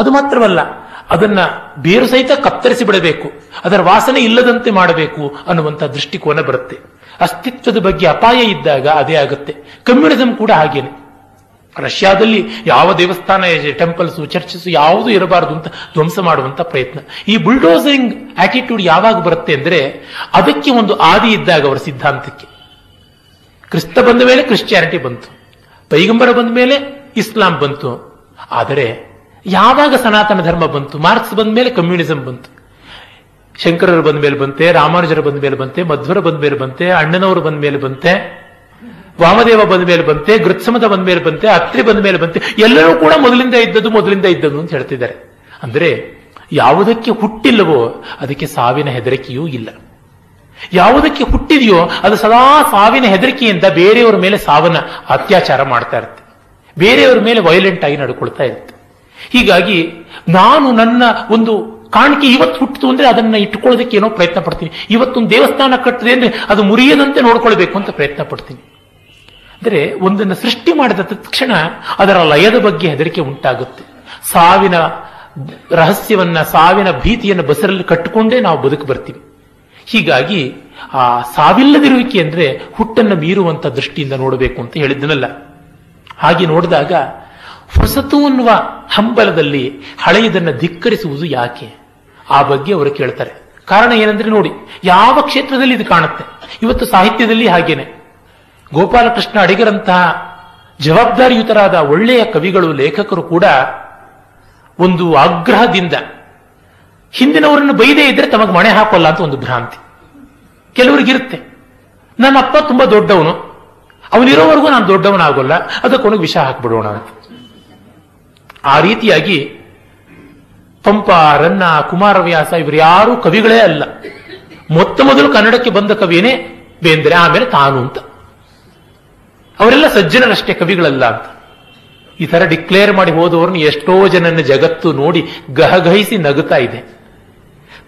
ಅದು ಮಾತ್ರವಲ್ಲ, ಅದನ್ನ ಬೇರು ಸಹಿತ ಕತ್ತರಿಸಿ ಬಿಡಬೇಕು, ಅದರ ವಾಸನೆ ಇಲ್ಲದಂತೆ ಮಾಡಬೇಕು ಅನ್ನುವಂಥ ದೃಷ್ಟಿಕೋನ ಬರುತ್ತೆ. ಅಸ್ತಿತ್ವದ ಬಗ್ಗೆ ಅಪಾಯ ಇದ್ದಾಗ ಅದೇ ಆಗುತ್ತೆ. ಕಮ್ಯುನಿಸಂ ಕೂಡ ಹಾಗೇನೆ. ರಷ್ಯಾದಲ್ಲಿ ಯಾವ ದೇವಸ್ಥಾನ, ಟೆಂಪಲ್ಸು, ಚರ್ಚಸ್ಸು ಯಾವುದೂ ಇರಬಾರದು ಅಂತ ಧ್ವಂಸ ಮಾಡುವಂಥ ಪ್ರಯತ್ನ. ಈ ಬುಲ್ಡೋಸಿಂಗ್ ಆಟಿಟ್ಯೂಡ್ ಯಾವಾಗ ಬರುತ್ತೆ ಅಂದರೆ ಅದಕ್ಕೆ ಒಂದು ಆದಿ ಇದ್ದಾಗ, ಅವರ ಸಿದ್ಧಾಂತಕ್ಕೆ. ಕ್ರಿಸ್ತ ಬಂದ ಮೇಲೆ ಕ್ರಿಶ್ಚಿಯಾನಿಟಿ ಬಂತು, ಪೈಗಂಬರ ಬಂದ ಮೇಲೆ ಇಸ್ಲಾಂ ಬಂತು. ಆದರೆ ಯಾವಾಗ ಸನಾತನ ಧರ್ಮ ಬಂತು, ಮಾರ್ಕ್ಸ್ ಬಂದ ಮೇಲೆ ಕಮ್ಯುನಿಸಂ ಬಂತು, ಶಂಕರರು ಬಂದ ಮೇಲೆ ಬಂತೆ, ರಾಮಾನುಜರು ಬಂದ ಮೇಲೆ ಬಂತೆ, ಮಧ್ವರ ಬಂದ ಮೇಲೆ ಬಂತೆ, ಅಣ್ಣನವರು ಬಂದ ಮೇಲೆ ಬಂತೆ, ವಾಮದೇವ ಬಂದ ಮೇಲೆ ಬಂತೆ, ಗೃತ್ಸಮದ ಬಂದ ಮೇಲೆ ಬಂತೆ, ಅತ್ರಿ ಬಂದ ಮೇಲೆ ಬಂತೆ, ಎಲ್ಲರೂ ಕೂಡ ಮೊದಲಿಂದ ಇದ್ದದ್ದು ಅಂತ ಹೇಳ್ತಿದ್ದಾರೆ. ಅಂದರೆ ಯಾವುದಕ್ಕೆ ಹುಟ್ಟಿಲ್ಲವೋ ಅದಕ್ಕೆ ಸಾವಿನ ಹೆದರಿಕೆಯೂ ಇಲ್ಲ, ಯಾವುದಕ್ಕೆ ಹುಟ್ಟಿದೆಯೋ ಅದು ಸದಾ ಸಾವಿನ ಹೆದರಿಕೆಯಿಂದ ಬೇರೆಯವರ ಮೇಲೆ ಸಾವನ್ನ ಅತ್ಯಾಚಾರ ಮಾಡ್ತಾ ಇರುತ್ತೆ, ಬೇರೆಯವರ ಮೇಲೆ ವೈಲೆಂಟ್ ಆಗಿ ನಡ್ಕೊಳ್ತಾ ಇರುತ್ತೆ. ಹೀಗಾಗಿ ನಾನು ನನ್ನ ಒಂದು ಕಾಣಿಕೆ ಇವತ್ತು ಹುಟ್ಟಿತು ಅಂದ್ರೆ ಅದನ್ನ ಇಟ್ಕೊಳ್ಳೋದಕ್ಕೆ ಏನೋ ಪ್ರಯತ್ನ ಪಡ್ತೀನಿ, ಇವತ್ತೊಂದು ದೇವಸ್ಥಾನ ಕಟ್ಟಿದೆ ಅಂದ್ರೆ ಅದು ಮುರಿಯದಂತೆ ನೋಡ್ಕೊಳ್ಬೇಕು ಅಂತ ಪ್ರಯತ್ನ ಪಡ್ತೀನಿ. ಅಂದರೆ ಒಂದನ್ನು ಸೃಷ್ಟಿ ಮಾಡಿದ ತಕ್ಷಣ ಅದರ ಲಯದ ಬಗ್ಗೆ ಹೆದರಿಕೆ ಉಂಟಾಗುತ್ತೆ. ಸಾವಿನ ರಹಸ್ಯವನ್ನ, ಸಾವಿನ ಭೀತಿಯನ್ನು ಬಸರಲ್ಲಿ ಕಟ್ಟಿಕೊಂಡೇ ನಾವು ಬದುಕು ಬರ್ತೀವಿ. ಹೀಗಾಗಿ ಆ ಸಾವಿಲ್ಲದಿರುವಿಕೆ ಅಂದ್ರೆ ಹುಟ್ಟನ್ನು ಮೀರುವಂತ ದೃಷ್ಟಿಯಿಂದ ನೋಡಬೇಕು ಅಂತ ಹೇಳಿದ್ದನಲ್ಲ. ಹಾಗೆ ನೋಡಿದಾಗ ಹೊಸತು ಅನ್ನುವ ಹಂಬಲದಲ್ಲಿ ಹಳೆಯದನ್ನು ಧಿಕ್ಕರಿಸುವುದು ಯಾಕೆ, ಆ ಬಗ್ಗೆ ಅವರು ಕೇಳ್ತಾರೆ. ಕಾರಣ ಏನಂದ್ರೆ ನೋಡಿ, ಯಾವ ಕ್ಷೇತ್ರದಲ್ಲಿ ಇದು ಕಾಣುತ್ತೆ. ಇವತ್ತು ಸಾಹಿತ್ಯದಲ್ಲಿ ಹಾಗೇನೆ ಗೋಪಾಲಕೃಷ್ಣ ಅಡಿಗರಂತಹ ಜವಾಬ್ದಾರಿಯುತರಾದ ಒಳ್ಳೆಯ ಕವಿಗಳು, ಲೇಖಕರು ಕೂಡ ಒಂದು ಆಗ್ರಹದಿಂದ ಹಿಂದಿನವರನ್ನು ಬೈದೇ ಇದ್ರೆ ತಮಗೆ ಮಣೆ ಹಾಕೋಲ್ಲ ಅಂತ ಒಂದು ಭ್ರಾಂತಿ ಕೆಲವರಿಗಿರುತ್ತೆ. ನನ್ನ ಅಪ್ಪ ತುಂಬಾ ದೊಡ್ಡವನು, ಅವನಿರೋವರೆಗೂ ನಾನು ದೊಡ್ಡವನಾಗೋಲ್ಲ, ಅದಕ್ಕೊನಗೆ ವಿಷ ಹಾಕ್ಬಿಡೋಣ ಅಂತ. ಆ ರೀತಿಯಾಗಿ ಪಂಪ, ರನ್ನ, ಕುಮಾರವ್ಯಾಸ ಇವರು ಯಾರೂ ಕವಿಗಳೇ ಅಲ್ಲ. ಮೊತ್ತ ಮೊದಲು ಕನ್ನಡಕ್ಕೆ ಬಂದ ಕವಿಯೇನೇ ಬೇಂದ್ರೆ, ಆಮೇಲೆ ತಾನು ಅಂತ. ಅವರೆಲ್ಲ ಸಜ್ಜನರಷ್ಟೇ, ಕವಿಗಳಲ್ಲ ಅಂತ ಈ ತರ ಡಿಕ್ಲೇರ್ ಮಾಡಿ ಹೋದವ್ರನ್ನ ಎಷ್ಟೋ ಜನನ ಜಗತ್ತು ನೋಡಿ ಗಹಗಹಿಸಿ ನಗುತ್ತಾ ಇದೆ.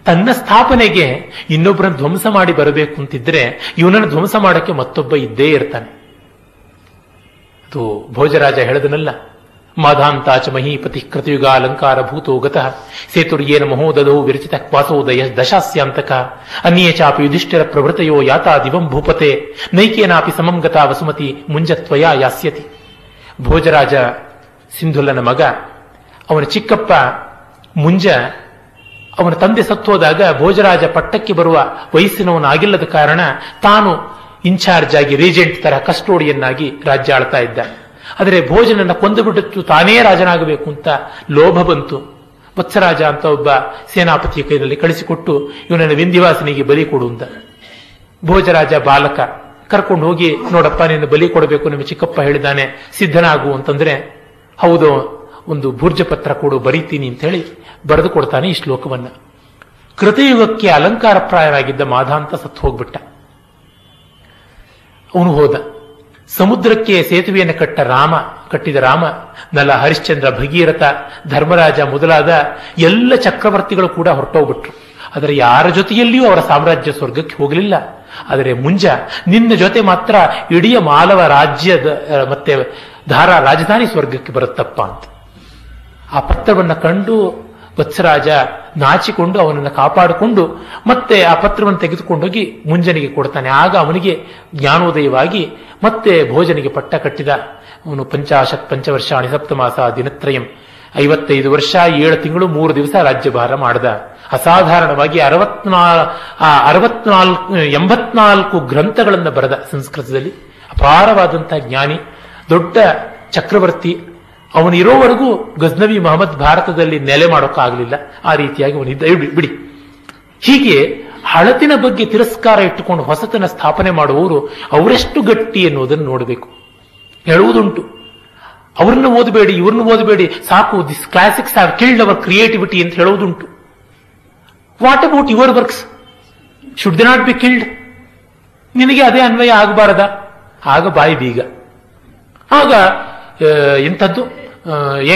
ತನ್ನ ಸ್ಥಾಪನೆಗೆ ಇನ್ನೊಬ್ಬರನ್ನು ಧ್ವಂಸ ಮಾಡಿ ಬರಬೇಕು ಅಂತಿದ್ರೆ ಇವನನ್ನು ಧ್ವಂಸ ಮಾಡೋಕ್ಕೆ ಮತ್ತೊಬ್ಬ ಇದ್ದೇ ಇರ್ತಾನೆ. ಅದು ಭೋಜರಾಜ ಹೇಳದನಲ್ಲ, ಮಾಧಾಂತಾಚ ಮಹೀಪತಿ ಕೃತಯುಗ ಅಲಂಕಾರ ಭೂತೋ ಗತಃ ಸೇತುರ್ಯೇನ ಮಹೋದಧೌ ವಿರಚಿತ ಕ್ವಾಸೋದಯ ದಶಾಸ್ಯಾಂತಕ ಅನ್ಯೇ ಚಾಪಿ ಯುಧಿಷ್ಠಿರ ಪ್ರವೃತಯೋ ಯಾತಾ ದಿವಂ ಭೂಪತೆ ನೈಕೇನಾಪಿ ಸಮಂ ಗತಾ ವಸುಮತಿ ಮುಂಜತ್ವಯ ಯಾಸ್ಯತಿ. ಭೋಜರಾಜ ಸಿಂಧುಲನ ಮಗ, ಅವನ ಚಿಕ್ಕಪ್ಪ ಮುಂಜ ಅವನ ತಂದೆ ಸತ್ತೋದಾಗ ಭೋಜರಾಜ ಪಟ್ಟಕ್ಕೆ ಬರುವ ವಯಸ್ಸಿನವನಾಗಿಲ್ಲದ ಕಾರಣ ತಾನು ಇನ್ಚಾರ್ಜ್ ಆಗಿ, ರೀಜೆಂಟ್ ತರ ಕಸ್ಟೋಡಿಯನ್ನಾಗಿ ರಾಜ್ಯ ಆಳ್ತಾ ಇದ್ದ. ಆದರೆ ಭೋಜನನ್ನ ಕೊಂದು ಬಿಡುತ್ತು, ತಾನೇ ರಾಜನಾಗಬೇಕು ಅಂತ ಲೋಭ ಬಂತು. ವತ್ಸರಾಜ ಅಂತ ಒಬ್ಬ ಸೇನಾಪತಿಯ ಕೈಯಲ್ಲಿ ಕಳಿಸಿಕೊಟ್ಟು ಇವನನ್ನು ವಿಂಧ್ಯವಾಸನಿಗೆ ಬಲಿ ಕೊಡು ಅಂತ. ಭೋಜರಾಜ ಬಾಲಕ, ಕರ್ಕೊಂಡು ಹೋಗಿ ನೋಡಪ್ಪ ನಿನ್ನ ಬಲಿ ಕೊಡಬೇಕು, ನಿಮ್ಮ ಚಿಕ್ಕಪ್ಪ ಹೇಳಿದಾನೆ, ಸಿದ್ಧನಾಗು ಅಂತಂದ್ರೆ ಹೌದು ಒಂದು ಭೂರ್ಜ ಪತ್ರ ಕೊಡು ಬರೀತೀನಿ ಅಂತ ಹೇಳಿ ಬರೆದು ಕೊಡ್ತಾನೆ ಈ ಶ್ಲೋಕವನ್ನ. ಕೃತಯುಗಕ್ಕೆ ಅಲಂಕಾರಪ್ರಾಯವಾಗಿದ್ದ ಮಾಧಾಂತ ಸತ್ತು ಹೋಗ್ಬಿಟ್ಟ. ಅವನು ಹೋದ. ಸಮುದ್ರಕ್ಕೆ ಸೇತುವೆಯನ್ನು ಕಟ್ಟಿದ ರಾಮ, ನಲ, ಹರಿಶ್ಚಂದ್ರ, ಭಗೀರಥ, ಧರ್ಮರಾಜ ಮೊದಲಾದ ಎಲ್ಲ ಚಕ್ರವರ್ತಿಗಳು ಕೂಡ ಹೊರಟೋಗ್ಬಿಟ್ರು. ಆದರೆ ಯಾರ ಜೊತೆಯಲ್ಲಿಯೂ ಅವರ ಸಾಮ್ರಾಜ್ಯ ಸ್ವರ್ಗಕ್ಕೆ ಹೋಗಲಿಲ್ಲ. ಆದರೆ ಮುಂಜ ನಿನ್ನ ಜೊತೆ ಮಾತ್ರ ಇಡೀ ಮಾಲವ ರಾಜ್ಯದ ಮತ್ತೆ ಧಾರಾ ರಾಜಧಾನಿ ಸ್ವರ್ಗಕ್ಕೆ ಬರುತ್ತಪ್ಪ ಅಂತ. ಆ ಪತ್ರವನ್ನು ಕಂಡು ವತ್ಸರಾಜ ನಾಚಿಕೊಂಡು ಅವನನ್ನು ಕಾಪಾಡಿಕೊಂಡು ಮತ್ತೆ ಆ ಪತ್ರವನ್ನು ತೆಗೆದುಕೊಂಡೋಗಿ ಮುಂಜನಿಗೆ ಕೊಡ್ತಾನೆ. ಆಗ ಅವನಿಗೆ ಜ್ಞಾನೋದಯವಾಗಿ ಮತ್ತೆ ಭೋಜನಿಗೆ ಪಟ್ಟ ಕಟ್ಟಿದ. ಅವನು ಪಂಚವರ್ಷಾಣಿ ಸಪ್ತಮಾಸ ದಿನತ್ರಯಂ, 55 ವರ್ಷ 7 ತಿಂಗಳು 3 ದಿವಸ ರಾಜ್ಯಭಾರ ಮಾಡಿದ. ಅಸಾಧಾರಣವಾಗಿ 84 ಗ್ರಂಥಗಳನ್ನು ಬರೆದ. ಸಂಸ್ಕೃತದಲ್ಲಿ ಅಪಾರವಾದಂತಹ ಜ್ಞಾನಿ, ದೊಡ್ಡ ಚಕ್ರವರ್ತಿ. ಅವನಿರೋವರೆಗೂ ಗಜ್ನವಿ ಮಹಮ್ಮದ್ ಭಾರತದಲ್ಲಿ ನೆಲೆ ಮಾಡೋಕ್ಕಾಗಲಿಲ್ಲ. ಆ ರೀತಿಯಾಗಿ ಅವನಿದ್ದ ಬಿಡಿ. ಹೀಗೆ ಹಳತಿನ ಬಗ್ಗೆ ತಿರಸ್ಕಾರ ಇಟ್ಟುಕೊಂಡು ಹೊಸತನ ಸ್ಥಾಪನೆ ಮಾಡುವವರು ಅವರೆಷ್ಟು ಗಟ್ಟಿ ಎನ್ನುವುದನ್ನು ನೋಡಬೇಕು. ಹೇಳುವುದುಂಟು, ಇವ್ರನ್ನ ಓದಬೇಡಿ ಸಾಕು, this classics have killed our creativity ಅಂತ ಹೇಳುವುದುಂಟು. What about your works, should they not be killed? ನಿನಗೆ ಅದೇ ಅನ್ವಯ ಆಗಬಾರದ? ಆಗ ಬಾಯಿ ಬೀಗ. ಆಗ ಎಂಥದ್ದು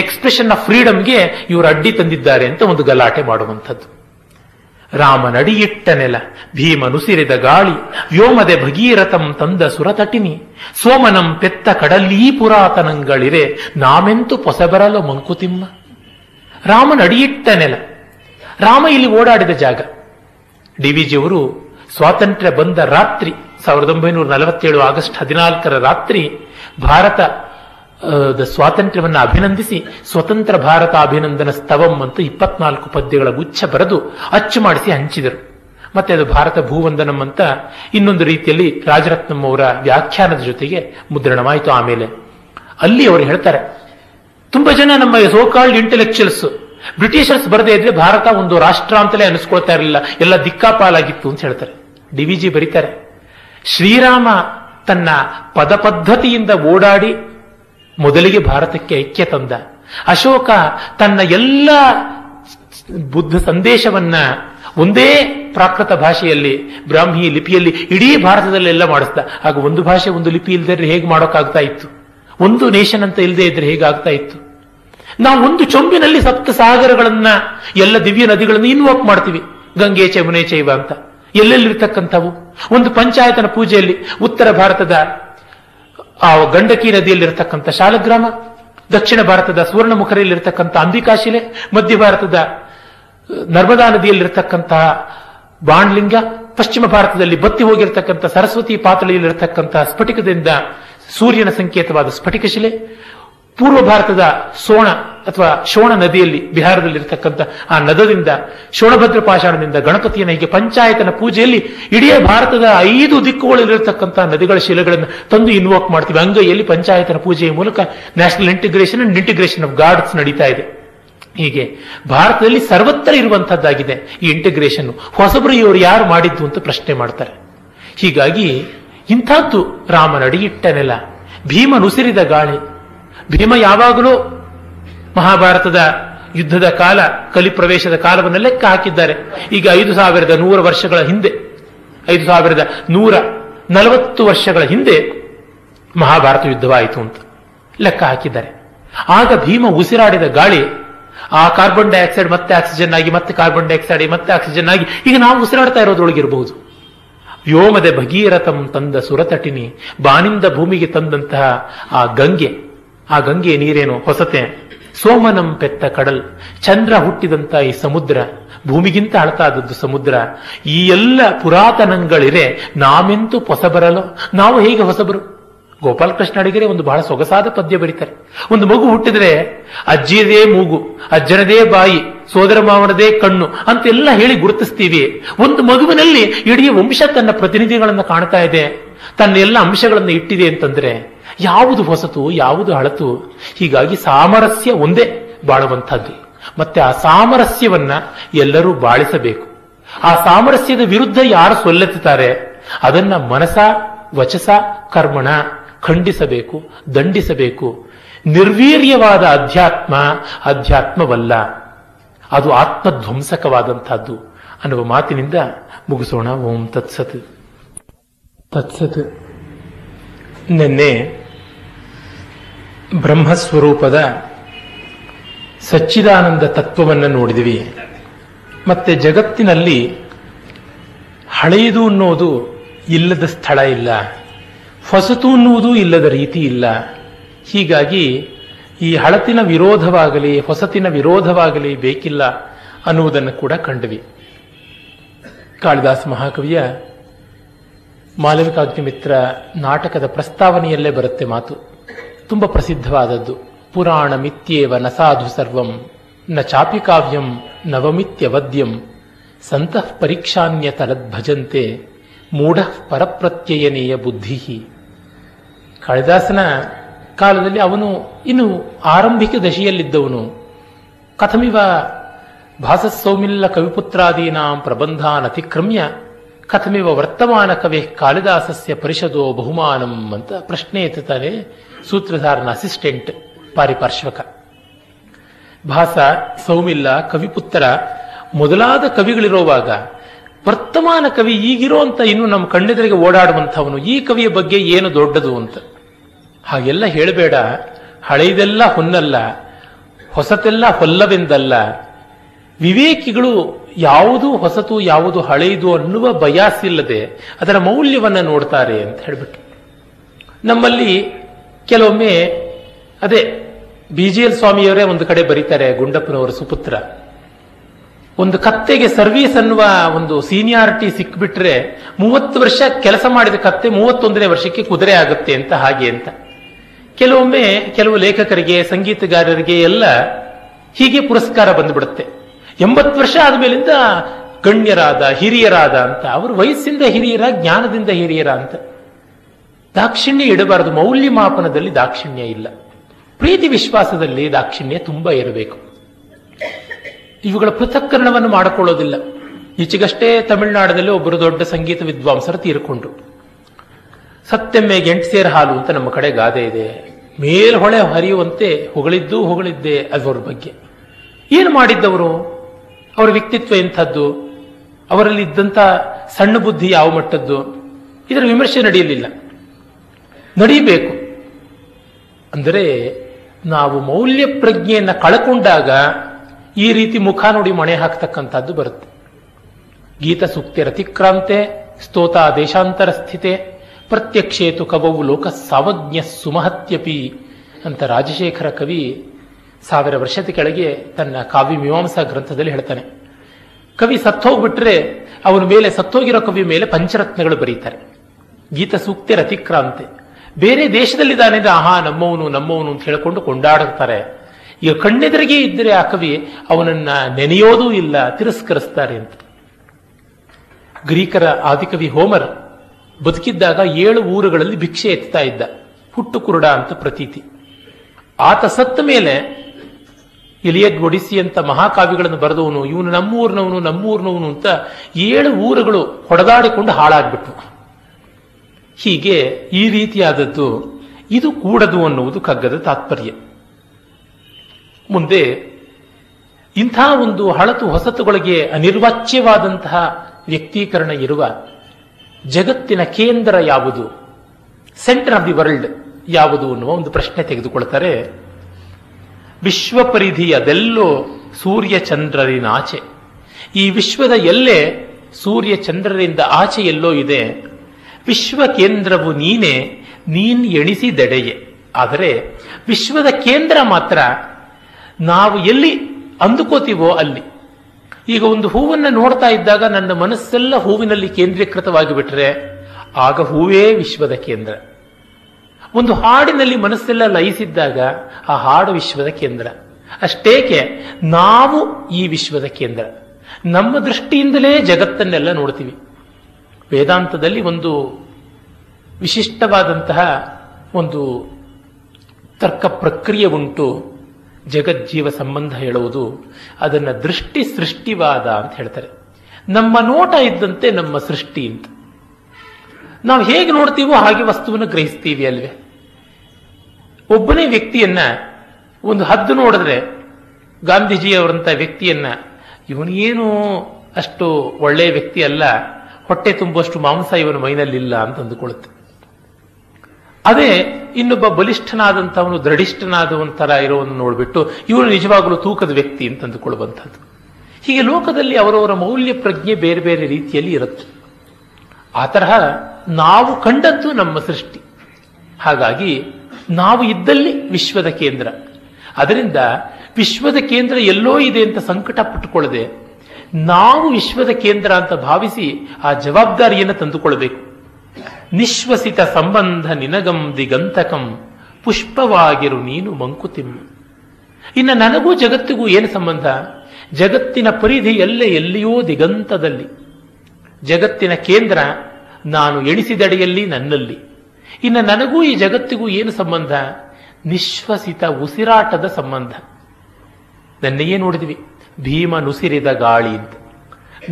ಎಕ್ಸ್ಪ್ರೆಷನ್ ಆಫ್ ಫ್ರೀಡಮ್ಗೆ ಇವರು ಅಡ್ಡಿ ತಂದಿದ್ದಾರೆ ಅಂತ ಒಂದು ಗಲಾಟೆ ಮಾಡುವಂಥದ್ದು. ರಾಮನಡಿಯಿಟ್ಟ ನೆಲ, ಭೀಮನುಸಿರಿದ ಗಾಳಿ, ವ್ಯೋಮದೆ ಭಗೀರಥಂ ತಂದ ಸುರತಟಿನಿ, ಸೋಮನಂ ಪೆತ್ತ ಕಡಲೀ ಪುರಾತನಂಗಳಿರೆ ನಾಮೆಂತು ಪೊಸೆಬರಲು ಮಂಕುತಿಮ್ಮ. ರಾಮನ ಅಡಿಯಿಟ್ಟ ನೆಲ, ರಾಮ ಇಲ್ಲಿ ಓಡಾಡಿದ ಜಾಗ. ಡಿ ವಿ ಜಿಯವರು ಸ್ವಾತಂತ್ರ್ಯ ಬಂದ ರಾತ್ರಿ 1947 ಆಗಸ್ಟ್ 14 ರಾತ್ರಿ ಭಾರತ ಸ್ವಾತಂತ್ರ್ಯವನ್ನು ಅಭಿನಂದಿಸಿ ಸ್ವತಂತ್ರ ಭಾರತ ಅಭಿನಂದನ ಸ್ತವಂ ಅಂತ 24 ಪದ್ಯಗಳ ಗುಚ್ಛ ಬರೆದು ಅಚ್ಚು ಮಾಡಿಸಿ ಹಂಚಿದರು. ಮತ್ತೆ ಅದು ಭಾರತ ಭೂವಂದನಂ ಅಂತ ಇನ್ನೊಂದು ರೀತಿಯಲ್ಲಿ ರಾಜರತ್ನಂ ಅವರ ವ್ಯಾಖ್ಯಾನದ ಜೊತೆಗೆ ಮುದ್ರಣವಾಯಿತು. ಆಮೇಲೆ ಅಲ್ಲಿ ಅವರು ಹೇಳ್ತಾರೆ, ತುಂಬಾ ಜನ ನಮ್ಮ ಸೋಕಾಲ್ಡ್ ಇಂಟೆಲೆಕ್ಚುಯಲ್ಸ್ ಬ್ರಿಟಿಷರ್ಸ್ ಬರದೇ ಇದ್ರೆ ಭಾರತ ಒಂದು ರಾಷ್ಟ್ರ ಅಂತಲೇ ಅನಿಸ್ಕೊಳ್ತಾ ಇರಲಿಲ್ಲ, ಎಲ್ಲ ದಿಕ್ಕಾಪಾಲಾಗಿತ್ತು ಅಂತ ಹೇಳ್ತಾರೆ. ಡಿ ವಿ ಜಿ ಬರೀತಾರೆ, ಶ್ರೀರಾಮ ತನ್ನ ಪದ ಪದ್ಧತಿಯಿಂದ ಓಡಾಡಿ ಮೊದಲಿಗೆ ಭಾರತಕ್ಕೆ ಐಕ್ಯ ತಂದ, ಅಶೋಕ ತನ್ನ ಎಲ್ಲ ಬುದ್ಧ ಸಂದೇಶವನ್ನ ಒಂದೇ ಪ್ರಾಕೃತ ಭಾಷೆಯಲ್ಲಿ ಬ್ರಾಹ್ಮಿ ಲಿಪಿಯಲ್ಲಿ ಇಡೀ ಭಾರತದಲ್ಲೆಲ್ಲ ಮಾಡಿಸ್ದ. ಆಗ ಒಂದು ಭಾಷೆ ಒಂದು ಲಿಪಿ ಇಲ್ಲದೆ ಹೇಗೆ ಮಾಡೋಕ್ಕಾಗ್ತಾ ಇತ್ತು? ಒಂದು ನೇಷನ್ ಅಂತ ಇಲ್ಲದೆ ಇದ್ರೆ ಹೇಗಾಗ್ತಾ ಇತ್ತು? ನಾವು ಒಂದು ಚೊಂಬಿನಲ್ಲಿ ಸಪ್ತ ಸಾಗರಗಳನ್ನ, ಎಲ್ಲ ದಿವ್ಯ ನದಿಗಳನ್ನು ಇನ್ವೋಕ್ ಮಾಡ್ತೀವಿ, ಗಂಗೆ ಚಮುನೆ ಚೈವ ಅಂತ. ಎಲ್ಲೆಲ್ಲಿರ್ತಕ್ಕಂಥವು ಒಂದು ಪಂಚಾಯತನ ಪೂಜೆಯಲ್ಲಿ ಉತ್ತರ ಭಾರತದ ಆ ಗಂಡಕಿ ನದಿಯಲ್ಲಿರ್ತಕ್ಕಂಥ ಶಾಲಗ್ರಾಮ, ದಕ್ಷಿಣ ಭಾರತದ ಸುವರ್ಣಮುಖರಿಯಲ್ಲಿರ್ತಕ್ಕಂಥ ಅಂಬಿಕಾಶಿಲೆ, ಮಧ್ಯ ಭಾರತದ ನರ್ಮದಾ ನದಿಯಲ್ಲಿರ್ತಕ್ಕಂತಹ ಬಾಣ್ಲಿಂಗ, ಪಶ್ಚಿಮ ಭಾರತದಲ್ಲಿ ಬತ್ತಿ ಹೋಗಿರ್ತಕ್ಕಂಥ ಸರಸ್ವತಿ ಪಾತಳಿಯಲ್ಲಿರ್ತಕ್ಕಂತಹ ಸ್ಫಟಿಕದಿಂದ ಸೂರ್ಯನ ಸಂಕೇತವಾದ ಸ್ಫಟಿಕಶಿಲೆ, ಪೂರ್ವ ಭಾರತದ ಸೋಣ ಅಥವಾ ಶೋಣ ನದಿಯಲ್ಲಿ ಬಿಹಾರದಲ್ಲಿರ್ತಕ್ಕಂಥ ಆ ನದದಿಂದ ಶೋಣಭದ್ರ ಪಾಷಾಣದಿಂದ ಗಣಪತಿಯನ್ನು, ಹೀಗೆ ಪಂಚಾಯತನ ಪೂಜೆಯಲ್ಲಿ ಇಡೀ ಭಾರತದ 5 ದಿಕ್ಕುಗಳಲ್ಲಿರ್ತಕ್ಕಂಥ ನದಿಗಳ ಶಿಲೆಗಳನ್ನು ತಂದು ಇನ್ವೋಕ್ ಮಾಡ್ತೀವಿ. ಅಂಗೈಯಲ್ಲಿ ಪಂಚಾಯತನ ಪೂಜೆಯ ಮೂಲಕ national integration and integration of gods ನಡೀತಾ ಇದೆ. ಹೀಗೆ ಭಾರತದಲ್ಲಿ ಸರ್ವತ್ರ ಇರುವಂತಹದ್ದಾಗಿದೆ ಈ ಇಂಟಿಗ್ರೇಷನ್. ಹೊಸಬ್ರು ಇವರು ಯಾರು ಮಾಡಿದ್ದು ಅಂತ ಪ್ರಶ್ನೆ ಮಾಡ್ತಾರೆ. ಹೀಗಾಗಿ ಇಂಥದ್ದು ರಾಮನಡಿ ಇಟ್ಟನೆಲ್ಲ, ಭೀಮ ನುಸಿರಿದ ಗಾಳಿ. ಭೀಮ ಯಾವಾಗಲೂ ಮಹಾಭಾರತದ ಯುದ್ಧದ ಕಾಲ, ಕಲಿಪ್ರವೇಶದ ಕಾಲವನ್ನು ಲೆಕ್ಕ ಹಾಕಿದ್ದಾರೆ. ಈಗ 5100 ವರ್ಷಗಳ ಹಿಂದೆ, 5140 ವರ್ಷಗಳ ಹಿಂದೆ ಮಹಾಭಾರತ ಯುದ್ಧವಾಯಿತು ಅಂತ ಲೆಕ್ಕ ಹಾಕಿದ್ದಾರೆ. ಆಗ ಭೀಮ ಉಸಿರಾಡಿದ ಗಾಳಿ, ಆ ಕಾರ್ಬನ್ ಡೈಆಕ್ಸೈಡ್ ಮತ್ತೆ ಆಕ್ಸಿಜನ್ ಆಗಿ, ಮತ್ತೆ ಕಾರ್ಬನ್ ಡೈಆಕ್ಸೈಡ್ ಮತ್ತೆ ಆಕ್ಸಿಜನ್ ಆಗಿ, ಈಗ ನಾವು ಉಸಿರಾಡ್ತಾ ಇರೋದ್ರೊಳಗಿರಬಹುದು. ವ್ಯೋಮದ ಭಗೀರಥಂ ತಂದ ಸುರತಟಿನಿ, ಬಾನಿಂದ ಭೂಮಿಗೆ ತಂದಂತಹ ಆ ಗಂಗೆ, ಆ ಗಂಗೆಯ ನೀರೇನು ಹೊಸತೆ. ಸೋಮನಂ ಪೆತ್ತ ಕಡಲ್, ಚಂದ್ರ ಹುಟ್ಟಿದಂತ ಈ ಸಮುದ್ರ, ಭೂಮಿಗಿಂತ ಅಳತಾದದ್ದು ಸಮುದ್ರ. ಈ ಎಲ್ಲ ಪುರಾತನಗಳಿರೆ ನಾವೆಂತೂ ಹೊಸಬರಲ್ಲ, ನಾವು ಹೇಗೆ ಹೊಸಬರು? ಗೋಪಾಲಕೃಷ್ಣ ಅಡಿಗರೆ ಒಂದು ಬಹಳ ಸೊಗಸಾದ ಪದ್ಯ ಬರೀತಾರೆ. ಒಂದು ಮಗು ಹುಟ್ಟಿದ್ರೆ ಅಜ್ಜಿಯದೇ ಮೂಗು, ಅಜ್ಜನದೇ ಬಾಯಿ, ಸೋದರ ಮಾವನದೇ ಕಣ್ಣು ಅಂತೆಲ್ಲ ಹೇಳಿ ಗುರುತಿಸ್ತೀವಿ. ಒಂದು ಮಗುವಿನಲ್ಲಿ ಇಡೀ ವಂಶ ತನ್ನ ಪ್ರತಿನಿಧಿಗಳನ್ನು ಕಾಣ್ತಾ ಇದೆ, ತನ್ನ ಎಲ್ಲ ಅಂಶಗಳನ್ನು ಇಟ್ಟಿದೆ ಅಂತಂದ್ರೆ ಯಾವುದು ಹೊಸತು, ಯಾವುದು ಹಳತು? ಹೀಗಾಗಿ ಸಾಮರಸ್ಯ ಒಂದೇ ಬಾಳುವಂಥದ್ದು. ಮತ್ತೆ ಆ ಸಾಮರಸ್ಯವನ್ನ ಎಲ್ಲರೂ ಬಾಳಿಸಬೇಕು. ಆ ಸಾಮರಸ್ಯದ ವಿರುದ್ಧ ಯಾರು ಸೊಲ್ಲೆತ್ತಾರೆ ಅದನ್ನ ಮನಸ ವಚಸ ಕರ್ಮಣ ಖಂಡಿಸಬೇಕು, ದಂಡಿಸಬೇಕು. ನಿರ್ವೀರ್ಯವಾದ ಅಧ್ಯಾತ್ಮ ಅಧ್ಯಾತ್ಮವಲ್ಲ, ಅದು ಆತ್ಮಧ್ವಂಸಕವಾದಂಥದ್ದು ಅನ್ನುವ ಮಾತಿನಿಂದ ಮುಗಿಸೋಣ. ಓಂ ತತ್ಸತ್. ತತ್ಸತ್. ನಿನ್ನೆ ಬ್ರಹ್ಮಸ್ವರೂಪದ ಸಚ್ಚಿದಾನಂದ ತತ್ವವನ್ನು ನೋಡಿದ್ವಿ. ಮತ್ತೆ ಜಗತ್ತಿನಲ್ಲಿ ಹಳೆಯದು ಅನ್ನೋದು ಇಲ್ಲದ ಸ್ಥಳ ಇಲ್ಲ, ಹೊಸತು ಅನ್ನುವುದು ಇಲ್ಲದ ರೀತಿ ಇಲ್ಲ. ಹೀಗಾಗಿ ಈ ಹಳತಿನ ವಿರೋಧವಾಗಲಿ ಹೊಸತಿನ ವಿರೋಧವಾಗಲಿ ಬೇಕಿಲ್ಲ ಅನ್ನುವುದನ್ನು ಕೂಡ ಕಂಡ್ವಿ. ಕಾಳಿದಾಸ ಮಹಾಕವಿಯ ಮಾಲವಿಕಾಗ್ನಿಮಿತ್ರ ನಾಟಕದ ಪ್ರಸ್ತಾವನೆಯಲ್ಲೇ ಬರುತ್ತೆ ಮಾತು, ತುಂಬ ಪ್ರಸಿದ್ಧವಾದದ್ದು. ಪುರಾಣ ಮಿತ್ಯೇವ ನ ಸಾಧು ಸರ್ವಂ ನ ಚಾಪಿ ಕಾವ್ಯಂ ನವಮಿತ್ಯವದ್ಯಂ ಸಂತಃ ಪರೀಕ್ಷಾನ್ಯ ತಲದ್ಭಜಂತೆ ಮೂಢ ಪರಪ್ರತ್ಯಯನೇಯ ಬುದ್ಧಿ. ಕಾಳಿದಾಸನ ಕಾಲದಲ್ಲಿ ಅವನು ಇನ್ನು ಆರಂಭಿಕ ದಶೆಯಲ್ಲಿದ್ದವನು. ಕಥಮಿವ ಭಾಸಸೌಮಿಲ್ಲ ಕವಿಪುತ್ರಾದೀನಾಂ ಪ್ರಬಂಧಾನ್ ಅತಿಕ್ರಮ್ಯ ಕಥಮಿವ ವರ್ತಮಾನ ಕವಿ ಕಾಳಿದಾಸಸ್ಯ ಪರಿಷದೋ ಬಹುಮಾನಂ ಅಂತ ಪ್ರಶ್ನೆ ಎತ್ತಾನೆ ಸೂತ್ರಧಾರನ ಅಸಿಸ್ಟೆಂಟ್ ಪಾರಿಪಾರ್ಶ್ವಕ. ಭಾಸ, ಸೌಮಿಲ್ಲ, ಕವಿಪುತ್ರ ಮೊದಲಾದ ಕವಿಗಳಿರೋವಾಗ ವರ್ತಮಾನ ಕವಿ ಈಗಿರೋಂಥ ಇನ್ನು ನಮ್ಮ ಕಣ್ಣೆದುರಿಗೆ ಓಡಾಡುವಂಥವನು, ಈ ಕವಿಯ ಬಗ್ಗೆ ಏನು ದೊಡ್ಡದು ಅಂತ ಹಾಗೆಲ್ಲ ಹೇಳಬೇಡ. ಹಳೆಯದೆಲ್ಲ ಹೊನ್ನಲ್ಲ, ಹೊಸತೆಲ್ಲ ಹೊಲ್ಲವೆಂದಲ್ಲ. ವಿವೇಕಿಗಳು ಯಾವುದು ಹೊಸತು ಯಾವುದು ಹಳೆಯದು ಅನ್ನುವ ಬಯಸಿಲ್ಲದೆ ಅದರ ಮೌಲ್ಯವನ್ನು ನೋಡ್ತಾರೆ ಅಂತ ಹೇಳಿಬಿಟ್ಟು. ನಮ್ಮಲ್ಲಿ ಕೆಲವೊಮ್ಮೆ ಅದೇ ಬಿಜಿಎಲ್ ಸ್ವಾಮಿಯವರೇ ಒಂದು ಕಡೆ ಬರೀತಾರೆ, ಗುಂಡಪ್ಪನವರ ಸುಪುತ್ರ, ಒಂದು ಕತ್ತೆಗೆ ಸರ್ವೀಸ್ ಅನ್ನುವ ಒಂದು ಸೀನಿಯಾರಿಟಿ ಸಿಕ್ಬಿಟ್ರೆ 30 ವರ್ಷ ಕೆಲಸ ಮಾಡಿದ ಕತ್ತೆ 31ನೇ ವರ್ಷಕ್ಕೆ ಕುದುರೆ ಆಗುತ್ತೆ ಅಂತ, ಹಾಗೆ ಅಂತ. ಕೆಲವೊಮ್ಮೆ ಕೆಲವು ಲೇಖಕರಿಗೆ, ಸಂಗೀತಗಾರರಿಗೆ ಎಲ್ಲ ಹೀಗೆ ಪುರಸ್ಕಾರ ಬಂದ್ಬಿಡುತ್ತೆ. 80 ವರ್ಷ ಆದ್ಮೇಲಿಂದ ಗಣ್ಯರಾದ, ಹಿರಿಯರಾದ ಅಂತ. ಅವರು ವಯಸ್ಸಿಂದ ಹಿರಿಯರ, ಜ್ಞಾನದಿಂದ ಹಿರಿಯರ ಅಂತ. ದಾಕ್ಷಿಣ್ಯ ಇಡಬಾರದು. ಮೌಲ್ಯಮಾಪನದಲ್ಲಿ ದಾಕ್ಷಿಣ್ಯ ಇಲ್ಲ, ಪ್ರೀತಿ ವಿಶ್ವಾಸದಲ್ಲಿ ದಾಕ್ಷಿಣ್ಯ ತುಂಬಾ ಇರಬೇಕು. ಇವುಗಳ ಪೃಥಕ್ಕರಣವನ್ನು ಮಾಡಿಕೊಳ್ಳೋದಿಲ್ಲ. ಈಚೆಗಷ್ಟೇ ತಮಿಳುನಾಡಿನಲ್ಲಿ ಒಬ್ಬರು ದೊಡ್ಡ ಸಂಗೀತ ವಿದ್ವಾಂಸರು ತೀರ್ಕೊಂಡ್ರು. ಸತ್ಯಮ್ಮೆಗೆ 8 ಸೇರು ಹಾಲು ಅಂತ ನಮ್ಮ ಕಡೆ ಗಾದೆ ಇದೆ. ಮೇಲ್ಹೊಳೆ ಹರಿಯುವಂತೆ ಹೊಗಳಿದ್ದೆ ಅದರ ಬಗ್ಗೆ. ಏನು ಮಾಡಿದ್ದವರು? ಅವರ ವ್ಯಕ್ತಿತ್ವ ಎಂಥದ್ದು, ಅವರಲ್ಲಿ ಇದ್ದಂಥ ಸಣ್ಣ ಬುದ್ಧಿ ಯಾವ ಮಟ್ಟದ್ದು, ಇದರ ವಿಮರ್ಶೆ ನಡೆಯಲಿಲ್ಲ. ನಡೀಬೇಕು. ಅಂದರೆ ನಾವು ಮೌಲ್ಯ ಪ್ರಜ್ಞೆಯನ್ನು ಕಳ್ಕೊಂಡಾಗ ಈ ರೀತಿ ಮುಖ ನೋಡಿ ಮಣೆ ಹಾಕ್ತಕ್ಕಂಥದ್ದು ಬರುತ್ತೆ. ಗೀತ ಸೂಕ್ತೆ ರತಿಕ್ರಾಂತೆ ಸ್ತೋತ ದೇಶಾಂತರ ಸ್ಥಿತೆ ಪ್ರತ್ಯಕ್ಷೇತು ಕವವು ಲೋಕ ಸಾವಜ್ಞ ಸುಮಹತ್ಯಪಿ ಅಂತ ರಾಜಶೇಖರ ಕವಿ 1000 ವರ್ಷದ ಕೆಳಗೆ ತನ್ನ ಕಾವ್ಯ ಮೀಮಾಂಸಾ ಗ್ರಂಥದಲ್ಲಿ ಹೇಳ್ತಾನೆ. ಕವಿ ಸತ್ತೋಗ್ಬಿಟ್ರೆ ಅವನ ಮೇಲೆ, ಸತ್ತೋಗಿರೋ ಕವಿ ಮೇಲೆ ಪಂಚರತ್ನಗಳು ಬರೀತಾರೆ. ಗೀತ ಸೂಕ್ತೆ ರತಿಕ್ರಾಂತೆ. ಬೇರೆ ದೇಶದಲ್ಲಿದ್ದಾನೆ ಅಂದ್ರೆ ಆಹಾ ನಮ್ಮವನು ಅಂತ ಹೇಳಿಕೊಂಡು ಕೊಂಡಾಡುತ್ತಾರೆ. ಈಗ ಕಣ್ಣೆದರಿಗೆ ಇದ್ದರೆ ಆ ಕವಿ ಅವನನ್ನ ನೆನೆಯೋದೂ ಇಲ್ಲ, ತಿರಸ್ಕರಿಸ್ತಾರೆ ಅಂತ. ಗ್ರೀಕರ ಆದಿಕವಿ ಹೋಮರ್ ಬದುಕಿದ್ದಾಗ 7 ಊರುಗಳಲ್ಲಿ ಭಿಕ್ಷೆ ಎತ್ತಾ ಇದ್ದ, ಹುಟ್ಟು ಕುರುಡ ಅಂತ ಪ್ರತೀತಿ. ಆತ ಸತ್ತ ಮೇಲೆ ಇಲಿಯಡ್, ಒಡಿಸಿ ಅಂತ ಮಹಾಕಾವ್ಯಗಳನ್ನು ಬರೆದವನು ಇವನು ನಮ್ಮೂರ್ನವನು ಅಂತ 7 ಊರುಗಳು ಹೊಡೆದಾಡಿಕೊಂಡು ಹಾಳಾಗ್ಬಿಟ್ವು. ಹೀಗೆ ಈ ರೀತಿಯಾದದ್ದು ಇದು ಕೂಡದು ಅನ್ನುವುದು ಕಗ್ಗದ ತಾತ್ಪರ್ಯ. ಮುಂದೆ ಇಂಥ ಒಂದು ಹಳತು ಹೊಸತುಗಳಿಗೆ ಅನಿರ್ವಾಚ್ಯವಾದಂತಹ ವ್ಯಕ್ತೀಕರಣ ಇರುವ ಜಗತ್ತಿನ ಕೇಂದ್ರ ಯಾವುದು, ಸೆಂಟರ್ ಆಫ್ ದಿ ವರ್ಲ್ಡ್ ಯಾವುದು ಅನ್ನುವ ಒಂದು ಪ್ರಶ್ನೆ ತೆಗೆದುಕೊಳ್ತಾರೆ. ವಿಶ್ವ ಪರಿಧಿ ಅದೆಲ್ಲೋ ಸೂರ್ಯ ಚಂದ್ರರಿನ ಆಚೆ. ಈ ವಿಶ್ವದ ಎಲ್ಲೆ ಸೂರ್ಯ ಚಂದ್ರರಿಂದ ಆಚೆ ಎಲ್ಲೋ ಇದೆ. ವಿಶ್ವ ಕೇಂದ್ರವು ನೀನೇ, ನೀನ್ ಎಣಿಸಿದೆಡೆಯೇ. ಆದರೆ ವಿಶ್ವದ ಕೇಂದ್ರ ಮಾತ್ರ ನಾವು ಎಲ್ಲಿ ಅಂದುಕೋತೀವೋ ಅಲ್ಲಿ. ಈಗ ಒಂದು ಹೂವನ್ನು ನೋಡ್ತಾ ಇದ್ದಾಗ ನನ್ನ ಮನಸ್ಸೆಲ್ಲ ಹೂವಿನಲ್ಲಿ ಕೇಂದ್ರೀಕೃತವಾಗಿ ಬಿಟ್ರೆ ಆಗ ಹೂವೇ ವಿಶ್ವದ ಕೇಂದ್ರ. ಒಂದು ಹಾಡಿನಲ್ಲಿ ಮನಸ್ಸೆಲ್ಲ ಲಯಿಸಿದ್ದಾಗ ಆ ಹಾಡು ವಿಶ್ವದ ಕೇಂದ್ರ. ಅಷ್ಟೇಕೆ ನಾವು ಈ ವಿಶ್ವದ ಕೇಂದ್ರ. ನಮ್ಮ ದೃಷ್ಟಿಯಿಂದಲೇ ಜಗತ್ತನ್ನೆಲ್ಲ ನೋಡ್ತೀವಿ. ವೇದಾಂತದಲ್ಲಿ ಒಂದು ವಿಶಿಷ್ಟವಾದಂತಹ ಒಂದು ತರ್ಕ ಪ್ರಕ್ರಿಯೆ ಉಂಟು. ಜಗಜ್ಜೀವ ಸಂಬಂಧ ಹೇಳುವುದು ಅದನ್ನು ದೃಷ್ಟಿ ಸೃಷ್ಟಿವಾದ ಅಂತ ಹೇಳ್ತಾರೆ. ನಮ್ಮ ನೋಟ ಇದ್ದಂತೆ ನಮ್ಮ ಸೃಷ್ಟಿ ಅಂತ. ನಾವು ಹೇಗೆ ನೋಡ್ತೀವೋ ಹಾಗೆ ವಸ್ತುವನ್ನು ಗ್ರಹಿಸ್ತೀವಿ ಅಲ್ವೇ. ಒಬ್ಬನೇ ವ್ಯಕ್ತಿಯನ್ನ ಒಂದು ಹದ್ದು ನೋಡಿದ್ರೆ, ಗಾಂಧೀಜಿಯವರಂಥ ವ್ಯಕ್ತಿಯನ್ನ, ಇವನೇನು ಅಷ್ಟು ಒಳ್ಳೆಯ ವ್ಯಕ್ತಿ ಅಲ್ಲ, ಹೊಟ್ಟೆ ತುಂಬುವಷ್ಟು ಮಾಂಸ ಇವನ ಮೈನಲ್ಲಿಲ್ಲ ಅಂತ ಅಂದುಕೊಳ್ಳುತ್ತೆ. ಅದೇ ಇನ್ನೊಬ್ಬ ಬಲಿಷ್ಠನಾದಂಥವನು, ದೃಢಿಷ್ಠನಾದವಂತರ ಇರೋವನ್ನು ನೋಡ್ಬಿಟ್ಟು ಇವನು ನಿಜವಾಗಲೂ ತೂಕದ ವ್ಯಕ್ತಿ ಅಂತ ಅಂದುಕೊಳ್ಳುವಂಥದ್ದು. ಹೀಗೆ ಲೋಕದಲ್ಲಿ ಅವರವರ ಮೌಲ್ಯ ಪ್ರಜ್ಞೆ ಬೇರೆ ಬೇರೆ ರೀತಿಯಲ್ಲಿ ಇರುತ್ತೆ. ಆ ತರಹ ನಾವು ಕಂಡದ್ದು ನಮ್ಮ ಸೃಷ್ಟಿ. ಹಾಗಾಗಿ ನಾವು ಇದ್ದಲ್ಲಿ ವಿಶ್ವದ ಕೇಂದ್ರ. ಅದರಿಂದ ವಿಶ್ವದ ಕೇಂದ್ರ ಎಲ್ಲೋ ಇದೆ ಅಂತ ಸಂಕಟ ಪಟ್ಟುಕೊಳ್ಳದೆ ನಾವು ವಿಶ್ವದ ಕೇಂದ್ರ ಅಂತ ಭಾವಿಸಿ ಆ ಜವಾಬ್ದಾರಿಯನ್ನು ತಂದುಕೊಳ್ಬೇಕು. ನಿಶ್ವಸಿತ ಸಂಬಂಧ ನಿನಗಂ ದಿಗಂತಕಂ ಪುಷ್ಪವಾಗಿರು ನೀನು ಮಂಕುತಿಮ್ಮ. ಇನ್ನು ನನಗೂ ಜಗತ್ತಿಗೂ ಏನು ಸಂಬಂಧ? ಜಗತ್ತಿನ ಪರಿಧಿ ಎಲ್ಲಿಯೋ ದಿಗಂತದಲ್ಲಿ. ಜಗತ್ತಿನ ಕೇಂದ್ರ ನಾನು ಎಣಿಸಿದಡೆಯಲ್ಲಿ, ನನ್ನಲ್ಲಿ. ಇನ್ನು ನನಗೂ ಈ ಜಗತ್ತಿಗೂ ಏನು ಸಂಬಂಧ? ನಿಶ್ವಸಿತ ಉಸಿರಾಟದ ಸಂಬಂಧ. ನನ್ನೆಯೇ ನೋಡಿದ್ವಿ, ಭೀಮನುಸಿರಿದ ಗಾಳಿ ಅಂತ.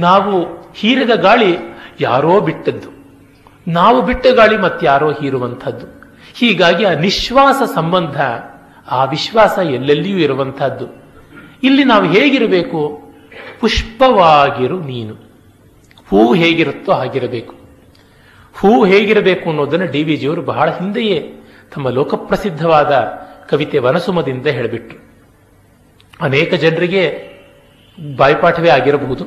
ನಾವು ಹೀರಿದ ಗಾಳಿ ಯಾರೋ ಬಿಟ್ಟದ್ದು, ನಾವು ಬಿಟ್ಟ ಗಾಳಿ ಮತ್ತಾರೋ ಹೀರುವಂಥದ್ದು. ಹೀಗಾಗಿ ಆ ನಿಶ್ವಾಸ ಸಂಬಂಧ, ಆ ವಿಶ್ವಾಸ ಎಲ್ಲೆಲ್ಲಿಯೂ ಇರುವಂತಹದ್ದು. ಇಲ್ಲಿ ನಾವು ಹೇಗಿರಬೇಕು? ಪುಷ್ಪವಾಗಿರು ನೀನು. ಹೂವು ಹೇಗಿರುತ್ತೋ ಹಾಗಿರಬೇಕು. ಹೂವು ಹೇಗಿರಬೇಕು ಅನ್ನೋದನ್ನು ಡಿ ವಿ ಜಿಯವರು ಬಹಳ ಹಿಂದೆಯೇ ತಮ್ಮ ಲೋಕಪ್ರಸಿದ್ಧವಾದ ಕವಿತೆ ವನಸುಮದಿಂದ ಹೇಳಿಬಿಟ್ರು. ಅನೇಕ ಜನರಿಗೆ ಬಾಯ್ಪಾಠವೇ ಆಗಿರಬಹುದು.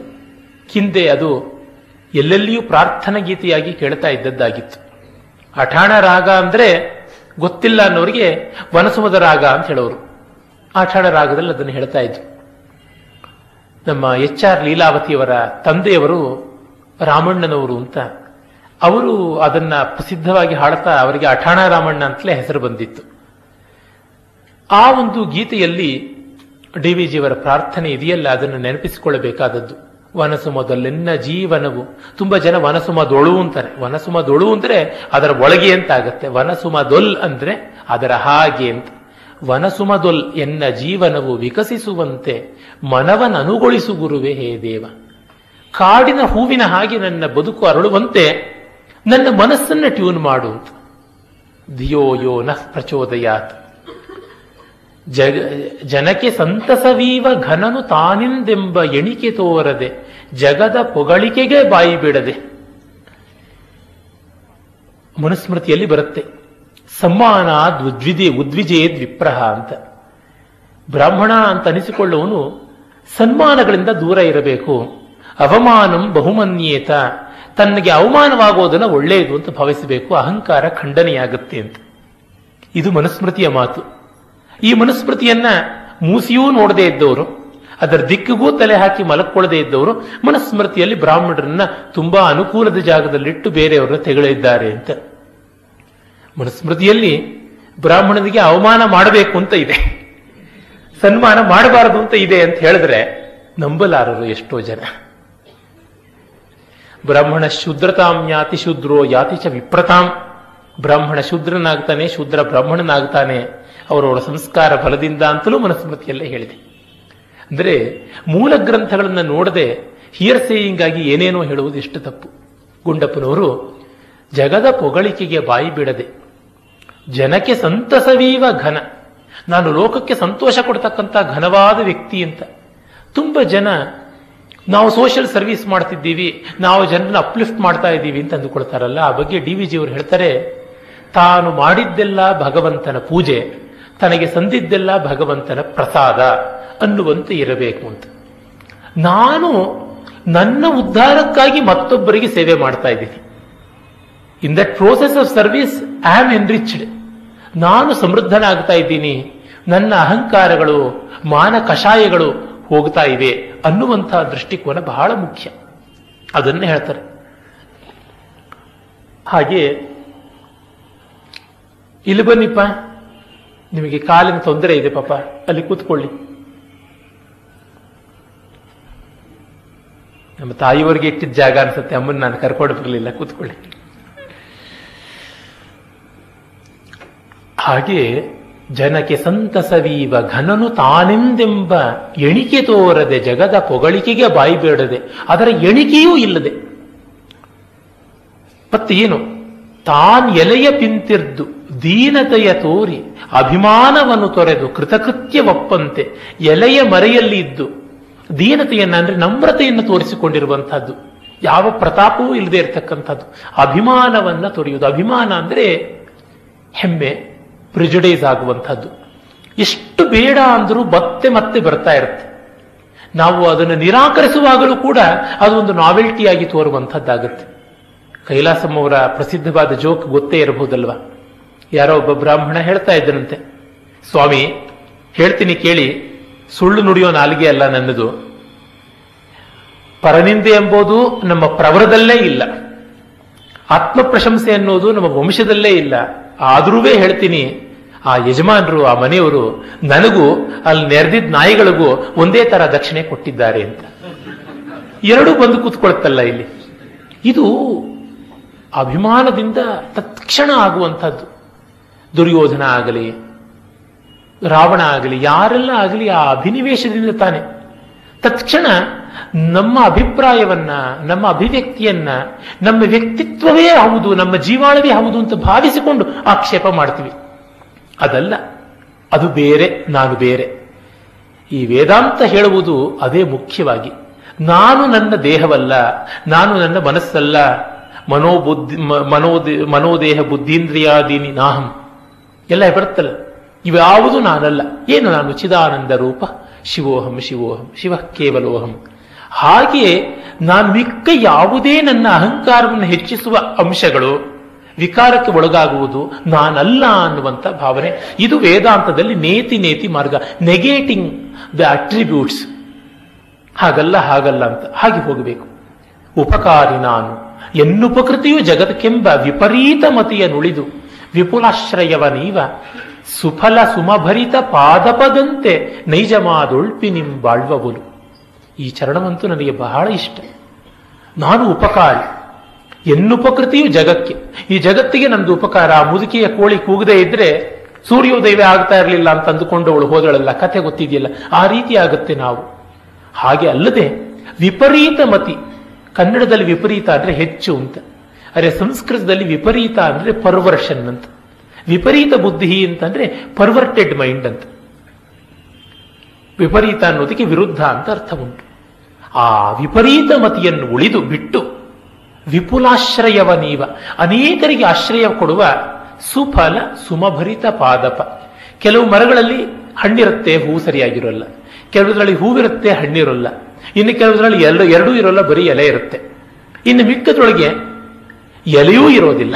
ಹಿಂದೆ ಅದು ಎಲ್ಲೆಲ್ಲಿಯೂ ಪ್ರಾರ್ಥನಾ ಗೀತೆಯಾಗಿ ಕೇಳ್ತಾ ಇದ್ದದ್ದಾಗಿತ್ತು. ಅಠಾಣ ರಾಗ ಅಂದ್ರೆ ಗೊತ್ತಿಲ್ಲ ಅನ್ನೋರಿಗೆ ವನಸುಮದ ರಾಗ ಅಂತ ಹೇಳೋರು. ಆಷಾಢ ರಾಗದಲ್ಲಿ ಅದನ್ನು ಹೇಳ್ತಾ ಇದ್ರು. ನಮ್ಮ ಎಚ್ ಆರ್ ಲೀಲಾವತಿಯವರ ತಂದೆಯವರು ರಾಮಣ್ಣನವರು ಅಂತ, ಅವರು ಅದನ್ನ ಪ್ರಸಿದ್ಧವಾಗಿ ಹಾಡುತ್ತಾ ಅವರಿಗೆ ಅಠಾಣ ರಾಮಣ್ಣ ಅಂತಲೇ ಹೆಸರು ಬಂದಿತ್ತು. ಆ ಒಂದು ಗೀತೆಯಲ್ಲಿ ಡಿ ವಿ ಜಿಯವರ ಪ್ರಾರ್ಥನೆ ಇದೆಯಲ್ಲ, ಅದನ್ನು ನೆನಪಿಸಿಕೊಳ್ಳಬೇಕಾದದ್ದು. ವನಸುಮದಲ್ಲೆನ್ನ ಜೀವನವು, ತುಂಬಾ ಜನ ವನಸುಮದೊಳು ಅಂತಾರೆ. ವನಸುಮದೊಳು ಅಂದ್ರೆ ಅದರ ಒಳಗೆ ಅಂತ ಆಗತ್ತೆ, ವನಸುಮದೊಲ್ ಅಂದ್ರೆ ಅದರ ಹಾಗೆ ಅಂತ. ವನಸುಮದೊಲ್ ಎನ್ನ ಜೀವನವು ವಿಕಸಿಸುವಂತೆ ಮನವನನುಗೊಳಿಸು ಗುರುವೆ ಹೇ ದೇವ. ಕಾಡಿನ ಹೂವಿನ ಹಾಗೆ ನನ್ನ ಬದುಕು ಅರಳುವಂತೆ ನನ್ನ ಮನಸ್ಸನ್ನ ಟ್ಯೂನ್ ಮಾಡು. ಧಿಯೋ ಯೋ ನಃ ಪ್ರಚೋದಯಾತ್, ಜನಕ್ಕೆ ಸಂತಸವೀವ ಘನನು ತಾನಿಂದೆಂಬ ಎಣಿಕೆ ತೋರದೆ ಜಗದ ಪೊಗಳಿಕೆಗೆ ಬಾಯಿ ಬಿಡದೆ. ಮನುಸ್ಮೃತಿಯಲ್ಲಿ ಬರುತ್ತೆ ಸಮ್ಮಾನ ಉದ್ವಿಜೇದ್ ವಿಪ್ರಹ ಅಂತ. ಬ್ರಾಹ್ಮಣ ಅಂತ ಅನಿಸಿಕೊಳ್ಳುವನು ಸನ್ಮಾನಗಳಿಂದ ದೂರ ಇರಬೇಕು. ಅವಮಾನಂ ಬಹುಮನ್ಯೇತ, ತನಗೆ ಅವಮಾನವಾಗೋದನ್ನ ಒಳ್ಳೆಯದು ಅಂತ ಭಾವಿಸಬೇಕು, ಅಹಂಕಾರ ಖಂಡನೆಯಾಗುತ್ತೆ ಅಂತ. ಇದು ಮನುಸ್ಮೃತಿಯ ಮಾತು. ಈ ಮನುಸ್ಮೃತಿಯನ್ನ ಮೂಸಿಯೂ ನೋಡದೇ ಇದ್ದವರು, ಅದರ ದಿಕ್ಕಿಗೂ ತಲೆ ಹಾಕಿ ಮಲಕ್ಕೊಳ್ಳದೆ ಇದ್ದವರು ಮನುಸ್ಮೃತಿಯಲ್ಲಿ ಬ್ರಾಹ್ಮಣರನ್ನ ತುಂಬಾ ಅನುಕೂಲದ ಜಾಗದಲ್ಲಿಟ್ಟು ಬೇರೆಯವರನ್ನ ತೆಗಳಿದ್ದಾರೆ ಅಂತ. ಮನುಸ್ಮೃತಿಯಲ್ಲಿ ಬ್ರಾಹ್ಮಣನಿಗೆ ಅವಮಾನ ಮಾಡಬೇಕು ಅಂತ ಇದೆ, ಸನ್ಮಾನ ಮಾಡಬಾರದು ಅಂತ ಇದೆ ಅಂತ ಹೇಳಿದ್ರೆ ನಂಬಲಾರರು ಎಷ್ಟೋ ಜನ. ಬ್ರಾಹ್ಮಣ ಶೂದ್ರತಾಂ ಯಾತಿ ಶೂದ್ರೋ ಯಾತಿ ಚ ವಿಪ್ರತಾಂ. ಬ್ರಾಹ್ಮಣ ಶೂದ್ರನಾಗ್ತಾನೆ, ಶೂದ್ರ ಬ್ರಾಹ್ಮಣನಾಗ್ತಾನೆ, ಅವರವರ ಸಂಸ್ಕಾರ ಫಲದಿಂದ ಅಂತಲೂ ಮನುಸ್ಮೃತಿಯಲ್ಲೇ ಹೇಳಿದೆ. ಅಂದರೆ ಮೂಲ ಗ್ರಂಥಗಳನ್ನು ನೋಡದೆ ಹಿಯರ್ ಸೇಯಿಂಗಾಗಿ ಏನೇನೋ ಹೇಳುವುದು ಎಷ್ಟು ತಪ್ಪು. ಗುಂಡಪ್ಪನವರು ಜಗದ ಪೊಗಳಿಕೆಗೆ ಬಾಯಿ ಬಿಡದೆ ಜನಕ್ಕೆ ಸಂತಸವೀವ ಘನ, ನಾನು ಲೋಕಕ್ಕೆ ಸಂತೋಷ ಕೊಡ್ತಕ್ಕಂಥ ಘನವಾದ ವ್ಯಕ್ತಿ ಅಂತ. ತುಂಬ ಜನ ನಾವು ಸೋಷಿಯಲ್ ಸರ್ವಿಸ್ ಮಾಡ್ತಿದ್ದೀವಿ, ನಾವು ಜನರನ್ನ ಅಪ್ಲಿಫ್ಟ್ ಮಾಡ್ತಾ ಇದ್ದೀವಿ ಅಂತ ಅಂದುಕೊಳ್ತಾರಲ್ಲ. ಆ ಬಗ್ಗೆ ಡಿ ವಿ ಜಿಯವರು ಹೇಳ್ತಾರೆ, ತಾನು ಮಾಡಿದ್ದೆಲ್ಲ ಭಗವಂತನ ಪೂಜೆ, ತನಗೆ ಸಂದಿದ್ದೆಲ್ಲ ಭಗವಂತನ ಪ್ರಸಾದ ಅನ್ನುವಂತೆ ಇರಬೇಕು ಅಂತ. ನಾನು ನನ್ನ ಉದ್ಧಾರಕ್ಕಾಗಿ ಮತ್ತೊಬ್ಬರಿಗೆ ಸೇವೆ ಮಾಡ್ತಾ ಇದ್ದೀನಿ. In that process of service I am enriched. ನಾನು ಸಮೃದ್ಧನಾಗ್ತಾ ಇದ್ದೀನಿ, ನನ್ನ ಅಹಂಕಾರಗಳು ಮಾನ ಕಷಾಯಗಳು ಹೋಗ್ತಾ ಇವೆ ಅನ್ನುವಂತಹ ದೃಷ್ಟಿಕೋನ ಬಹಳ ಮುಖ್ಯ, ಅದನ್ನೇ ಹೇಳ್ತಾರೆ. ಹಾಗೆ ಇಲ್ಲಿ ಬನ್ನಿಪ್ಪ, ನಿಮಗೆ ಕಾಲಿನ ತೊಂದರೆ ಇದೆ ಪಾಪ, ಅಲ್ಲಿ ಕೂತ್ಕೊಳ್ಳಿ. ನಮ್ಮ ತಾಯಿಯವರಿಗೆ ಇಟ್ಟಿದ್ದ ಜಾಗ ಅನ್ಸುತ್ತೆ, ಅಮ್ಮನ ನಾನು ಕರ್ಕೊಂಡು ಬರಲಿಲ್ಲ, ಕೂತ್ಕೊಳ್ಳಿ. ಹಾಗೆ ಜನಕ್ಕೆ ಸಂತಸವೀವ ಘನನು ತಾನೆಂದೆಂಬ ಎಣಿಕೆ ತೋರದೆ ಜಗದ ಪೊಗಳಿಕೆಗೆ ಬಾಯಿ ಬೇಡದೆ, ಅದರ ಎಣಿಕೆಯೂ ಇಲ್ಲದೆ. ಮತ್ತೆ ಏನು, ತಾನ್ ಎಲೆಯ ಪಿಂತಿರ್ದು ದೀನತೆಯ ತೋರಿ ಅಭಿಮಾನವನ್ನು ತೊರೆದು ಕೃತಕೃತ್ಯವಪ್ಪಂತೆ. ಎಲೆಯ ಮರೆಯಲ್ಲಿ ಇದ್ದು ದೀನತೆಯನ್ನ ಅಂದ್ರೆ ನಮ್ರತೆಯನ್ನು ತೋರಿಸಿಕೊಂಡಿರುವಂತಹದ್ದು, ಯಾವ ಪ್ರತಾಪವೂ ಇಲ್ಲದೆ ಇರತಕ್ಕಂಥದ್ದು, ಅಭಿಮಾನವನ್ನ ತೊರೆಯುವುದು. ಅಭಿಮಾನ ಅಂದ್ರೆ ಹೆಮ್ಮೆ, ಪ್ರಿಜುಡೈಸ್ ಆಗುವಂಥದ್ದು. ಎಷ್ಟು ಬೇಡ ಅಂದರೂ ಮತ್ತೆ ಮತ್ತೆ ಬರ್ತಾ ಇರುತ್ತೆ. ನಾವು ಅದನ್ನು ನಿರಾಕರಿಸುವಾಗಲೂ ಕೂಡ ಅದೊಂದು ನಾವೆಲ್ಟಿಯಾಗಿ ತೋರುವಂಥದ್ದಾಗುತ್ತೆ. ಕೈಲಾಸಂ ಅವರ ಪ್ರಸಿದ್ಧವಾದ ಜೋಕ್ ಗೊತ್ತೇ ಇರಬಹುದಲ್ವಾ. ಯಾರೋ ಒಬ್ಬ ಬ್ರಾಹ್ಮಣ ಹೇಳ್ತಾ ಇದ್ದರಂತೆ, ಸ್ವಾಮಿ ಹೇಳ್ತೀನಿ ಕೇಳಿ, ಸುಳ್ಳು ನುಡಿಯೋ ನಾಲಿಗೆ ಅಲ್ಲ ನನ್ನದು, ಪರನಿಂದೆ ಎಂಬುದು ನಮ್ಮ ಪ್ರವರದಲ್ಲೇ ಇಲ್ಲ, ಆತ್ಮ ಪ್ರಶಂಸೆ ಅನ್ನೋದು ನಮ್ಮ ವಂಶದಲ್ಲೇ ಇಲ್ಲ, ಆದ್ರೂ ಹೇಳ್ತೀನಿ, ಆ ಯಜಮಾನರು ಆ ಮನೆಯವರು ನನಗೂ ಅಲ್ಲಿ ನೆರೆದಿದ್ದ ನಾಯಿಗಳಿಗೂ ಒಂದೇ ತರ ದಕ್ಷಿಣೆ ಕೊಟ್ಟಿದ್ದಾರೆ ಅಂತ. ಎರಡೂ ಬಂದು ಕೂತ್ಕೊಳ್ತಲ್ಲ ಇಲ್ಲಿ. ಇದು ಅಭಿಮಾನದಿಂದ ತತ್ಕ್ಷಣ ಆಗುವಂಥದ್ದು. ದುರ್ಯೋಧನ ಆಗಲಿ, ರಾವಣ ಆಗಲಿ, ಯಾರೆಲ್ಲ ಆಗಲಿ, ಆ ಅಭಿನಿವೇಶದಿಂದ ತಾನೆ ತತ್ಕ್ಷಣ ನಮ್ಮ ಅಭಿಪ್ರಾಯವನ್ನ, ನಮ್ಮ ಅಭಿವ್ಯಕ್ತಿಯನ್ನ, ನಮ್ಮ ವ್ಯಕ್ತಿತ್ವವೇ ಹೌದು, ನಮ್ಮ ಜೀವಾಳವೇ ಹೌದು ಅಂತ ಭಾವಿಸಿಕೊಂಡು ಆಕ್ಷೇಪ ಮಾಡ್ತೀವಿ. ಅದಲ್ಲ, ಅದು ಬೇರೆ, ನಾನು ಬೇರೆ. ಈ ವೇದಾಂತ ಹೇಳುವುದು ಅದೇ ಮುಖ್ಯವಾಗಿ. ನಾನು ನನ್ನ ದೇಹವಲ್ಲ, ನಾನು ನನ್ನ ಮನಸ್ಸಲ್ಲ, ಮನೋದೇಹ ಬುದ್ಧೀಂದ್ರಿಯಾದೀನಿ ನಾಹಂ ಎಲ್ಲ ಬರುತ್ತಲ್ಲ, ಇವ್ಯಾವುದು ನಾನಲ್ಲ. ಏನು ನಾನು? ಚಿದಾನಂದ ರೂಪ ಶಿವೋಹಂ ಶಿವೋಹಂ ಶಿವ ಕೇವಲೋಹಂ. ಹಾಗೆಯೇ ನಾನು ಮಿಕ್ಕ ಯಾವುದೇ ನನ್ನ ಅಹಂಕಾರವನ್ನು ಹೆಚ್ಚಿಸುವ ಅಂಶಗಳು, ವಿಕಾರಕ್ಕೆ ಒಳಗಾಗುವುದು, ನಾನಲ್ಲ ಅನ್ನುವಂಥ ಭಾವನೆ. ಇದು ವೇದಾಂತದಲ್ಲಿ ನೇತಿ ನೇತಿ ಮಾರ್ಗ, ನೆಗೇಟಿಂಗ್ ದ ಅಟ್ರಿಬ್ಯೂಟ್ಸ್. ಹಾಗಲ್ಲ ಹಾಗಲ್ಲ ಅಂತ ಹಾಗೆ ಹೋಗಬೇಕು. ಉಪಕಾರಿ ನಾನು ಎನ್ನುಪಕೃತಿಯು ಜಗತ್ಕೆಂಬ ವಿಪರೀತ ಮತಿಯನುಳಿದು ವಿಪುಲಾಶ್ರಯವ ನೀವ ಸುಫಲ ಸುಮಭರಿತ ಪಾದಪದಂತೆ ನೈಜಮಾದೊಳ್ಪಿ ನಿಂಬಾಳ್ವವನು. ಈ ಚರಣವಂತೂ ನನಗೆ ಬಹಳ ಇಷ್ಟ. ನಾನು ಉಪಕಾರಿ, ಎನ್ನುಪಕೃತಿಯು ಜಗಕ್ಕೆ, ಈ ಜಗತ್ತಿಗೆ ನಂದು ಉಪಕಾರ. ಮುದುಕಿಯ ಕೋಳಿ ಕೂಗದೇ ಇದ್ರೆ ಸೂರ್ಯೋದಯವೇ ಆಗ್ತಾ ಇರಲಿಲ್ಲ ಅಂತ ಅಂದುಕೊಂಡು ಅವಳು ಹೋದಳಲ್ಲ, ಕಥೆ ಗೊತ್ತಿದೆಯಲ್ಲ. ಆ ರೀತಿ ಆಗುತ್ತೆ ನಾವು. ಹಾಗೆ ಅಲ್ಲದೆ ವಿಪರೀತ ಮತಿ, ಕನ್ನಡದಲ್ಲಿ ವಿಪರೀತ ಅಂದ್ರೆ ಹೆಚ್ಚು ಅಂತ, ಅರೆ ಸಂಸ್ಕೃತದಲ್ಲಿ ವಿಪರೀತ ಅಂದ್ರೆ ಪರ್ವರ್ಷನ್ ಅಂತ, ವಿಪರೀತ ಬುದ್ಧಿ ಅಂತಂದ್ರೆ ಪರ್ವರ್ಟೆಡ್ ಮೈಂಡ್ ಅಂತ. ವಿಪರೀತ ಅನ್ನೋದಕ್ಕೆ ವಿರುದ್ಧ ಅಂತ ಅರ್ಥ ಉಂಟು. ಆ ವಿಪರೀತ ಮತಿಯನ್ನು ಉಳಿದು ಬಿಟ್ಟು ವಿಪುಲಾಶ್ರಯವ ನೀವ, ಅನೇಕರಿಗೆ ಆಶ್ರಯ ಕೊಡುವ ಸುಫಲ ಸುಮಭರಿತ ಪಾದಪ. ಕೆಲವು ಮರಗಳಲ್ಲಿ ಹಣ್ಣಿರುತ್ತೆ, ಹೂ ಸರಿಯಾಗಿರೋಲ್ಲ, ಕೆಲವುದ್ರಲ್ಲಿ ಹೂವಿರುತ್ತೆ, ಹಣ್ಣಿರೋಲ್ಲ, ಇನ್ನು ಕೆಲವುದ್ರಲ್ಲಿ ಎರಡೂ ಇರೋಲ್ಲ, ಬರೀ ಎಲೆ ಇರುತ್ತೆ, ಇನ್ನು ಮಿಕ್ಕದ್ರೊಳಗೆ ಎಲೆಯೂ ಇರೋದಿಲ್ಲ,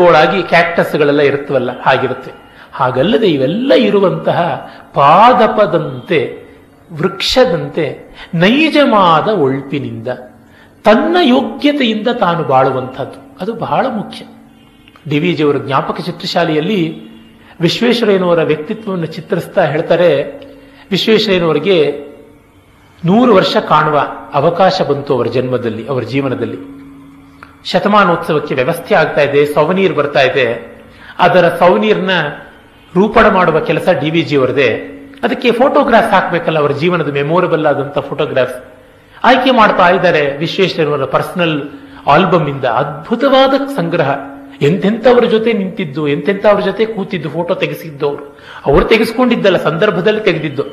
ಬೋಳಾಗಿ ಕ್ಯಾಕ್ಟಸ್ಗಳೆಲ್ಲ ಇರುತ್ತವಲ್ಲ ಹಾಗಿರುತ್ತೆ. ಹಾಗಲ್ಲದೆ ಇವೆಲ್ಲ ಇರುವಂತಹ ಪಾದಪದಂತೆ, ವೃಕ್ಷದಂತೆ ನೈಜವಾದ ಒಳ್ಪಿನಿಂದ, ತನ್ನ ಯೋಗ್ಯತೆಯಿಂದ ತಾನು ಬಾಳುವಂಥದ್ದು, ಅದು ಬಹಳ ಮುಖ್ಯ. ಡಿ ವಿ ಜಿಯವರ ಜ್ಞಾಪಕ ಚಿತ್ರಶಾಲೆಯಲ್ಲಿ ವಿಶ್ವೇಶ್ವರಯ್ಯನವರ ವ್ಯಕ್ತಿತ್ವವನ್ನು ಚಿತ್ರಿಸ್ತಾ ಹೇಳ್ತಾರೆ, ವಿಶ್ವೇಶ್ವರಯ್ಯನವರಿಗೆ 100 ವರ್ಷ ಕಾಣುವ ಅವಕಾಶ ಬಂತು ಅವರ ಜನ್ಮದಲ್ಲಿ, ಅವರ ಜೀವನದಲ್ಲಿ. ಶತಮಾನೋತ್ಸವಕ್ಕೆ ವ್ಯವಸ್ಥೆ ಆಗ್ತಾ ಇದೆ, ಸೌನೀರ್ ಬರ್ತಾ ಇದೆ, ಅದರ ಸೌನೀರ್ನ ರೂಪಣ ಮಾಡುವ ಕೆಲಸ ಡಿ ವಿ ಜಿಯವರದೇ. ಅದಕ್ಕೆ ಫೋಟೋಗ್ರಾಫ್ಸ್ ಹಾಕಬೇಕಲ್ಲ, ಅವರ ಜೀವನದ ಮೆಮೊರಬಲ್ ಆದಂಥ ಫೋಟೋಗ್ರಾಫ್ಸ್ ಆಯ್ಕೆ ಮಾಡ್ತಾ ಇದ್ದಾರೆ ವಿಶ್ವೇಶ್ವರಯ್ಯನವರ ಪರ್ಸನಲ್ ಆಲ್ಬಮ್ ಇಂದ. ಅದ್ಭುತವಾದ ಸಂಗ್ರಹ, ಎಂತೆಂಥವ್ರ ಜೊತೆ ನಿಂತಿದ್ದು, ಎಂತೆಂಥವ್ರ ಜೊತೆ ಕೂತಿದ್ದು, ಫೋಟೋ ತೆಗೆಸಿದ್ದು, ಅವರು ತೆಗೆಸ್ಕೊಂಡಿದ್ದಲ್ಲ, ಸಂದರ್ಭದಲ್ಲಿ ತೆಗೆದಿದ್ದು.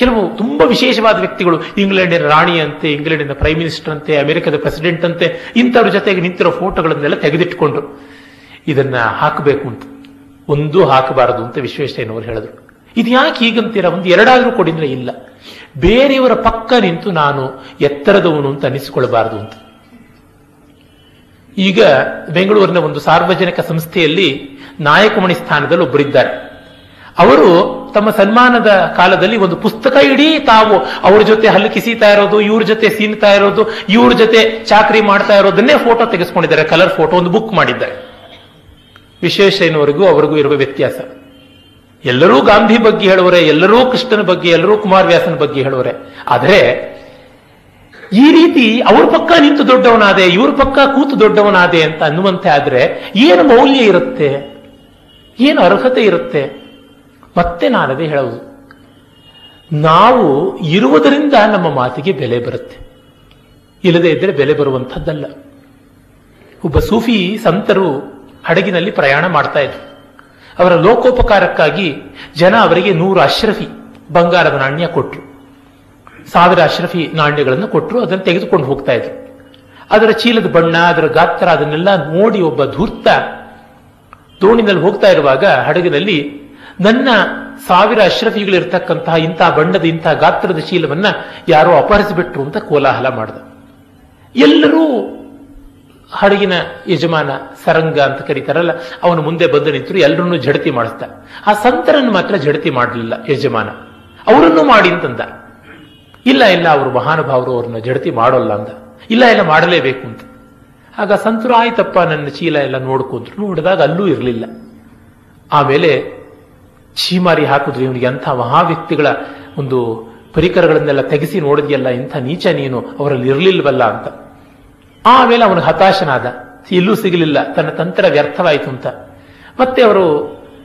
ಕೆಲವು ತುಂಬಾ ವಿಶೇಷವಾದ ವ್ಯಕ್ತಿಗಳು, ಇಂಗ್ಲೆಂಡಿನ ರಾಣಿ ಅಂತೆ, ಇಂಗ್ಲೆಂಡಿನ ಪ್ರೈಮ್ ಮಿನಿಸ್ಟರ್ ಅಂತೆ, ಅಮೆರಿಕದ ಪ್ರೆಸಿಡೆಂಟ್ ಅಂತೆ, ಇಂಥವ್ರ ಜೊತೆಗೆ ನಿಂತಿರೋ ಫೋಟೋಗಳನ್ನೆಲ್ಲ ತೆಗೆದಿಟ್ಟುಕೊಂಡ್ರು. ಇದನ್ನ ಹಾಕಬೇಕು ಅಂತ, ಒಂದೂ ಹಾಕಬಾರದು ಅಂತ ವಿಶ್ವೇಶ್ವರಯ್ಯನವರು ಹೇಳಿದ್ರು. ಇದು ಯಾಕೆ ಹೀಗಂತೀರ, ಒಂದು ಎರಡಾದ್ರೂ ಕೊಡಿದ್ರೆ ಇಲ್ಲ, ಬೇರೆಯವರ ಪಕ್ಕ ನಿಂತು ನಾನು ಎತ್ತರದವನು ಅಂತ ಅನಿಸಿಕೊಳ್ಬಾರದು ಅಂತ. ಈಗ ಬೆಂಗಳೂರಿನ ಒಂದು ಸಾರ್ವಜನಿಕ ಸಂಸ್ಥೆಯಲ್ಲಿ ನಾಯಕಮಣಿ ಸ್ಥಾನದಲ್ಲಿ ಒಬ್ಬರಿದ್ದಾರೆ. ಅವರು ತಮ್ಮ ಸನ್ಮಾನದ ಕಾಲದಲ್ಲಿ ಒಂದು ಪುಸ್ತಕ ಇಡೀ ತಾವು ಅವ್ರ ಜೊತೆ ಹಲಕಿಸೀತಾ ಇರೋದು, ಇವ್ರ ಜೊತೆ ಸೀನ್ತಾ ಇರೋದು, ಇವ್ರ ಜೊತೆ ಚಾಕರಿ ಮಾಡ್ತಾ ಇರೋದನ್ನೇ ಫೋಟೋ ತೆಗೆಸ್ಕೊಂಡಿದ್ದಾರೆ, ಕಲರ್ ಫೋಟೋ ಒಂದು ಬುಕ್ ಮಾಡಿದ್ದಾರೆ. ವಿಶ್ವೇಶ್ವರಯ್ಯನವರಿಗೂ ಅವ್ರಿಗೂ ಇರುವ ವ್ಯತ್ಯಾಸ, ಎಲ್ಲರೂ ಗಾಂಧಿ ಬಗ್ಗೆ ಹೇಳುವರೆ, ಎಲ್ಲರೂ ಕೃಷ್ಣನ ಬಗ್ಗೆ, ಎಲ್ಲರೂ ಕುಮಾರ್ ವ್ಯಾಸನ ಬಗ್ಗೆ ಹೇಳುವರೆ, ಆದರೆ ಈ ರೀತಿ ಅವ್ರ ಪಕ್ಕ ನಿಂತು ದೊಡ್ಡವನಾದೆ, ಇವ್ರ ಪಕ್ಕ ಕೂತು ದೊಡ್ಡವನಾದೆ ಅಂತ ಅನ್ನುವಂತೆ ಆದ್ರೆ ಏನು ಮೌಲ್ಯ ಇರುತ್ತೆ, ಏನು ಅರ್ಹತೆ ಇರುತ್ತೆ? ಮತ್ತೆ ನಾನದೇ ಹೇಳುವುದು, ನಾವು ಇರುವುದರಿಂದ ನಮ್ಮ ಮಾತಿಗೆ ಬೆಲೆ ಬರುತ್ತೆ, ಇಲ್ಲದೇ ಇದ್ರೆ ಬೆಲೆ ಬರುವಂಥದ್ದಲ್ಲ. ಒಬ್ಬ ಸೂಫಿ ಸಂತರು ಹಡಗಿನಲ್ಲಿ ಪ್ರಯಾಣ ಮಾಡ್ತಾ ಇದ್ರು. ಅವರ ಲೋಕೋಪಕಾರಕ್ಕಾಗಿ ಜನ ಅವರಿಗೆ 100 ಅಶ್ರಫಿ ಬಂಗಾರದ ನಾಣ್ಯ ಕೊಟ್ಟರು, 1000 ಅಶ್ರಫಿ ನಾಣ್ಯಗಳನ್ನು ಕೊಟ್ಟರು. ಅದನ್ನು ತೆಗೆದುಕೊಂಡು ಹೋಗ್ತಾ ಇದ್ರು. ಅದರ ಚೀಲದ ಬಣ್ಣ, ಅದರ ಗಾತ್ರ, ಅದನ್ನೆಲ್ಲ ನೋಡಿ ಒಬ್ಬ ಧೂರ್ತ ದೋಣಿನಲ್ಲಿ ಹೋಗ್ತಾ ಇರುವಾಗ ಹಡಗಿನಲ್ಲಿ, ನನ್ನ 1000 ಅಶ್ರಫಿಗಳಿರ್ತಕ್ಕಂತಹ ಇಂತಹ ಬಣ್ಣದ, ಇಂತಹ ಗಾತ್ರದ ಚೀಲವನ್ನ ಯಾರೋ ಅಪಹರಿಸಿಬಿಟ್ರು ಅಂತ ಕೋಲಾಹಲ ಮಾಡಿದ. ಎಲ್ಲರೂ ಹಡಗಿನ ಯಜಮಾನ, ಸರಂಗ ಅಂತ ಕರೀತಾರಲ್ಲ, ಅವನು ಮುಂದೆ ಬಂದು ನಿಂತರು. ಎಲ್ಲರನ್ನೂ ಝಡತಿ ಮಾಡಿಸ್ದ. ಆ ಸಂತರನ್ನು ಮಾತ್ರ ಝಡತಿ ಮಾಡಲಿಲ್ಲ ಯಜಮಾನ. ಅವರನ್ನು ಮಾಡಿ ಅಂತಂದ. ಇಲ್ಲ ಇಲ್ಲ, ಅವರು ಮಹಾನುಭಾವರು, ಅವ್ರನ್ನ ಝಡತಿ ಮಾಡೋಲ್ಲ ಅಂದ. ಇಲ್ಲ ಇಲ್ಲ, ಮಾಡಲೇಬೇಕು ಅಂತ. ಆಗ ಸಂತರು, ಆಯ್ತಪ್ಪ ನನ್ನ ಚೀಲ ಎಲ್ಲ ನೋಡ್ಕೊಂಡ್ರು. ನೋಡಿದಾಗ ಅಲ್ಲೂ ಇರಲಿಲ್ಲ. ಆಮೇಲೆ ಛೀಮಾರಿ ಹಾಕಿದ್ರು ಇವನಿಗೆ, ಅಂಥ ಮಹಾವ್ಯಕ್ತಿಗಳ ಒಂದು ಪರಿಕರಗಳನ್ನೆಲ್ಲ ತೆಗೆಸಿ ನೋಡಿದ್ಯಲ್ಲ, ಇಂಥ ನೀಚ ನೀನು, ಅವರಲ್ಲಿ ಇರಲಿಲ್ವಲ್ಲ ಅಂತ. ಆಮೇಲೆ ಅವನು ಹತಾಶನಾದ, ಇಲ್ಲೂ ಸಿಗಲಿಲ್ಲ, ತನ್ನ ತಂತ್ರ ವ್ಯರ್ಥವಾಯಿತು ಅಂತ. ಮತ್ತೆ ಅವರು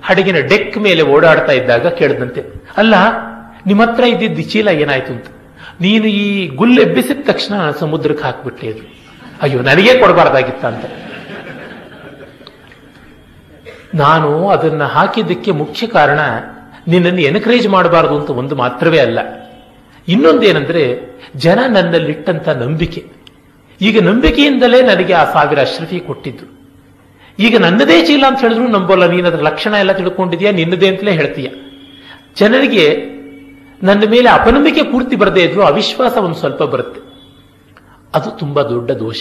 ಹಡಗಿನ ಡೆಕ್ ಮೇಲೆ ಓಡಾಡ್ತಾ ಇದ್ದಾಗ ಕೇಳಿದಂತೆ, ಅಲ್ಲ ನಿಮ್ಮ ಹತ್ರ ಇದ್ದಿದ್ದ ಚೀಲ ಏನಾಯ್ತು ಅಂತ. ನೀನು ಈ ಗುಲ್ಲೆಬ್ಬಿಸಿದ ತಕ್ಷಣ ಸಮುದ್ರಕ್ಕೆ ಹಾಕ್ಬಿಟ್ಟೆ ಅದು. ಅಯ್ಯೋ, ನನಗೇ ಕೊಡಬಾರ್ದಾಗಿತ್ತ ಅಂತ. ನಾನು ಅದನ್ನ ಹಾಕಿದ್ದಕ್ಕೆ ಮುಖ್ಯ ಕಾರಣ ನಿನ್ನನ್ನು ಎನ್ಕರೇಜ್ ಮಾಡಬಾರದು ಅಂತ ಒಂದು ಮಾತ್ರವೇ ಅಲ್ಲ, ಇನ್ನೊಂದೇನೆಂದ್ರೆ ಜನ ನನ್ನಲ್ಲಿಟ್ಟಂತ ನಂಬಿಕೆ. ಈಗ ನಂಬಿಕೆಯಿಂದಲೇ ನನಗೆ ಆ 1000 ಅಶ್ರಫಿ ಕೊಟ್ಟಿದ್ದು. ಈಗ ನನ್ನದೇ ಚೀಲ ಅಂತ ಹೇಳಿದ್ರು ನಂಬೋಲ್ಲ, ನೀನು ಅದರ ಲಕ್ಷಣ ಎಲ್ಲ ತಿಳ್ಕೊಂಡಿದ್ಯಾ, ನಿನ್ನದೇ ಅಂತಲೇ ಹೇಳ್ತೀಯ. ಜನರಿಗೆ ನನ್ನ ಮೇಲೆ ಅಪನಂಬಿಕೆ ಪೂರ್ತಿ ಬರದೇ ಇದ್ರು ಅವಿಶ್ವಾಸ ಒಂದು ಸ್ವಲ್ಪ ಬರುತ್ತೆ. ಅದು ತುಂಬಾ ದೊಡ್ಡ ದೋಷ.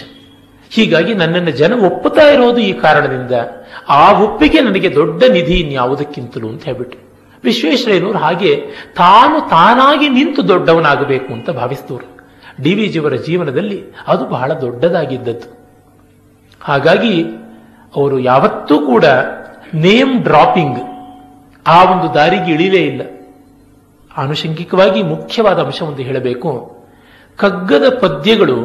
ಹೀಗಾಗಿ ನನ್ನನ್ನು ಜನ ಒಪ್ಪುತ್ತಾ ಇರೋದು ಈ ಕಾರಣದಿಂದ ಆ ಒಪ್ಪಿಗೆ ನನಗೆ ದೊಡ್ಡ ನಿಧಿ ಇನ್ಯಾವುದಕ್ಕಿಂತಲೂ ಅಂತ ಹೇಳ್ಬಿಟ್ರು. ವಿಶ್ವೇಶ್ವರಯ್ಯನವರು ಹಾಗೆ ತಾನು ತಾನಾಗಿ ನಿಂತು ದೊಡ್ಡವನಾಗಬೇಕು ಅಂತ ಭಾವಿಸಿದವರು. ಡಿ ವಿ ಜಿಯವರ ಜೀವನದಲ್ಲಿ ಅದು ಬಹಳ ದೊಡ್ಡದಾಗಿದ್ದದ್ದು. ಹಾಗಾಗಿ ಅವರು ಯಾವತ್ತೂ ಕೂಡ ನೇಮ್ ಡ್ರಾಪಿಂಗ್ ಆ ಒಂದು ದಾರಿಗೆ ಇಳಿಲೇ ಇಲ್ಲ. ಆನುಷಂಗಿಕವಾಗಿ ಮುಖ್ಯವಾದ ಅಂಶವೊಂದು ಹೇಳಬೇಕು. ಕಗ್ಗದ ಪದ್ಯಗಳು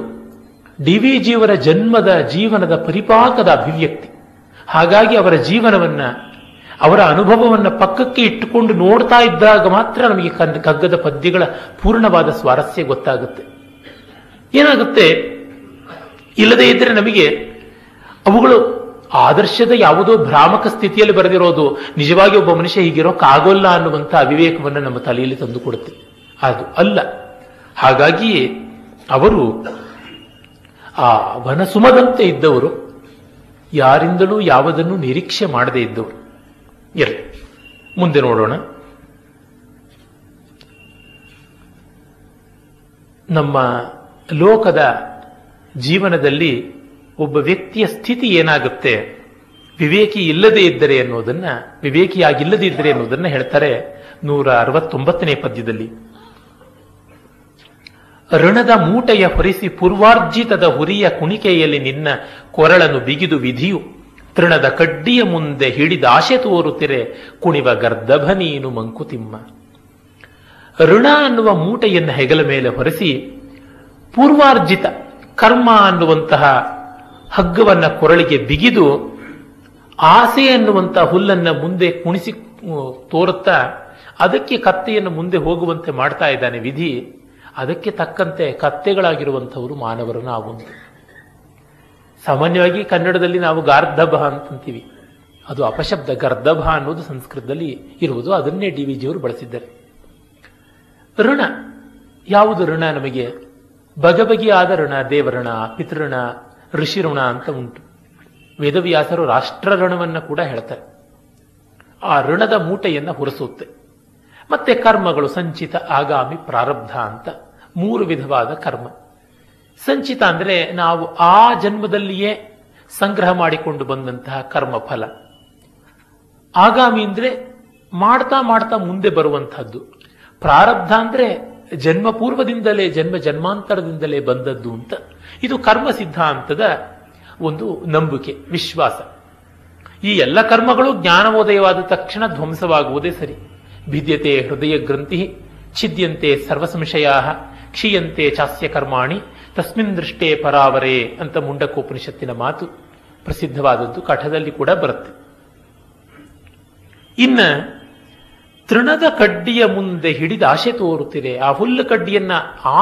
ಡಿ ವಿ ಜಿಯವರ ಜನ್ಮದ ಜೀವನದ ಪರಿಪಾಕದ ಅಭಿವ್ಯಕ್ತಿ. ಹಾಗಾಗಿ ಅವರ ಜೀವನವನ್ನ, ಅವರ ಅನುಭವವನ್ನ ಪಕ್ಕಕ್ಕೆ ಇಟ್ಟುಕೊಂಡು ನೋಡ್ತಾ ಇದ್ದಾಗ ಮಾತ್ರ ನಮಗೆ ಕಗ್ಗದ ಪದ್ಯಗಳ ಪೂರ್ಣವಾದ ಸ್ವಾರಸ್ಯ ಗೊತ್ತಾಗುತ್ತೆ. ಏನಾಗುತ್ತೆ, ಇಲ್ಲದೇ ಇದ್ರೆ ನಮಗೆ ಅವುಗಳು ಆದರ್ಶದ ಯಾವುದೋ ಭ್ರಾಮಕ ಸ್ಥಿತಿಯಲ್ಲಿ ಬರೆದಿರೋದು, ನಿಜವಾಗಿ ಒಬ್ಬ ಮನುಷ್ಯ ಹೀಗಿರೋಕ್ಕಾಗೋಲ್ಲ ಅನ್ನುವಂಥ ಅವಿವೇಕವನ್ನು ನಮ್ಮ ತಲೆಯಲ್ಲಿ ತಂದುಕೊಡುತ್ತೆ. ಅದು ಅಲ್ಲ. ಹಾಗಾಗಿಯೇ ಅವರು ಆ ವನಸುಮದಂತೆ ಇದ್ದವರು, ಯಾರಿಂದಲೂ ಯಾವುದನ್ನು ನಿರೀಕ್ಷೆ ಮಾಡದೇ ಇದ್ದವರು. ಇರಲಿ, ಮುಂದೆ ನೋಡೋಣ. ನಮ್ಮ ಲೋಕದ ಜೀವನದಲ್ಲಿ ಒಬ್ಬ ವ್ಯಕ್ತಿಯ ಸ್ಥಿತಿ ಏನಾಗುತ್ತೆ ವಿವೇಕಿಯಾಗಿಲ್ಲದಿದ್ದರೆ ಅನ್ನೋದನ್ನ ಹೇಳ್ತಾರೆ 169ನೇ ಪದ್ಯದಲ್ಲಿ. ಋಣದ ಮೂಟೆಯ ಹೊರಿಸಿ ಪೂರ್ವಾರ್ಜಿತದ ಹುರಿಯ ಕುಣಿಕೆಯಲ್ಲಿ ನಿನ್ನ ಕೊರಳನ್ನು ಬಿಗಿದು ವಿಧಿಯು ತೃಣದ ಕಡ್ಡಿಯ ಮುಂದೆ ಹಿಡಿದ ಆಶೆ ತೋರುತ್ತಿರೆ ಕುಣಿವ ಗರ್ಧಭ ನೀನು ಮಂಕುತಿಮ್ಮ. ಋಣ ಅನ್ನುವ ಮೂಟೆಯನ್ನು ಹೆಗಲ ಮೇಲೆ ಹೊರಿಸಿ ಪೂರ್ವಾರ್ಜಿತ ಕರ್ಮ ಅನ್ನುವಂತಹ ಹಗ್ಗವನ್ನು ಕೊರಳಿಗೆ ಬಿಗಿದು ಆಸೆ ಅನ್ನುವಂತಹ ಹುಲ್ಲನ್ನು ಮುಂದೆ ಕುಣಿಸಿ ತೋರುತ್ತಾ ಅದಕ್ಕೆ ಕತ್ತೆಯನ್ನು ಮುಂದೆ ಹೋಗುವಂತೆ ಮಾಡ್ತಾ ಇದ್ದಾನೆ ವಿಧಿ. ಅದಕ್ಕೆ ತಕ್ಕಂತೆ ಕತ್ತೆಗಳಾಗಿರುವಂಥವರು ಮಾನವರು ನಾವು. ಸಾಮಾನ್ಯವಾಗಿ ಕನ್ನಡದಲ್ಲಿ ನಾವು ಗಾರ್ಧಭ ಅಂತೀವಿ, ಅದು ಅಪಶಬ್ದ. ಗರ್ಧಭ ಅನ್ನೋದು ಸಂಸ್ಕೃತದಲ್ಲಿ ಇರುವುದು, ಅದನ್ನೇ ಡಿ ವಿ ಜಿಯವರು ಬಳಸಿದ್ದಾರೆ. ಋಣ ಯಾವುದು? ಋಣ ನಮಗೆ ಬಗೆಬಗೆಯಾದ ಋಣ, ದೇವಋಣ, ಪಿತೃಋಣ, ಋಷಿ ಋಣ ಅಂತ ಉಂಟು. ವೇದವ್ಯಾಸರು ರಾಷ್ಟ್ರ ಋಣವನ್ನು ಕೂಡ ಹೇಳ್ತಾರೆ. ಆ ಋಣದ ಮೂಟೆಯನ್ನು ಹೊರಿಸುತ್ತೆ. ಮತ್ತೆ ಕರ್ಮಗಳು ಸಂಚಿತ, ಆಗಾಮಿ, ಪ್ರಾರಬ್ಧ ಅಂತ ಮೂರು ವಿಧವಾದ ಕರ್ಮ. ಸಂಚಿತ ಅಂದರೆ ನಾವು ಆ ಜನ್ಮದಲ್ಲಿಯೇ ಸಂಗ್ರಹ ಮಾಡಿಕೊಂಡು ಬಂದಂತಹ ಕರ್ಮಫಲ. ಆಗಾಮಿ ಅಂದರೆ ಮಾಡ್ತಾ ಮಾಡ್ತಾ ಮುಂದೆ ಬರುವಂತಹದ್ದು. ಪ್ರಾರಬ್ಧ ಅಂದರೆ ಜನ್ಮ ಪೂರ್ವದಿಂದಲೇ, ಜನ್ಮ ಜನ್ಮಾಂತರದಿಂದಲೇ ಬಂದದ್ದು ಅಂತ. ಇದು ಕರ್ಮ ಸಿದ್ಧಾಂತದ ಒಂದು ನಂಬಿಕೆ, ವಿಶ್ವಾಸ. ಈ ಎಲ್ಲ ಕರ್ಮಗಳು ಜ್ಞಾನೋದಯವಾದ ತಕ್ಷಣ ಧ್ವಂಸವಾಗುವುದೇ ಸರಿ. ಭಿದ್ಯತೆ ಹೃದಯ ಗ್ರಂಥಿ, ಛಿದ್ಯಂತೆ ಸರ್ವಸಂಶಯಾ, ಕ್ಷೀಯಂತೆ ಚಾಸ್ಯ ಕರ್ಮಾಣಿ, ತಸ್ಮಿನ್ ದೃಷ್ಟೇ ಪರಾವರೇ ಅಂತ ಮುಂಡಕೋಪನಿಷತ್ತಿನ ಮಾತು ಪ್ರಸಿದ್ಧವಾದದ್ದು. ಕಠದಲ್ಲಿ ಕೂಡ ಬರುತ್ತೆ. ಇನ್ನು ತೃಣದ ಕಡ್ಡಿಯ ಮುಂದೆ ಹಿಡಿದ ಆಶೆ ತೋರುತ್ತಿದೆ. ಆ ಹುಲ್ಲು ಕಡ್ಡಿಯನ್ನ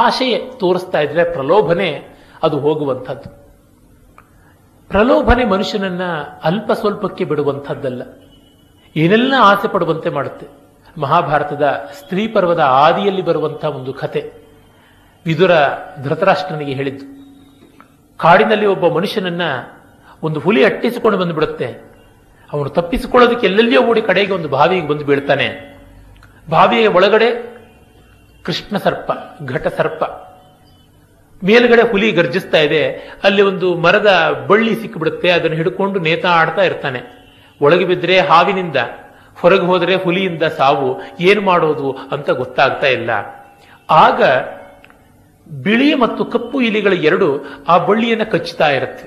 ಆಶೆ ತೋರಿಸ್ತಾ ಇದ್ರೆ ಪ್ರಲೋಭನೆ, ಅದು ಹೋಗುವಂಥದ್ದು. ಪ್ರಲೋಭನೆ ಮನುಷ್ಯನನ್ನ ಅಲ್ಪ ಸ್ವಲ್ಪಕ್ಕೆ ಬಿಡುವಂಥದ್ದಲ್ಲ, ಏನೆಲ್ಲ ಆಸೆ ಪಡುವಂತೆ ಮಾಡುತ್ತೆ. ಮಹಾಭಾರತದ ಸ್ತ್ರೀ ಪರ್ವದ ಆದಿಯಲ್ಲಿ ಬರುವಂತಹ ಒಂದು ಕತೆ ವಿದುರ ಧೃತರಾಷ್ಟ್ರನಿಗೆ ಹೇಳಿದ್ದು. ಕಾಡಿನಲ್ಲಿ ಒಬ್ಬ ಮನುಷ್ಯನನ್ನ ಒಂದು ಹುಲಿ ಅಟ್ಟಿಸಿಕೊಂಡು ಬಂದುಬಿಡುತ್ತೆ. ಅವನು ತಪ್ಪಿಸಿಕೊಳ್ಳೋದಕ್ಕೆ ಎಲ್ಲೆಲ್ಲಿಯೋ ಓಡಿ ಕಡೆಗೆ ಒಂದು ಬಾವಿಗೆ ಬಂದು ಬೀಳ್ತಾನೆ. ಬಾವಿಯ ಒಳಗಡೆ ಕೃಷ್ಣ ಸರ್ಪ, ಘಟ ಸರ್ಪ. ಮೇಲ್ಗಡೆ ಹುಲಿ ಗರ್ಜಿಸ್ತಾ ಇದೆ. ಅಲ್ಲಿ ಒಂದು ಮರದ ಬಳ್ಳಿ ಸಿಕ್ಕಿಬಿಡುತ್ತೆ. ಅದನ್ನು ಹಿಡ್ಕೊಂಡು ನೇತಾಡ್ತಾ ಇರ್ತಾನೆ. ಒಳಗೆ ಬಿದ್ದರೆ ಹಾವಿನಿಂದ, ಹೊರಗೆ ಹೋದರೆ ಹುಲಿಯಿಂದ ಸಾವು. ಏನು ಮಾಡೋದು ಅಂತ ಗೊತ್ತಾಗ್ತಾ ಇಲ್ಲ. ಆಗ ಬಿಳಿ ಮತ್ತು ಕಪ್ಪು ಇಲಿಗಳು ಎರಡು ಆ ಬಳ್ಳಿಯನ್ನು ಕಚ್ಚುತ್ತಾ ಇರುತ್ತೆ.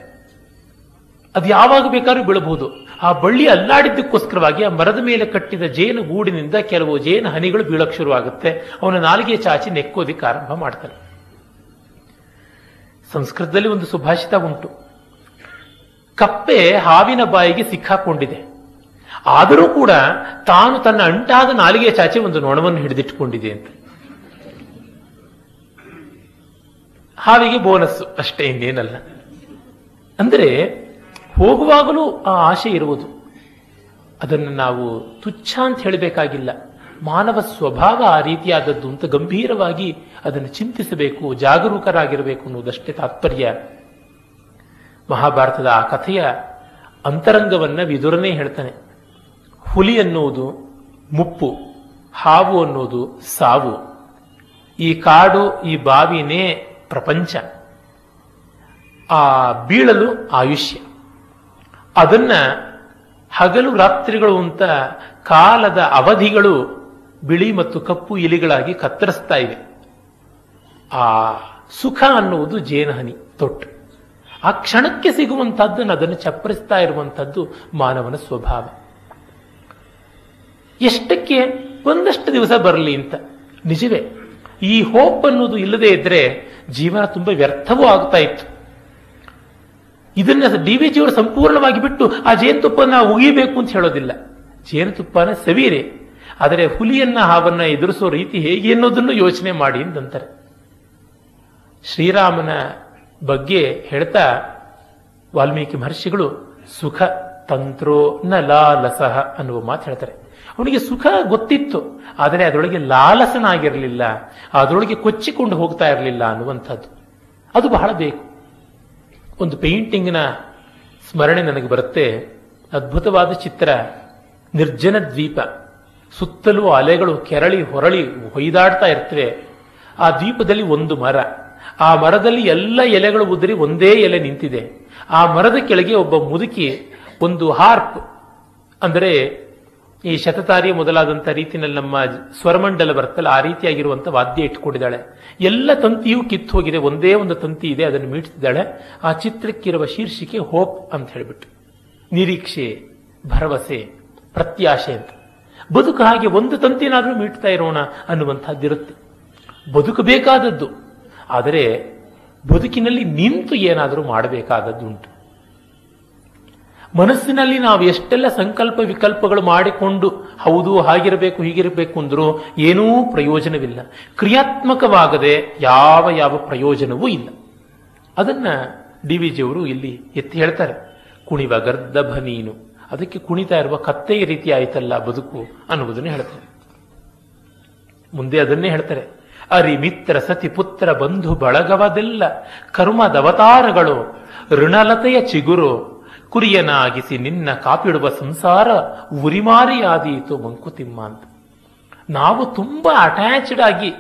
ಅದು ಯಾವಾಗ ಬೇಕಾದ್ರೂ ಬೀಳಬಹುದು. ಆ ಬಳ್ಳಿ ಅಲ್ಲಾಡಿದ್ದಕ್ಕೋಸ್ಕರವಾಗಿ ಆ ಮರದ ಮೇಲೆ ಕಟ್ಟಿದ ಜೇನು ಗೂಡಿನಿಂದ ಕೆಲವು ಜೇನು ಹನಿಗಳು ಬೀಳಕ್ಕೆ ಶುರುವಾಗುತ್ತೆ. ಅವನ ನಾಲಿಗೆ ಚಾಚಿ ನೆಕ್ಕೋದಿಕ್ಕೆ ಆರಂಭ ಮಾಡ್ತಾನೆ. ಸಂಸ್ಕೃತದಲ್ಲಿ ಒಂದು ಸುಭಾಷಿತ ಉಂಟು, ಕಪ್ಪೆ ಹಾವಿನ ಬಾಯಿಗೆ ಸಿಕ್ಕಾಕೊಂಡಿದೆ, ಆದರೂ ಕೂಡ ತಾನು ತನ್ನ ಅಂಟಾದ ನಾಲಿಗೆ ಚಾಚಿ ಒಂದು ನೊಣವನ್ನು ಹಿಡಿದಿಟ್ಟುಕೊಂಡಿದೆ ಅಂತ. ಹಾವಿಗೆ ಬೋನಸ್ಸು ಅಷ್ಟೇ, ಇನ್ನೇನಲ್ಲ. ಅಂದರೆ ಹೋಗುವಾಗಲೂ ಆ ಆಶೆ ಇರುವುದು. ಅದನ್ನು ನಾವು ತುಚ್ಛ ಅಂತ ಹೇಳಬೇಕಾಗಿಲ್ಲ. ಮಾನವ ಸ್ವಭಾವ ಆ ರೀತಿಯಾದದ್ದು ಅಂತ ಗಂಭೀರವಾಗಿ ಅದನ್ನು ಚಿಂತಿಸಬೇಕು, ಜಾಗರೂಕರಾಗಿರಬೇಕು ಅನ್ನೋದಷ್ಟೇ ತಾತ್ಪರ್ಯ. ಮಹಾಭಾರತದ ಆ ಕಥೆಯ ಅಂತರಂಗವನ್ನು ವಿದುರನೇ ಹೇಳ್ತಾನೆ. ಹುಲಿ ಅನ್ನೋದು ಮುಪ್ಪು, ಹಾವು ಅನ್ನೋದು ಸಾವು. ಈ ಕಾಡು, ಈ ಬಾವಿನೇ ಪ್ರಪಂಚ. ಆ ಬೀಳಲು ಆಯುಷ್ಯ. ಅದನ್ನ ಹಗಲು ರಾತ್ರಿಗಳು ಅಂತ ಕಾಲದ ಅವಧಿಗಳು ಬಿಳಿ ಮತ್ತು ಕಪ್ಪು ಎಲೆಗಳಾಗಿ ಕತ್ತರಿಸ್ತಾ ಇವೆ. ಆ ಸುಖ ಅನ್ನುವುದು ಜೇನಹನಿ ತೊಟ್ಟು, ಆ ಕ್ಷಣಕ್ಕೆ ಸಿಗುವಂತಹದ್ದನ್ನು ಅದನ್ನು ಚಪ್ಪರಿಸ್ತಾ ಇರುವಂತಹದ್ದು ಮಾನವನ ಸ್ವಭಾವ. ಎಷ್ಟಕ್ಕೆ ಒಂದಷ್ಟು ದಿವಸ ಬರಲಿ ಅಂತ. ನಿಜವೇ ಈ ಹೋಪ್ ಅನ್ನೋದು ಇಲ್ಲದೆ ಇದ್ರೆ ಜೀವನ ತುಂಬಾ ವ್ಯರ್ಥವೂ ಆಗ್ತಾ ಇತ್ತು. ಇದನ್ನ ಡಿವಿಜಿಯವರು ಸಂಪೂರ್ಣವಾಗಿ ಬಿಟ್ಟು ಆ ಜೇನುತುಪ್ಪನ ಉಗಿಬೇಕು ಅಂತ ಹೇಳೋದಿಲ್ಲ. ಜೇನುತುಪ್ಪನ ಸವಿಯರೆ, ಆದರೆ ಹುಲಿಯನ್ನ ಹಾವನ್ನ ಎದುರಿಸೋ ರೀತಿ ಹೇಗೆ ಅನ್ನೋದನ್ನು ಯೋಚನೆ ಮಾಡಿ ಅಂತಾರೆ. ಶ್ರೀರಾಮನ ಬಗ್ಗೆ ಹೇಳ್ತಾ ವಾಲ್ಮೀಕಿ ಮಹರ್ಷಿಗಳು ಸುಖ ತಂತ್ರೋ ನ ಲಾಲಸಃ ಅನ್ನುವ ಮಾತು ಹೇಳ್ತಾರೆ. ಅವನಿಗೆ ಸುಖ ಗೊತ್ತಿತ್ತು, ಆದರೆ ಅದರೊಳಗೆ ಲಾಲಸನಾಗಿರಲಿಲ್ಲ, ಅದರೊಳಗೆ ಕೊಚ್ಚಿಕೊಂಡು ಹೋಗ್ತಾ ಇರಲಿಲ್ಲ ಅನ್ನುವಂಥದ್ದು. ಅದು ಬಹಳ ಬೇಕು. ಒಂದು ಪೇಂಟಿಂಗ್ನ ಸ್ಮರಣೆ ನನಗೆ ಬರುತ್ತೆ. ಅದ್ಭುತವಾದ ಚಿತ್ರ, ನಿರ್ಜನ ದ್ವೀಪ, ಸುತ್ತಲೂ ಅಲೆಗಳು ಕೆರಳಿ ಹೊರಳಿ ಹೊಯ್ದಾಡ್ತಾ ಇರ್ತವೆ. ಆ ದ್ವೀಪದಲ್ಲಿ ಒಂದು ಮರ, ಆ ಮರದಲ್ಲಿ ಎಲ್ಲ ಎಲೆಗಳು ಉದುರಿ ಒಂದೇ ಎಲೆ ನಿಂತಿದೆ. ಆ ಮರದ ಕೆಳಗೆ ಒಬ್ಬ ಮುದುಕಿ ಒಂದು ಹಾರ್ಪ್, ಅಂದರೆ ಈ ಶತತಾರಿ ಮೊದಲಾದಂಥ ರೀತಿಯಲ್ಲಿ ನಮ್ಮ ಸ್ವರಮಂಡಲ ಬರ್ತಲ್ಲ, ಆ ರೀತಿಯಾಗಿರುವಂಥ ವಾದ್ಯ ಇಟ್ಟುಕೊಂಡಿದ್ದಾಳೆ. ಎಲ್ಲ ತಂತಿಯೂ ಕಿತ್ತು ಹೋಗಿದೆ, ಒಂದೇ ಒಂದು ತಂತಿ ಇದೆ, ಅದನ್ನು ಮೀಡ್ತಿದ್ದಾಳೆ. ಆ ಚಿತ್ರಕ್ಕಿರುವ ಶೀರ್ಷಿಕೆ ಹೋಪ್ ಅಂತ ಹೇಳಿಬಿಟ್ಟು, ನಿರೀಕ್ಷೆ, ಭರವಸೆ, ಪ್ರತ್ಯಾಶೆ ಅಂತ. ಬದುಕು ಹಾಗೆ, ಒಂದು ತಂತಿನಾದರೂ ಮೀಟ್ತಾ ಇರೋಣ ಅನ್ನುವಂಥದ್ದಿರುತ್ತೆ. ಬದುಕಬೇಕಾದದ್ದು, ಆದರೆ ಬದುಕಿನಲ್ಲಿ ನಿಂತು ಏನಾದರೂ ಮಾಡಬೇಕಾದದ್ದು ಉಂಟು. ಮನಸ್ಸಿನಲ್ಲಿ ನಾವು ಎಷ್ಟೆಲ್ಲ ಸಂಕಲ್ಪ ವಿಕಲ್ಪಗಳು ಮಾಡಿಕೊಂಡು ಹೌದು ಹಾಗಿರಬೇಕು ಹೀಗಿರಬೇಕು ಅಂದರೂ ಏನೂ ಪ್ರಯೋಜನವಿಲ್ಲ. ಕ್ರಿಯಾತ್ಮಕವಾಗದೆ ಯಾವ ಯಾವ ಪ್ರಯೋಜನವೂ ಇಲ್ಲ. ಅದನ್ನ ಡಿ ವಿ ಜಿಯವರು ಇಲ್ಲಿ ಎತ್ತಿ ಹೇಳ್ತಾರೆ. ಕುಣಿವ ಗರ್ದಭ ನೀನು, ಅದಕ್ಕೆ ಕುಣಿತಾ ಇರುವ ಕತ್ತೆಯ ರೀತಿ ಆಯ್ತಲ್ಲ ಬದುಕು ಅನ್ನುವುದನ್ನು ಹೇಳ್ತಾರೆ. ಮುಂದೆ ಅದನ್ನೇ ಹೇಳ್ತಾರೆ. ಅರಿ ಮಿತ್ರ ಸತಿ ಪುತ್ರ ಬಂಧು ಬಳಗವದೆಲ್ಲ ಕರ್ಮದವತಾರಗಳು ಋಣಲತೆಯ ಚಿಗುರು ಕುರಿಯನಾಗಿಸಿ ನಿನ್ನ ಕಾಪಿಡುವ ಸಂಸಾರ ಉರಿಮಾರಿಯಾದೀತು ಮಂಕುತಿಮ್ಮ ಅಂತ. ನಾವು ತುಂಬಾ ಅಟ್ಯಾಚ್ಡ್ ಆಗಿ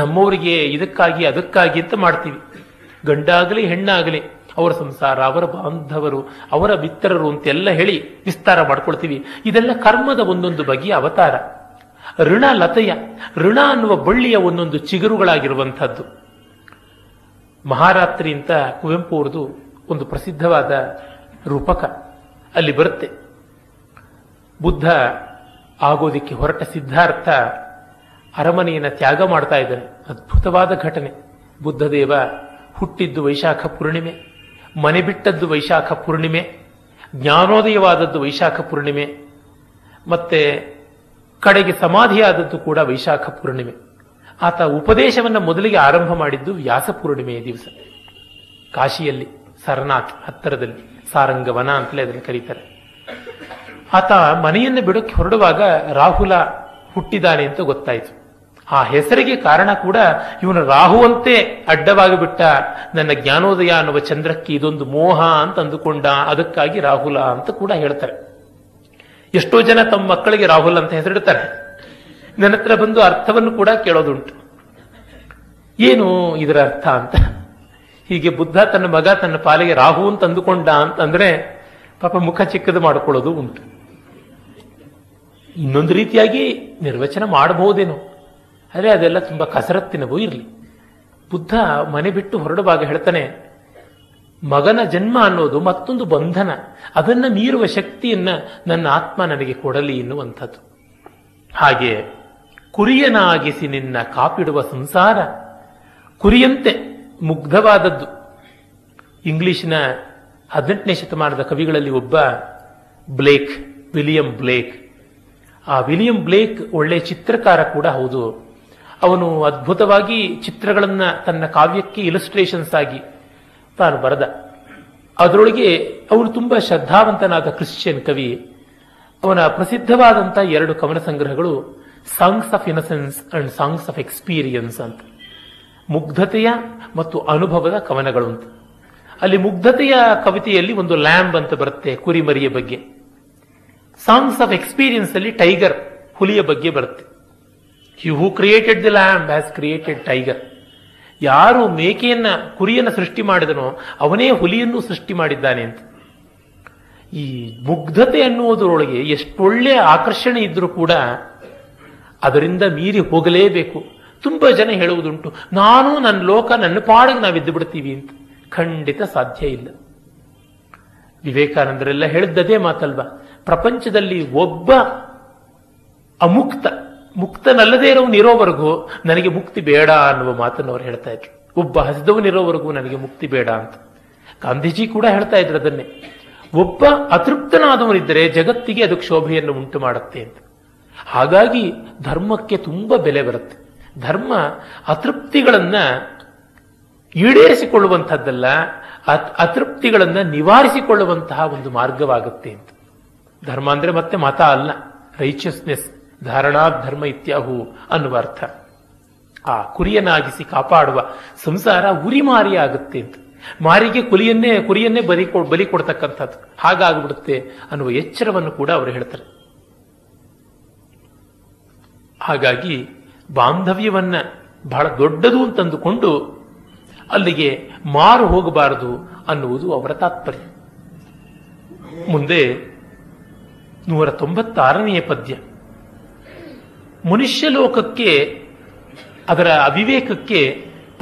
ನಮ್ಮವರಿಗೆ ಇದಕ್ಕಾಗಿ ಅದಕ್ಕಾಗಿ ಅಂತ ಮಾಡ್ತೀವಿ. ಗಂಡಾಗಲಿ ಹೆಣ್ಣಾಗಲಿ ಅವರ ಸಂಸಾರ, ಅವರ ಬಾಂಧವರು, ಅವರ ಮಿತ್ರರು ಅಂತೆಲ್ಲ ಹೇಳಿ ವಿಸ್ತಾರ ಮಾಡ್ಕೊಳ್ತೀವಿ. ಇದೆಲ್ಲ ಕರ್ಮದ ಒಂದೊಂದು ಬಗೆಯ ಅವತಾರ. ಋಣ ಲತೆಯ, ಋಣ ಅನ್ನುವ ಬಳ್ಳಿಯ ಒಂದೊಂದು ಚಿಗುರುಗಳಾಗಿರುವಂಥದ್ದು. ಮಹಾರಾತ್ರಿ ಅಂತ ಕುವೆಂಪು ಅವ್ರದ್ದು ಒಂದು ಪ್ರಸಿದ್ಧವಾದ ರೂಪಕ ಅಲ್ಲಿ ಬರುತ್ತೆ. ಬುದ್ಧ ಆಗೋದಿಕ್ಕೆ ಹೊರಟ ಸಿದ್ಧಾರ್ಥ ಅರಮನೆಯನ್ನು ತ್ಯಾಗ ಮಾಡ್ತಾ ಇದ್ದಾನೆ. ಅದ್ಭುತವಾದ ಘಟನೆ. ಬುದ್ಧದೇವ ಹುಟ್ಟಿದ್ದು ವೈಶಾಖ ಪೂರ್ಣಿಮೆ, ಮನೆ ಬಿಟ್ಟದ್ದು ವೈಶಾಖ ಪೂರ್ಣಿಮೆ, ಜ್ಞಾನೋದಯವಾದದ್ದು ವೈಶಾಖ ಪೂರ್ಣಿಮೆ, ಮತ್ತೆ ಕಡೆಗೆ ಸಮಾಧಿಯಾದದ್ದು ಕೂಡ ವೈಶಾಖ ಪೂರ್ಣಿಮೆ. ಆತ ಉಪದೇಶವನ್ನು ಮೊದಲಿಗೆ ಆರಂಭ ಮಾಡಿದ್ದು ವ್ಯಾಸ ಪೂರ್ಣಿಮೆಯ ದಿವಸ ಕಾಶಿಯಲ್ಲಿ, ಸರನಾಥ್ ಹತ್ತಿರದಲ್ಲಿ, ಸಾರಂಗವನ ಅಂತಲೇ ಅದನ್ನು ಕರೀತಾರೆ. ಆತ ಮನೆಯನ್ನು ಬಿಡೋಕ್ಕೆ ಹೊರಡುವಾಗ ರಾಹುಲ ಹುಟ್ಟಿದ್ದಾನೆ ಅಂತ ಗೊತ್ತಾಯಿತು. ಆ ಹೆಸರಿಗೆ ಕಾರಣ ಕೂಡ ಇವನು ರಾಹುವಂತೆ ಅಡ್ಡವಾಗಿ ಬಿಟ್ಟ, ನನ್ನ ಜ್ಞಾನೋದಯ ಅನ್ನುವ ಚಂದ್ರಕ್ಕೆ ಇದೊಂದು ಮೋಹ ಅಂತ ಅಂದುಕೊಂಡ, ಅದಕ್ಕಾಗಿ ರಾಹುಲ ಅಂತ ಕೂಡ ಹೇಳ್ತಾರೆ. ಎಷ್ಟೋ ಜನ ತಮ್ಮ ಮಕ್ಕಳಿಗೆ ರಾಹುಲ್ ಅಂತ ಹೆಸರಿಡ್ತಾರೆ. ನನ್ನ ಹತ್ರ ಬಂದು ಅರ್ಥವನ್ನು ಕೂಡ ಕೇಳೋದುಂಟು, ಏನು ಇದರ ಅರ್ಥ ಅಂತ. ಹೀಗೆ ಬುದ್ಧ ತನ್ನ ಮಗ ತನ್ನ ಪಾಲಿಗೆ ರಾಹು ಅಂತ ಅಂದುಕೊಂಡ ಅಂತಂದ್ರೆ ಪಾಪ ಮುಖ ಚಿಕ್ಕದು ಮಾಡಿಕೊಳ್ಳೋದು ಉಂಟು. ಇನ್ನೊಂದು ರೀತಿಯಾಗಿ ನಿರ್ವಚನ ಮಾಡಬಹುದೇನೋ, ಆದರೆ ಅದೆಲ್ಲ ತುಂಬಾ ಕಸರತ್ತಿನವೂ ಇರಲಿ. ಬುದ್ಧ ಮನೆ ಬಿಟ್ಟು ಹೊರಡುವಾಗ ಹೇಳ್ತಾನೆ, ಮಗನ ಜನ್ಮ ಅನ್ನೋದು ಮತ್ತೊಂದು ಬಂಧನ, ಅದನ್ನ ಮೀರುವ ಶಕ್ತಿಯನ್ನ ನನ್ನ ಆತ್ಮ ನನಗೆ ಕೊಡಲಿ ಎನ್ನುವಂಥದ್ದು. ಹಾಗೆ ಕುರಿಯನಾಗಿಸಿ ನಿನ್ನ ಕಾಪಿಡುವ ಸಂಸಾರ, ಕುರಿಯಂತೆ ಮುಗ್ಧವಾದದ್ದು. ಇಂಗ್ಲಿಷಿನ 18ನೇ ಶತಮಾನದ ಕವಿಗಳಲ್ಲಿ ಒಬ್ಬ ಬ್ಲೇಕ್, ವಿಲಿಯಂ ಬ್ಲೇಕ್. ಆ ವಿಲಿಯಂ ಬ್ಲೇಕ್ ಒಳ್ಳೆಯ ಚಿತ್ರಕಾರ ಕೂಡ ಹೌದು. ಅವನು ಅದ್ಭುತವಾಗಿ ಚಿತ್ರಗಳನ್ನು ತನ್ನ ಕಾವ್ಯಕ್ಕೆ ಇಲಸ್ಟ್ರೇಷನ್ಸ್ ಆಗಿ ತಾನು ಬರೆದ. ಅದರೊಳಗೆ ಅವನು ತುಂಬಾ ಶ್ರದ್ಧಾವಂತನಾದ ಕ್ರಿಶ್ಚಿಯನ್ ಕವಿ. ಅವನ ಪ್ರಸಿದ್ಧವಾದಂಥ 2 ಕವನ ಸಂಗ್ರಹಗಳು songs of innocence and songs of experience ಅಂತ, ಮುಗ್ಧತೆಯ ಮತ್ತು ಅನುಭವದ ಕವನಗಳು ಅಂತ. ಅಲ್ಲಿ ಮುಗ್ಧತೆಯ ಕವಿತೆಯಲ್ಲಿ ಒಂದು ಲ್ಯಾಂಬ್ ಅಂತ ಬರುತ್ತೆ, ಕುರಿಮರಿಯ ಬಗ್ಗೆ. ಸಾಂಗ್ಸ್ ಆಫ್ ಎಕ್ಸ್ಪೀರಿಯನ್ಸ್ ಅಲ್ಲಿ ಟೈಗರ್, ಹುಲಿಯ ಬಗ್ಗೆ ಬರುತ್ತೆ. He who created the lamb has created tiger. ಯಾರು ಮೇಕೆಯನ್ನ ಕುರಿಯನ್ನು ಸೃಷ್ಟಿ ಮಾಡಿದನೋ ಅವನೇ ಹುಲಿಯನ್ನು ಸೃಷ್ಟಿ ಮಾಡಿದ್ದಾನೆ ಅಂತ. ಈ ಮುಗ್ಧತೆ ಅನ್ನುವುದರೊಳಗೆ ಎಷ್ಟೊಳ್ಳೆ ಆಕರ್ಷಣೆ ಇದ್ರೂ ಕೂಡ ಅದರಿಂದ ಮೀರಿ ಹೋಗಲೇಬೇಕು. ತುಂಬಾ ಜನ ಹೇಳುವುದುಂಟು, ನಾನು ನನ್ನ ಲೋಕ ನನ್ನ ಪಾಡಿಗೆ ನಾವಿದ್ದು ಬಿಡ್ತೀವಿ ಅಂತ. ಖಂಡಿತ ಸಾಧ್ಯ ಇಲ್ಲ. ವಿವೇಕಾನಂದರೆಲ್ಲ ಹೇಳಿದ್ದದೇ ಮಾತಲ್ವ, ಪ್ರಪಂಚದಲ್ಲಿ ಒಬ್ಬ ಅಮುಕ್ತ, ಮುಕ್ತನಲ್ಲದೇ ಇರೋವರೆಗೂ ನನಗೆ ಮುಕ್ತಿ ಬೇಡ ಅನ್ನುವ ಮಾತನ್ನು ಅವರು ಹೇಳ್ತಾ ಇದ್ರು. ಒಬ್ಬ ಹಸಿದವನಿರೋವರೆಗೂ ನನಗೆ ಮುಕ್ತಿ ಬೇಡ ಅಂತ ಗಾಂಧೀಜಿ ಕೂಡ ಹೇಳ್ತಾ ಇದ್ರು ಅದನ್ನೇ. ಒಬ್ಬ ಅತೃಪ್ತನಾದವನಿದ್ದರೆ ಜಗತ್ತಿಗೆ ಅದು ಕ್ಷೋಭೆಯನ್ನು ಉಂಟು ಮಾಡುತ್ತೆ ಅಂತ. ಹಾಗಾಗಿ ಧರ್ಮಕ್ಕೆ ತುಂಬ ಬೆಲೆ ಬರುತ್ತೆ. ಧರ್ಮ ಅತೃಪ್ತಿಗಳನ್ನ ಈಡೇರಿಸಿಕೊಳ್ಳುವಂಥದ್ದಲ್ಲ, ಅತೃಪ್ತಿಗಳನ್ನ ನಿವಾರಿಸಿಕೊಳ್ಳುವಂತಹ ಒಂದು ಮಾರ್ಗವಾಗುತ್ತೆ ಅಂತ. ಧರ್ಮ ಅಂದ್ರೆ ಮತ್ತೆ ಮತ ಅಲ್ಲ, ರೈಚಿಯಸ್ನೆಸ್, ಧಾರಣಾತ್ ಧರ್ಮ ಇತ್ಯಾಹು ಅನ್ನುವ ಅರ್ಥ. ಆ ಕುರಿಯನ್ನಾಗಿಸಿ ಕಾಪಾಡುವ ಸಂಸಾರ ಉರಿಮಾರಿ ಆಗುತ್ತೆ ಅಂತ. ಮಾರಿಗೆ ಕುರಿಯನ್ನೇ ಬಲಿ ಕೊಡ್ತಕ್ಕಂಥದ್ದು ಹಾಗಾಗ್ಬಿಡುತ್ತೆ ಅನ್ನುವ ಎಚ್ಚರವನ್ನು ಕೂಡ ಅವರು ಹೇಳ್ತಾರೆ. ಹಾಗಾಗಿ ಬಾಂಧವ್ಯವನ್ನ ಬಹಳ ದೊಡ್ಡದು ಅಂತಂದುಕೊಂಡು ಅಲ್ಲಿಗೆ ಮಾರು ಹೋಗಬಾರದು ಅನ್ನುವುದು ಅವರ ತಾತ್ಪರ್ಯ. ಮುಂದೆ 196ನೇ ಪದ್ಯ. ಮನುಷ್ಯ ಲೋಕಕ್ಕೆ ಅದರ ಅವಿವೇಕಕ್ಕೆ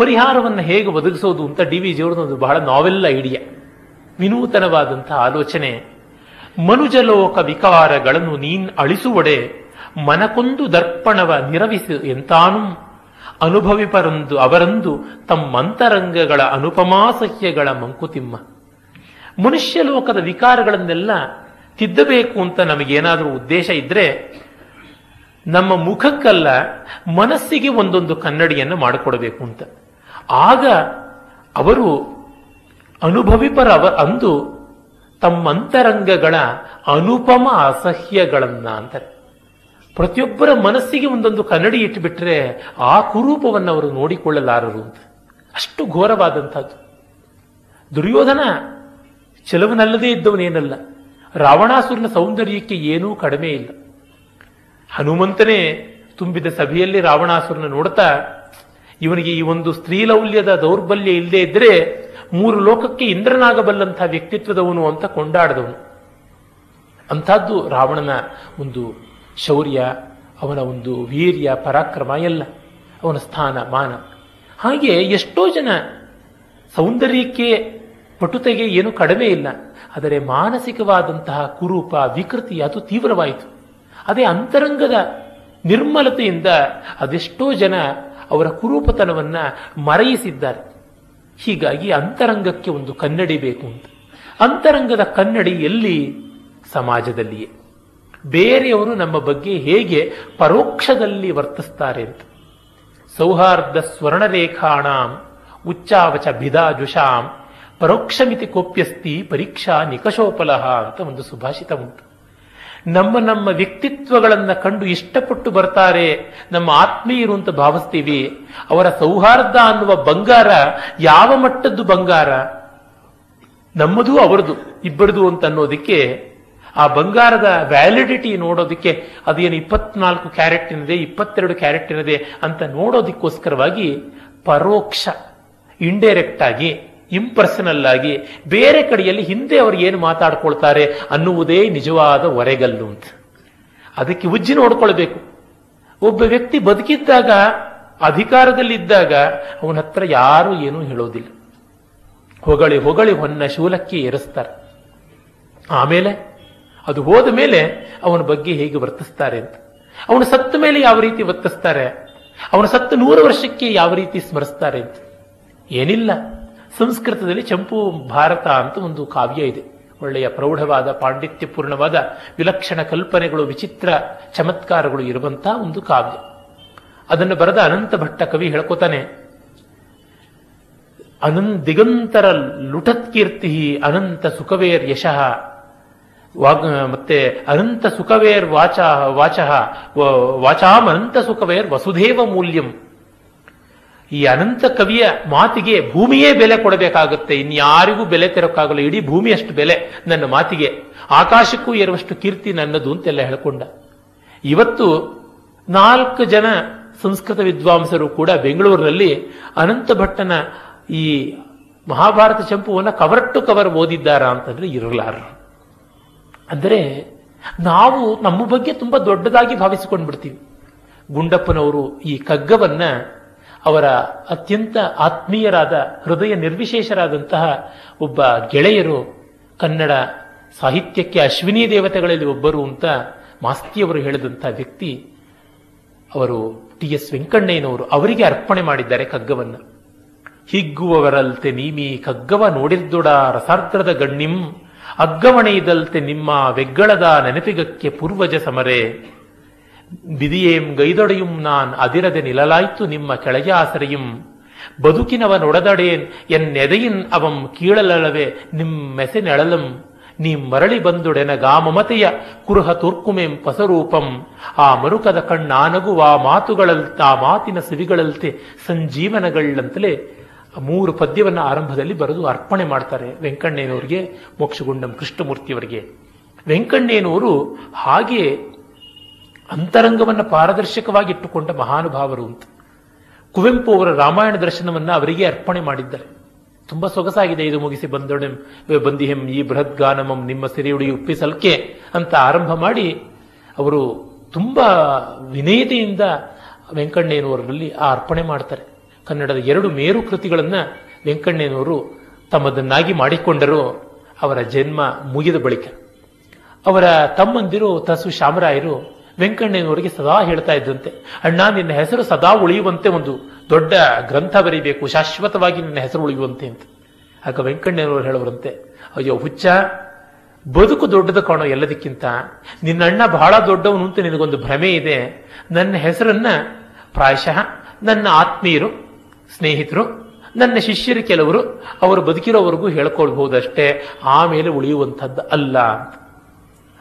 ಪರಿಹಾರವನ್ನು ಹೇಗೆ ಒದಗಿಸೋದು ಅಂತ ಡಿ.ವಿ.ಜಿಯವರದೊಂದು ಬಹಳ ನಾವೆಲ್ಲ ಐಡಿಯಾ, ವಿನೂತನವಾದಂತಹ ಆಲೋಚನೆ. ಮನುಜ ಲೋಕ ವಿಕಾರಗಳನ್ನು ನೀನ್ ಅಳಿಸುವಡೆ ಮನಕೊಂದು ದರ್ಪಣವ ನಿರವಿಸು ಎಂತಾನು ಅನುಭವಿಪರಂದು ಅವರಂದು ತಮ್ಮಂತರಂಗಗಳ ಅನುಪಮಾ ಸಹ್ಯಗಳ ಮಂಕುತಿಮ್ಮ. ಮನುಷ್ಯ ಲೋಕದ ವಿಕಾರಗಳನ್ನೆಲ್ಲ ತಿದ್ದಬೇಕು ಅಂತ ನಮಗೇನಾದರೂ ಉದ್ದೇಶ ಇದ್ರೆ ನಮ್ಮ ಮುಖಕ್ಕಲ್ಲ, ಮನಸ್ಸಿಗೆ ಒಂದೊಂದು ಕನ್ನಡಿಯನ್ನು ಮಾಡಿಕೊಡಬೇಕು ಅಂತ. ಆಗ ಅವರು ಅನುಭವಿಪರ ಅಂದು ತಮ್ಮಂತರಂಗಗಳ ಅನುಪಮ ಅಸಹ್ಯಗಳನ್ನ ಅಂತಾರೆ. ಪ್ರತಿಯೊಬ್ಬರ ಮನಸ್ಸಿಗೆ ಒಂದೊಂದು ಕನ್ನಡಿ ಇಟ್ಟುಬಿಟ್ರೆ ಆ ಕುರೂಪವನ್ನು ಅವರು ನೋಡಿಕೊಳ್ಳಲಾರರು ಅಂತ. ಅಷ್ಟು ಘೋರವಾದಂಥದ್ದು. ದುರ್ಯೋಧನ ಚೆಲುವನಲ್ಲದೇ ಇದ್ದವನೇನಲ್ಲ, ರಾವಣಾಸುರನ ಸೌಂದರ್ಯಕ್ಕೆ ಏನೂ ಕಡಿಮೆ ಇಲ್ಲ. ಹನುಮಂತನೇ ತುಂಬಿದ ಸಭೆಯಲ್ಲಿ ರಾವಣಾಸುರನ ನೋಡ್ತಾ, ಇವನಿಗೆ ಈ ಒಂದು ಸ್ತ್ರೀಲೌಲ್ಯದ ದೌರ್ಬಲ್ಯ ಇಲ್ಲದೆ ಇದ್ರೆ 3 ಲೋಕಕ್ಕೆ ಇಂದ್ರನಾಗಬಲ್ಲಂತಹ ವ್ಯಕ್ತಿತ್ವದವನು ಅಂತ ಕೊಂಡಾಡದವನು. ಅಂಥದ್ದು ರಾವಣನ ಒಂದು ಶೌರ್ಯ, ಅವನ ಒಂದು ವೀರ್ಯ ಪರಾಕ್ರಮ ಎಲ್ಲ, ಅವನ ಸ್ಥಾನ ಮಾನ. ಹಾಗೆ ಎಷ್ಟೋ ಜನ ಸೌಂದರ್ಯಕ್ಕೆ ಪಟುತೆಗೆ ಏನು ಕಡಿಮೆ ಇಲ್ಲ, ಆದರೆ ಮಾನಸಿಕವಾದಂತಹ ಕುರೂಪ ವಿಕೃತಿ ಅದು ತೀವ್ರವಾಯಿತು. ಅದೇ ಅಂತರಂಗದ ನಿರ್ಮಲತೆಯಿಂದ ಅದೆಷ್ಟೋ ಜನ ಅವರ ಕುರೂಪತನವನ್ನ ಮರೆಯಿಸಿದ್ದಾರೆ. ಹೀಗಾಗಿ ಅಂತರಂಗಕ್ಕೆ ಒಂದು ಕನ್ನಡಿ ಬೇಕು ಅಂತ. ಅಂತರಂಗದ ಕನ್ನಡಿ ಎಲ್ಲಿ? ಸಮಾಜದಲ್ಲಿಯೇ. ಬೇರೆಯವರು ನಮ್ಮ ಬಗ್ಗೆ ಹೇಗೆ ಪರೋಕ್ಷದಲ್ಲಿ ವರ್ತಿಸ್ತಾರೆ ಅಂತ. ಸೌಹಾರ್ದ ಸ್ವರ್ಣರೇಖಾಣಾಂ ಉಚ್ಚಾವಚ ಭಿದಾ ಜುಷಾಂ ಪರೋಕ್ಷಮಿತಿ ಕೋಪ್ಯಸ್ತಿ ಪರೀಕ್ಷಾ ನಿಕಷೋಪಲಹ ಅಂತ ಒಂದು ಸುಭಾಷಿತ ಉಂಟು. ನಮ್ಮ ವ್ಯಕ್ತಿತ್ವಗಳನ್ನು ಕಂಡು ಇಷ್ಟಪಟ್ಟು ಬರ್ತಾರೆ, ನಮ್ಮ ಆತ್ಮೀಯರು ಅಂತ ಭಾವಿಸ್ತೀವಿ. ಅವರ ಸೌಹಾರ್ದ ಅನ್ನುವ ಬಂಗಾರ ಯಾವ ಮಟ್ಟದ್ದು ಬಂಗಾರ, ನಮ್ಮದು ಅವರದು ಇಬ್ಬರದು ಅಂತ ಅನ್ನೋದಕ್ಕೆ, ಆ ಬಂಗಾರದ ವ್ಯಾಲಿಡಿಟಿ ನೋಡೋದಕ್ಕೆ, ಅದೇನು 24 ಕ್ಯಾರೆಟ್ನದೇ 22 ಕ್ಯಾರೆಟ್ನದೇ ಅಂತ ನೋಡೋದಕ್ಕೋಸ್ಕರವಾಗಿ ಪರೋಕ್ಷ, ಇಂಡೈರೆಕ್ಟ್ ಆಗಿ, ಇಂಪರ್ಸನಲ್ ಆಗಿ ಬೇರೆ ಕಡೆಯಲ್ಲಿ ಹಿಂದೆ ಅವ್ರು ಏನು ಮಾತಾಡ್ಕೊಳ್ತಾರೆ ಅನ್ನುವುದೇ ನಿಜವಾದ ಒರೆಗಲ್ಲು ಅಂತ. ಅದಕ್ಕೆ ಉಜ್ಜಿ ನೋಡ್ಕೊಳ್ಬೇಕು. ಒಬ್ಬ ವ್ಯಕ್ತಿ ಬದುಕಿದ್ದಾಗ, ಅಧಿಕಾರದಲ್ಲಿದ್ದಾಗ ಅವನ ಹತ್ರ ಯಾರೂ ಏನೂ ಹೇಳೋದಿಲ್ಲ. ಹೊಗಳಿ ಹೊಗಳಿ ಹೊನ್ನ ಶೂಲಕ್ಕೆ ಏರಿಸ್ತಾರೆ. ಆಮೇಲೆ ಅದು ಹೋದ ಮೇಲೆ ಅವನ ಬಗ್ಗೆ ಹೇಗೆ ವರ್ತಿಸ್ತಾರೆ ಅಂತ, ಅವನು ಸತ್ತ ಮೇಲೆ ಯಾವ ರೀತಿ ವರ್ತಿಸ್ತಾರೆ, ಅವನು ಸತ್ತ 100 ವರ್ಷಕ್ಕೆ ಯಾವ ರೀತಿ ಸ್ಮರಿಸ್ತಾರೆ ಅಂತ ಏನಿಲ್ಲ. ಸಂಸ್ಕೃತದಲ್ಲಿ ಚಂಪು ಭಾರತ ಅಂತ ಒಂದು ಕಾವ್ಯ ಇದೆ. ಒಳ್ಳೆಯ ಪ್ರೌಢವಾದ, ಪಾಂಡಿತ್ಯಪೂರ್ಣವಾದ, ವಿಲಕ್ಷಣ ಕಲ್ಪನೆಗಳು, ವಿಚಿತ್ರ ಚಮತ್ಕಾರಗಳು ಇರುವಂತಹ ಒಂದು ಕಾವ್ಯ. ಅದನ್ನು ಬರೆದ ಅನಂತ ಭಟ್ಟ ಕವಿ ಹೇಳ್ಕೊತಾನೆ, ಅನಂತ ದಿಗಂತರ ಲುಟತ್ಕೀರ್ತಿ ಅನಂತ ಸುಖವೇರ್ ಯಶಃ ಮತ್ತೆ ಅನಂತ ಸುಖವೇರ್ ವಾಚ ವಾಚಃ ವಾಚಾಂ ಅನಂತ ಸುಖವೇರ್ ವಸುಧೇವ ಮೂಲ್ಯಂ. ಈ ಅನಂತ ಕವಿಯ ಮಾತಿಗೆ ಭೂಮಿಯೇ ಬೆಲೆ ಕೊಡಬೇಕಾಗುತ್ತೆ, ಇನ್ಯಾರಿಗೂ ಬೆಲೆ ತೆರಕ್ಕಾಗಲ್ಲ. ಇಡೀ ಭೂಮಿಯಷ್ಟು ಬೆಲೆ ನನ್ನ ಮಾತಿಗೆ, ಆಕಾಶಕ್ಕೂ ಏರುವಷ್ಟು ಕೀರ್ತಿ ನನ್ನದು ಅಂತೆಲ್ಲ ಹೇಳ್ಕೊಂಡ. ಇವತ್ತು 4 ಜನ ಸಂಸ್ಕೃತ ವಿದ್ವಾಂಸರು ಕೂಡ ಬೆಂಗಳೂರಿನಲ್ಲಿ ಅನಂತ ಭಟ್ಟನ ಈ ಮಹಾಭಾರತ ಚಂಪುವನ್ನು ಕವರ್ ಟು ಕವರ್ ಓದಿದ್ದಾರಾ ಅಂತಂದ್ರೆ ಇರಲಾರರು. ಅಂದರೆ ನಾವು ನಮ್ಮ ಬಗ್ಗೆ ತುಂಬ ದೊಡ್ಡದಾಗಿ ಭಾವಿಸಿಕೊಂಡು ಬಿಡ್ತೀವಿ. ಗುಂಡಪ್ಪನವರು ಈ ಕಗ್ಗವನ್ನು ಅವರ ಅತ್ಯಂತ ಆತ್ಮೀಯರಾದ ಹೃದಯ ನಿರ್ವಿಶೇಷರಾದಂತಹ ಒಬ್ಬ ಗೆಳೆಯರು, ಕನ್ನಡ ಸಾಹಿತ್ಯಕ್ಕೆ ಅಶ್ವಿನಿ ದೇವತೆಗಳಲ್ಲಿ ಒಬ್ಬರು ಅಂತ ಮಾಸ್ತಿಯವರು ಹೇಳಿದಂತಹ ವ್ಯಕ್ತಿ ಅವರು ಟಿ.ಎಸ್. ವೆಂಕಣ್ಣಯ್ಯನವರು, ಅವರಿಗೆ ಅರ್ಪಣೆ ಮಾಡಿದ್ದಾರೆ ಕಗ್ಗವನ್ನು. ಹಿಗ್ಗುವವರಲ್ತೆ ನೀಮಿ ಕಗ್ಗವ ನೋಡಿದ್ದೊಡ ರಸಾರ್ದ್ರದ ಗಣ್ಣಿಂ ಅಗ್ಗವಣೆಯಿದಲ್ತೆ ನಿಮ್ಮ ವೆಗ್ಗಳದ ನೆನಪಿಗಕ್ಕೆ ಪೂರ್ವಜ ಸಮರೆ ಬಿದಿಯೇಂ ಗೈದೊಡೆಯುಂ ನಾನ್ ಅದಿರದೆ ನಿಲಲಾಯ್ತು ನಿಮ್ಮ ಕೆಳಗೆ ಆಸರೆಯುಂ ಬದುಕಿನವ ನೊಡದಡೇನ್ ಎನ್ನೆದೆಯಿನ್ ಅವಂ ಕೀಳಲಳವೆ ನಿಮ್ಮೆಸೆ ನೆಳಲಂ ನೀ ಮರಳಿ ಬಂದುಡೆನ ಗಾಮಮತೆಯ ಕುರುಹ ತುರ್ಕುಮೆಂ ಪಸರೂಪಂ ಆ ಮರುಕದ ಕಣ್ಣಾನಗುವ ಮಾತುಗಳಲ್ತ ಆ ಮಾತಿನ ಸಿವಿಗಳಲ್ತೆ ಸಂಜೀವನಗಳಂತಲೇ ಮೂರು ಪದ್ಯವನ್ನು ಆರಂಭದಲ್ಲಿ ಬರೆದು ಅರ್ಪಣೆ ಮಾಡ್ತಾರೆ ವೆಂಕಣ್ಣಯ್ಯನವರಿಗೆ, ಮೋಕ್ಷಗುಂಡಂ ಕೃಷ್ಣಮೂರ್ತಿಯವರಿಗೆ. ವೆಂಕಣ್ಣಯ್ಯನವರು ಹಾಗೆ ಅಂತರಂಗವನ್ನು ಪಾರದರ್ಶಕವಾಗಿ ಇಟ್ಟುಕೊಂಡ ಮಹಾನುಭಾವರು ಅಂತ. ಕುವೆಂಪು ಅವರ ರಾಮಾಯಣ ದರ್ಶನವನ್ನು ಅವರಿಗೆ ಅರ್ಪಣೆ ಮಾಡಿದ್ದಾರೆ. ತುಂಬಾ ಸೊಗಸಾಗಿದೆ ಇದು. ಮುಗಿಸಿ ಬಂದಿಹೆಂ ಈ ಬೃಹದ್ ಗಾನಮಂ ನಿಮ್ಮ ಸಿರಿಯುಡಿ ಉಪ್ಪಿಸಲ್ಕೆ ಅಂತ ಆರಂಭ ಮಾಡಿ ಅವರು ತುಂಬಾ ವಿನಯತೆಯಿಂದ ವೆಂಕಣ್ಣಯ್ಯನವರಲ್ಲಿ ಆ ಅರ್ಪಣೆ ಮಾಡ್ತಾರೆ. ಕನ್ನಡದ ಎರಡು ಮೇರು ಕೃತಿಗಳನ್ನು ವೆಂಕಣ್ಣಯ್ಯನವರು ತಮ್ಮದನ್ನಾಗಿ ಮಾಡಿಕೊಂಡರು ಅವರ ಜನ್ಮ ಮುಗಿದ ಬಳಿಕ. ಅವರ ತಮ್ಮಂದಿರು ತಸು ಶಾಮರಾಯರು ವೆಂಕಣ್ಣಯ್ಯನವರಿಗೆ ಸದಾ ಹೇಳ್ತಾ ಇದ್ದಂತೆ, ಅಣ್ಣ ನಿನ್ನ ಹೆಸರು ಸದಾ ಉಳಿಯುವಂತೆ ಒಂದು ದೊಡ್ಡ ಗ್ರಂಥ ಬರೀಬೇಕು, ಶಾಶ್ವತವಾಗಿ ನಿನ್ನ ಹೆಸರು ಉಳಿಯುವಂತೆ ಅಂತ. ಆಗ ವೆಂಕಣ್ಣಯ್ಯನವರು ಹೇಳೋರಂತೆ, ಅಯ್ಯೋ ಹುಚ್ಚ, ಬದುಕು ದೊಡ್ಡದು ಕಾಣೋ ಎಲ್ಲದಕ್ಕಿಂತ, ನಿನ್ನಣ್ಣ ಬಹಳ ದೊಡ್ಡವನು ಅಂತ ನಿನಗೊಂದು ಭ್ರಮೆ ಇದೆ. ನನ್ನ ಹೆಸರನ್ನ ಪ್ರಾಯಶಃ ನನ್ನ ಆತ್ಮೀಯರು, ಸ್ನೇಹಿತರು, ನನ್ನ ಶಿಷ್ಯರು ಕೆಲವರು ಅವರು ಬದುಕಿರೋವರೆಗೂ ಹೇಳ್ಕೊಳ್ಬಹುದಷ್ಟೇ, ಆಮೇಲೆ ಉಳಿಯುವಂಥದ್ದು ಅಲ್ಲ ಅಂತ.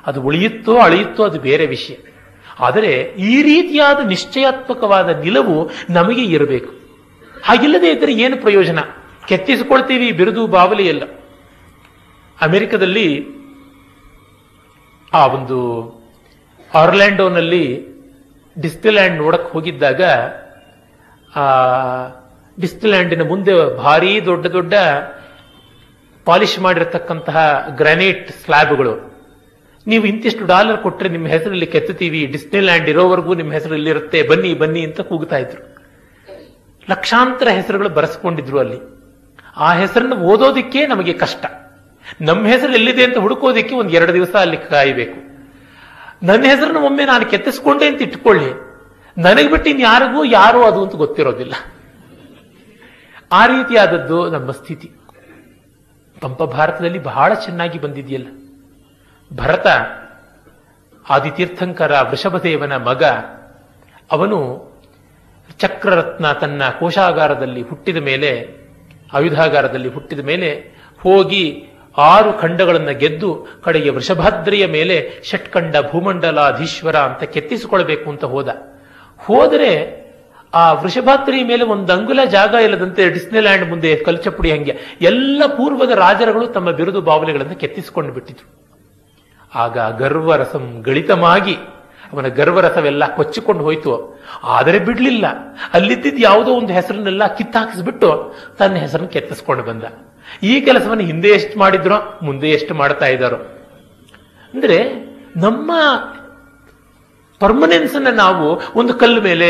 ಅದು ಉಳಿಯುತ್ತೋ ಅಳಿಯುತ್ತೋ ಅದು ಬೇರೆ ವಿಷಯ. ಆದರೆ ಈ ರೀತಿಯಾದ ನಿಶ್ಚಯಾತ್ಮಕವಾದ ನಿಲುವು ನಮಗೆ ಇರಬೇಕು. ಹಾಗಿಲ್ಲದೆ ಇದ್ದರೆ ಏನು ಪ್ರಯೋಜನ? ಕೆತ್ತಿಸಿಕೊಳ್ತೀವಿ ಬಿರುದು ಬಾವಲಿಯಲ್ಲ. ಅಮೆರಿಕದಲ್ಲಿ ಆ ಒಂದು ಆರ್ಲ್ಯಾಂಡೋನಲ್ಲಿ ಡಿಸ್ನಿಲ್ಯಾಂಡ್ ನೋಡಕ್ಕೆ ಹೋಗಿದ್ದಾಗ ಆ ಡಿಸ್ನಿಲ್ಯಾಂಡಿನ ಮುಂದೆ ಭಾರಿ ದೊಡ್ಡ ದೊಡ್ಡ ಪಾಲಿಷ್ ಮಾಡಿರತಕ್ಕಂತಹ ಗ್ರಾನೈಟ್ ಸ್ಲ್ಯಾಬ್ಗಳು. ನೀವು ಇಂತಿಷ್ಟು ಡಾಲರ್ ಕೊಟ್ಟರೆ ನಿಮ್ಮ ಹೆಸರಲ್ಲಿ ಕೆತ್ತುತ್ತೀವಿ, ಡಿಸ್ನಿಲ್ಯಾಂಡ್ ಇರೋವರೆಗೂ ನಿಮ್ಮ ಹೆಸರಲ್ಲಿ ಇರುತ್ತೆ, ಬನ್ನಿ ಬನ್ನಿ ಅಂತ ಕೂಗ್ತಾ ಇದ್ರು. ಲಕ್ಷಾಂತರ ಹೆಸರುಗಳು ಬರೆಸ್ಕೊಂಡಿದ್ರು ಅಲ್ಲಿ. ಆ ಹೆಸರನ್ನು ಓದೋದಿಕ್ಕೆ ನಮಗೆ ಕಷ್ಟ. ನಮ್ಮ ಹೆಸರು ಎಲ್ಲಿದೆ ಅಂತ ಹುಡುಕೋದಿಕ್ಕೆ ಒಂದು 2 ದಿವಸ ಅಲ್ಲಿ ಕಾಯಬೇಕು. ನನ್ನ ಹೆಸರನ್ನು ಒಮ್ಮೆ ನಾನು ಕೆತ್ತಿಸ್ಕೊಂಡೆ ಅಂತ ಇಟ್ಕೊಳ್ಳಿ, ನನಗೆ ಬಿಟ್ಟು ಇನ್ಯಾರಿಗೂ ಯಾರು ಅದು ಅಂತ ಗೊತ್ತಿರೋದಿಲ್ಲ. ಆ ರೀತಿಯಾದದ್ದು ನಮ್ಮ ಸ್ಥಿತಿ. ಪಂಪ ಭಾರತದಲ್ಲಿ ಬಹಳ ಚೆನ್ನಾಗಿ ಬಂದಿದೆಯಲ್ಲ. ಭರತ ಆದಿತೀರ್ಥಂಕರ ವೃಷಭದೇವನ ಮಗ, ಅವನು ಚಕ್ರರತ್ನ ತನ್ನ ಕೋಶಾಗಾರದಲ್ಲಿ ಹುಟ್ಟಿದ ಮೇಲೆ, ಆಯುಧಾಗಾರದಲ್ಲಿ ಹುಟ್ಟಿದ ಮೇಲೆ ಹೋಗಿ 6 ಖಂಡಗಳನ್ನು ಗೆದ್ದು ಕಡೆಗೆ ವೃಷಭಾದ್ರಿಯ ಮೇಲೆ ಷಟ್ಖಂಡ ಭೂಮಂಡಲಾಧೀಶ್ವರ ಅಂತ ಕೆತ್ತಿಸಿಕೊಳ್ಬೇಕು ಅಂತ ಹೋದರೆ ಆ ವೃಷಭಾದ್ರಿಯ ಮೇಲೆ ಒಂದು ಅಂಗುಲ ಜಾಗ ಇಲ್ಲದಂತೆ ಡಿಸ್ನಿಲ್ಯಾಂಡ್ ಮುಂದೆ ಕಲ್ಚಪುಡಿ ಹಂಗೆ ಎಲ್ಲ ಪೂರ್ವದ ರಾಜರುಗಳು ತಮ್ಮ ಬಿರುದು ಬಾವಲಿಗಳನ್ನು ಕೆತ್ತಿಸಿಕೊಂಡು ಬಿಟ್ಟಿದ್ರು. ಆಗ ಗರ್ವರಸಂ ಗಳಿತಮಾಗಿ ಅವನ ಗರ್ವರಸವೆಲ್ಲ ಕೊಚ್ಚಿಕೊಂಡು ಹೋಯಿತು. ಆದರೆ ಬಿಡ್ಲಿಲ್ಲ, ಅಲ್ಲಿದ್ದಿದ್ದು ಯಾವುದೋ ಒಂದು ಹೆಸರನ್ನೆಲ್ಲ ಕಿತ್ತಾಕಿಸ್ಬಿಟ್ಟು ತನ್ನ ಹೆಸರನ್ನು ಕೆತ್ತಿಸ್ಕೊಂಡು ಬಂದ. ಈ ಕೆಲಸವನ್ನು ಹಿಂದೆ ಎಷ್ಟು ಮಾಡಿದ್ರೋ ಮುಂದೆ ಎಷ್ಟು ಮಾಡ್ತಾ ಇದ್ದಾರೋ. ಅಂದ್ರೆ ನಮ್ಮ ಪರ್ಮನೆನ್ಸ್ ಅನ್ನ ನಾವು ಒಂದು ಕಲ್ಲು ಮೇಲೆ,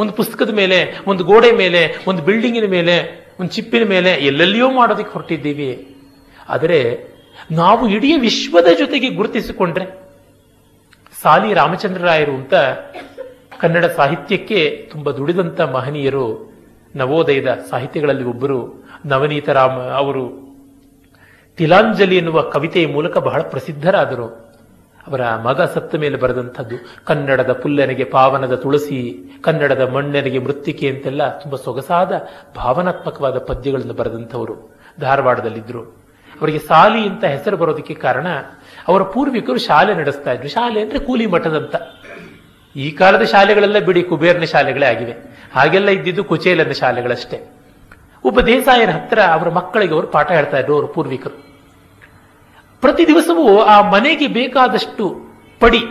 ಒಂದು ಪುಸ್ತಕದ ಮೇಲೆ, ಒಂದು ಗೋಡೆ ಮೇಲೆ, ಒಂದು ಬಿಲ್ಡಿಂಗಿನ ಮೇಲೆ, ಒಂದು ಚಿಪ್ಪಿನ ಮೇಲೆ ಎಲ್ಲೆಲ್ಲಿಯೋ ಮಾಡೋದಕ್ಕೆ ಹೊರಟಿದ್ದೀವಿ. ಆದರೆ ನಾವು ಇಡೀ ವಿಶ್ವದ ಜೊತೆಗೆ ಗುರುತಿಸಿಕೊಂಡ್ರೆ, ಸಾಲಿ ರಾಮಚಂದ್ರರಾಯರು ಅಂತ ಕನ್ನಡ ಸಾಹಿತ್ಯಕ್ಕೆ ತುಂಬ ದುಡಿದಂಥ ಮಹನೀಯರು, ನವೋದಯದ ಸಾಹಿತ್ಯಗಳಲ್ಲಿ ಒಬ್ಬರು, ನವನೀತರಾಮ ಅವರು ತಿಲಾಂಜಲಿ ಎನ್ನುವ ಕವಿತೆಯ ಮೂಲಕ ಬಹಳ ಪ್ರಸಿದ್ಧರಾದರು. ಅವರ ಮಗ ಸತ್ತ ಮೇಲೆ ಬರೆದಂಥದ್ದು ಕನ್ನಡದ ಪುಲ್ಲನೆಗೆ ಪಾವನದ ತುಳಸಿ, ಕನ್ನಡದ ಮಣ್ಣನೆಗೆ ಮೃತ್ತಿಕೆ ಅಂತೆಲ್ಲ ತುಂಬ ಸೊಗಸಾದ ಭಾವನಾತ್ಮಕವಾದ ಪದ್ಯಗಳನ್ನು ಬರೆದಂಥವರು. ಧಾರವಾಡದಲ್ಲಿದ್ದರು. ಅವರಿಗೆ ಸಾಲಿ ಅಂತ ಹೆಸರು ಬರೋದಕ್ಕೆ ಕಾರಣ ಅವರ ಪೂರ್ವಿಕರು ಶಾಲೆ ನಡೆಸ್ತಾ ಇದ್ರು. ಶಾಲೆ ಅಂದ್ರೆ ಕೂಲಿ ಮಠದಂತ. ಈ ಕಾಲದ ಶಾಲೆಗಳೆಲ್ಲ ಬಿಡಿ, ಕುಬೇರನ ಶಾಲೆಗಳೇ ಆಗಿವೆ. ಹಾಗೆಲ್ಲ ಇದ್ದಿದ್ದು ಕುಚೇಲನ ಶಾಲೆಗಳಷ್ಟೇ. ಒಬ್ಬ ದೇಸಾಯರ ಹತ್ರ ಅವರ ಮಕ್ಕಳಿಗೆ ಅವರು ಪಾಠ ಹೇಳ್ತಾ ಇದ್ರು ಅವರು ಪೂರ್ವಿಕರು. ಪ್ರತಿ ದಿವಸವೂ ಆ ಮನೆಗೆ ಬೇಕಾದಷ್ಟು ಪಡಿ,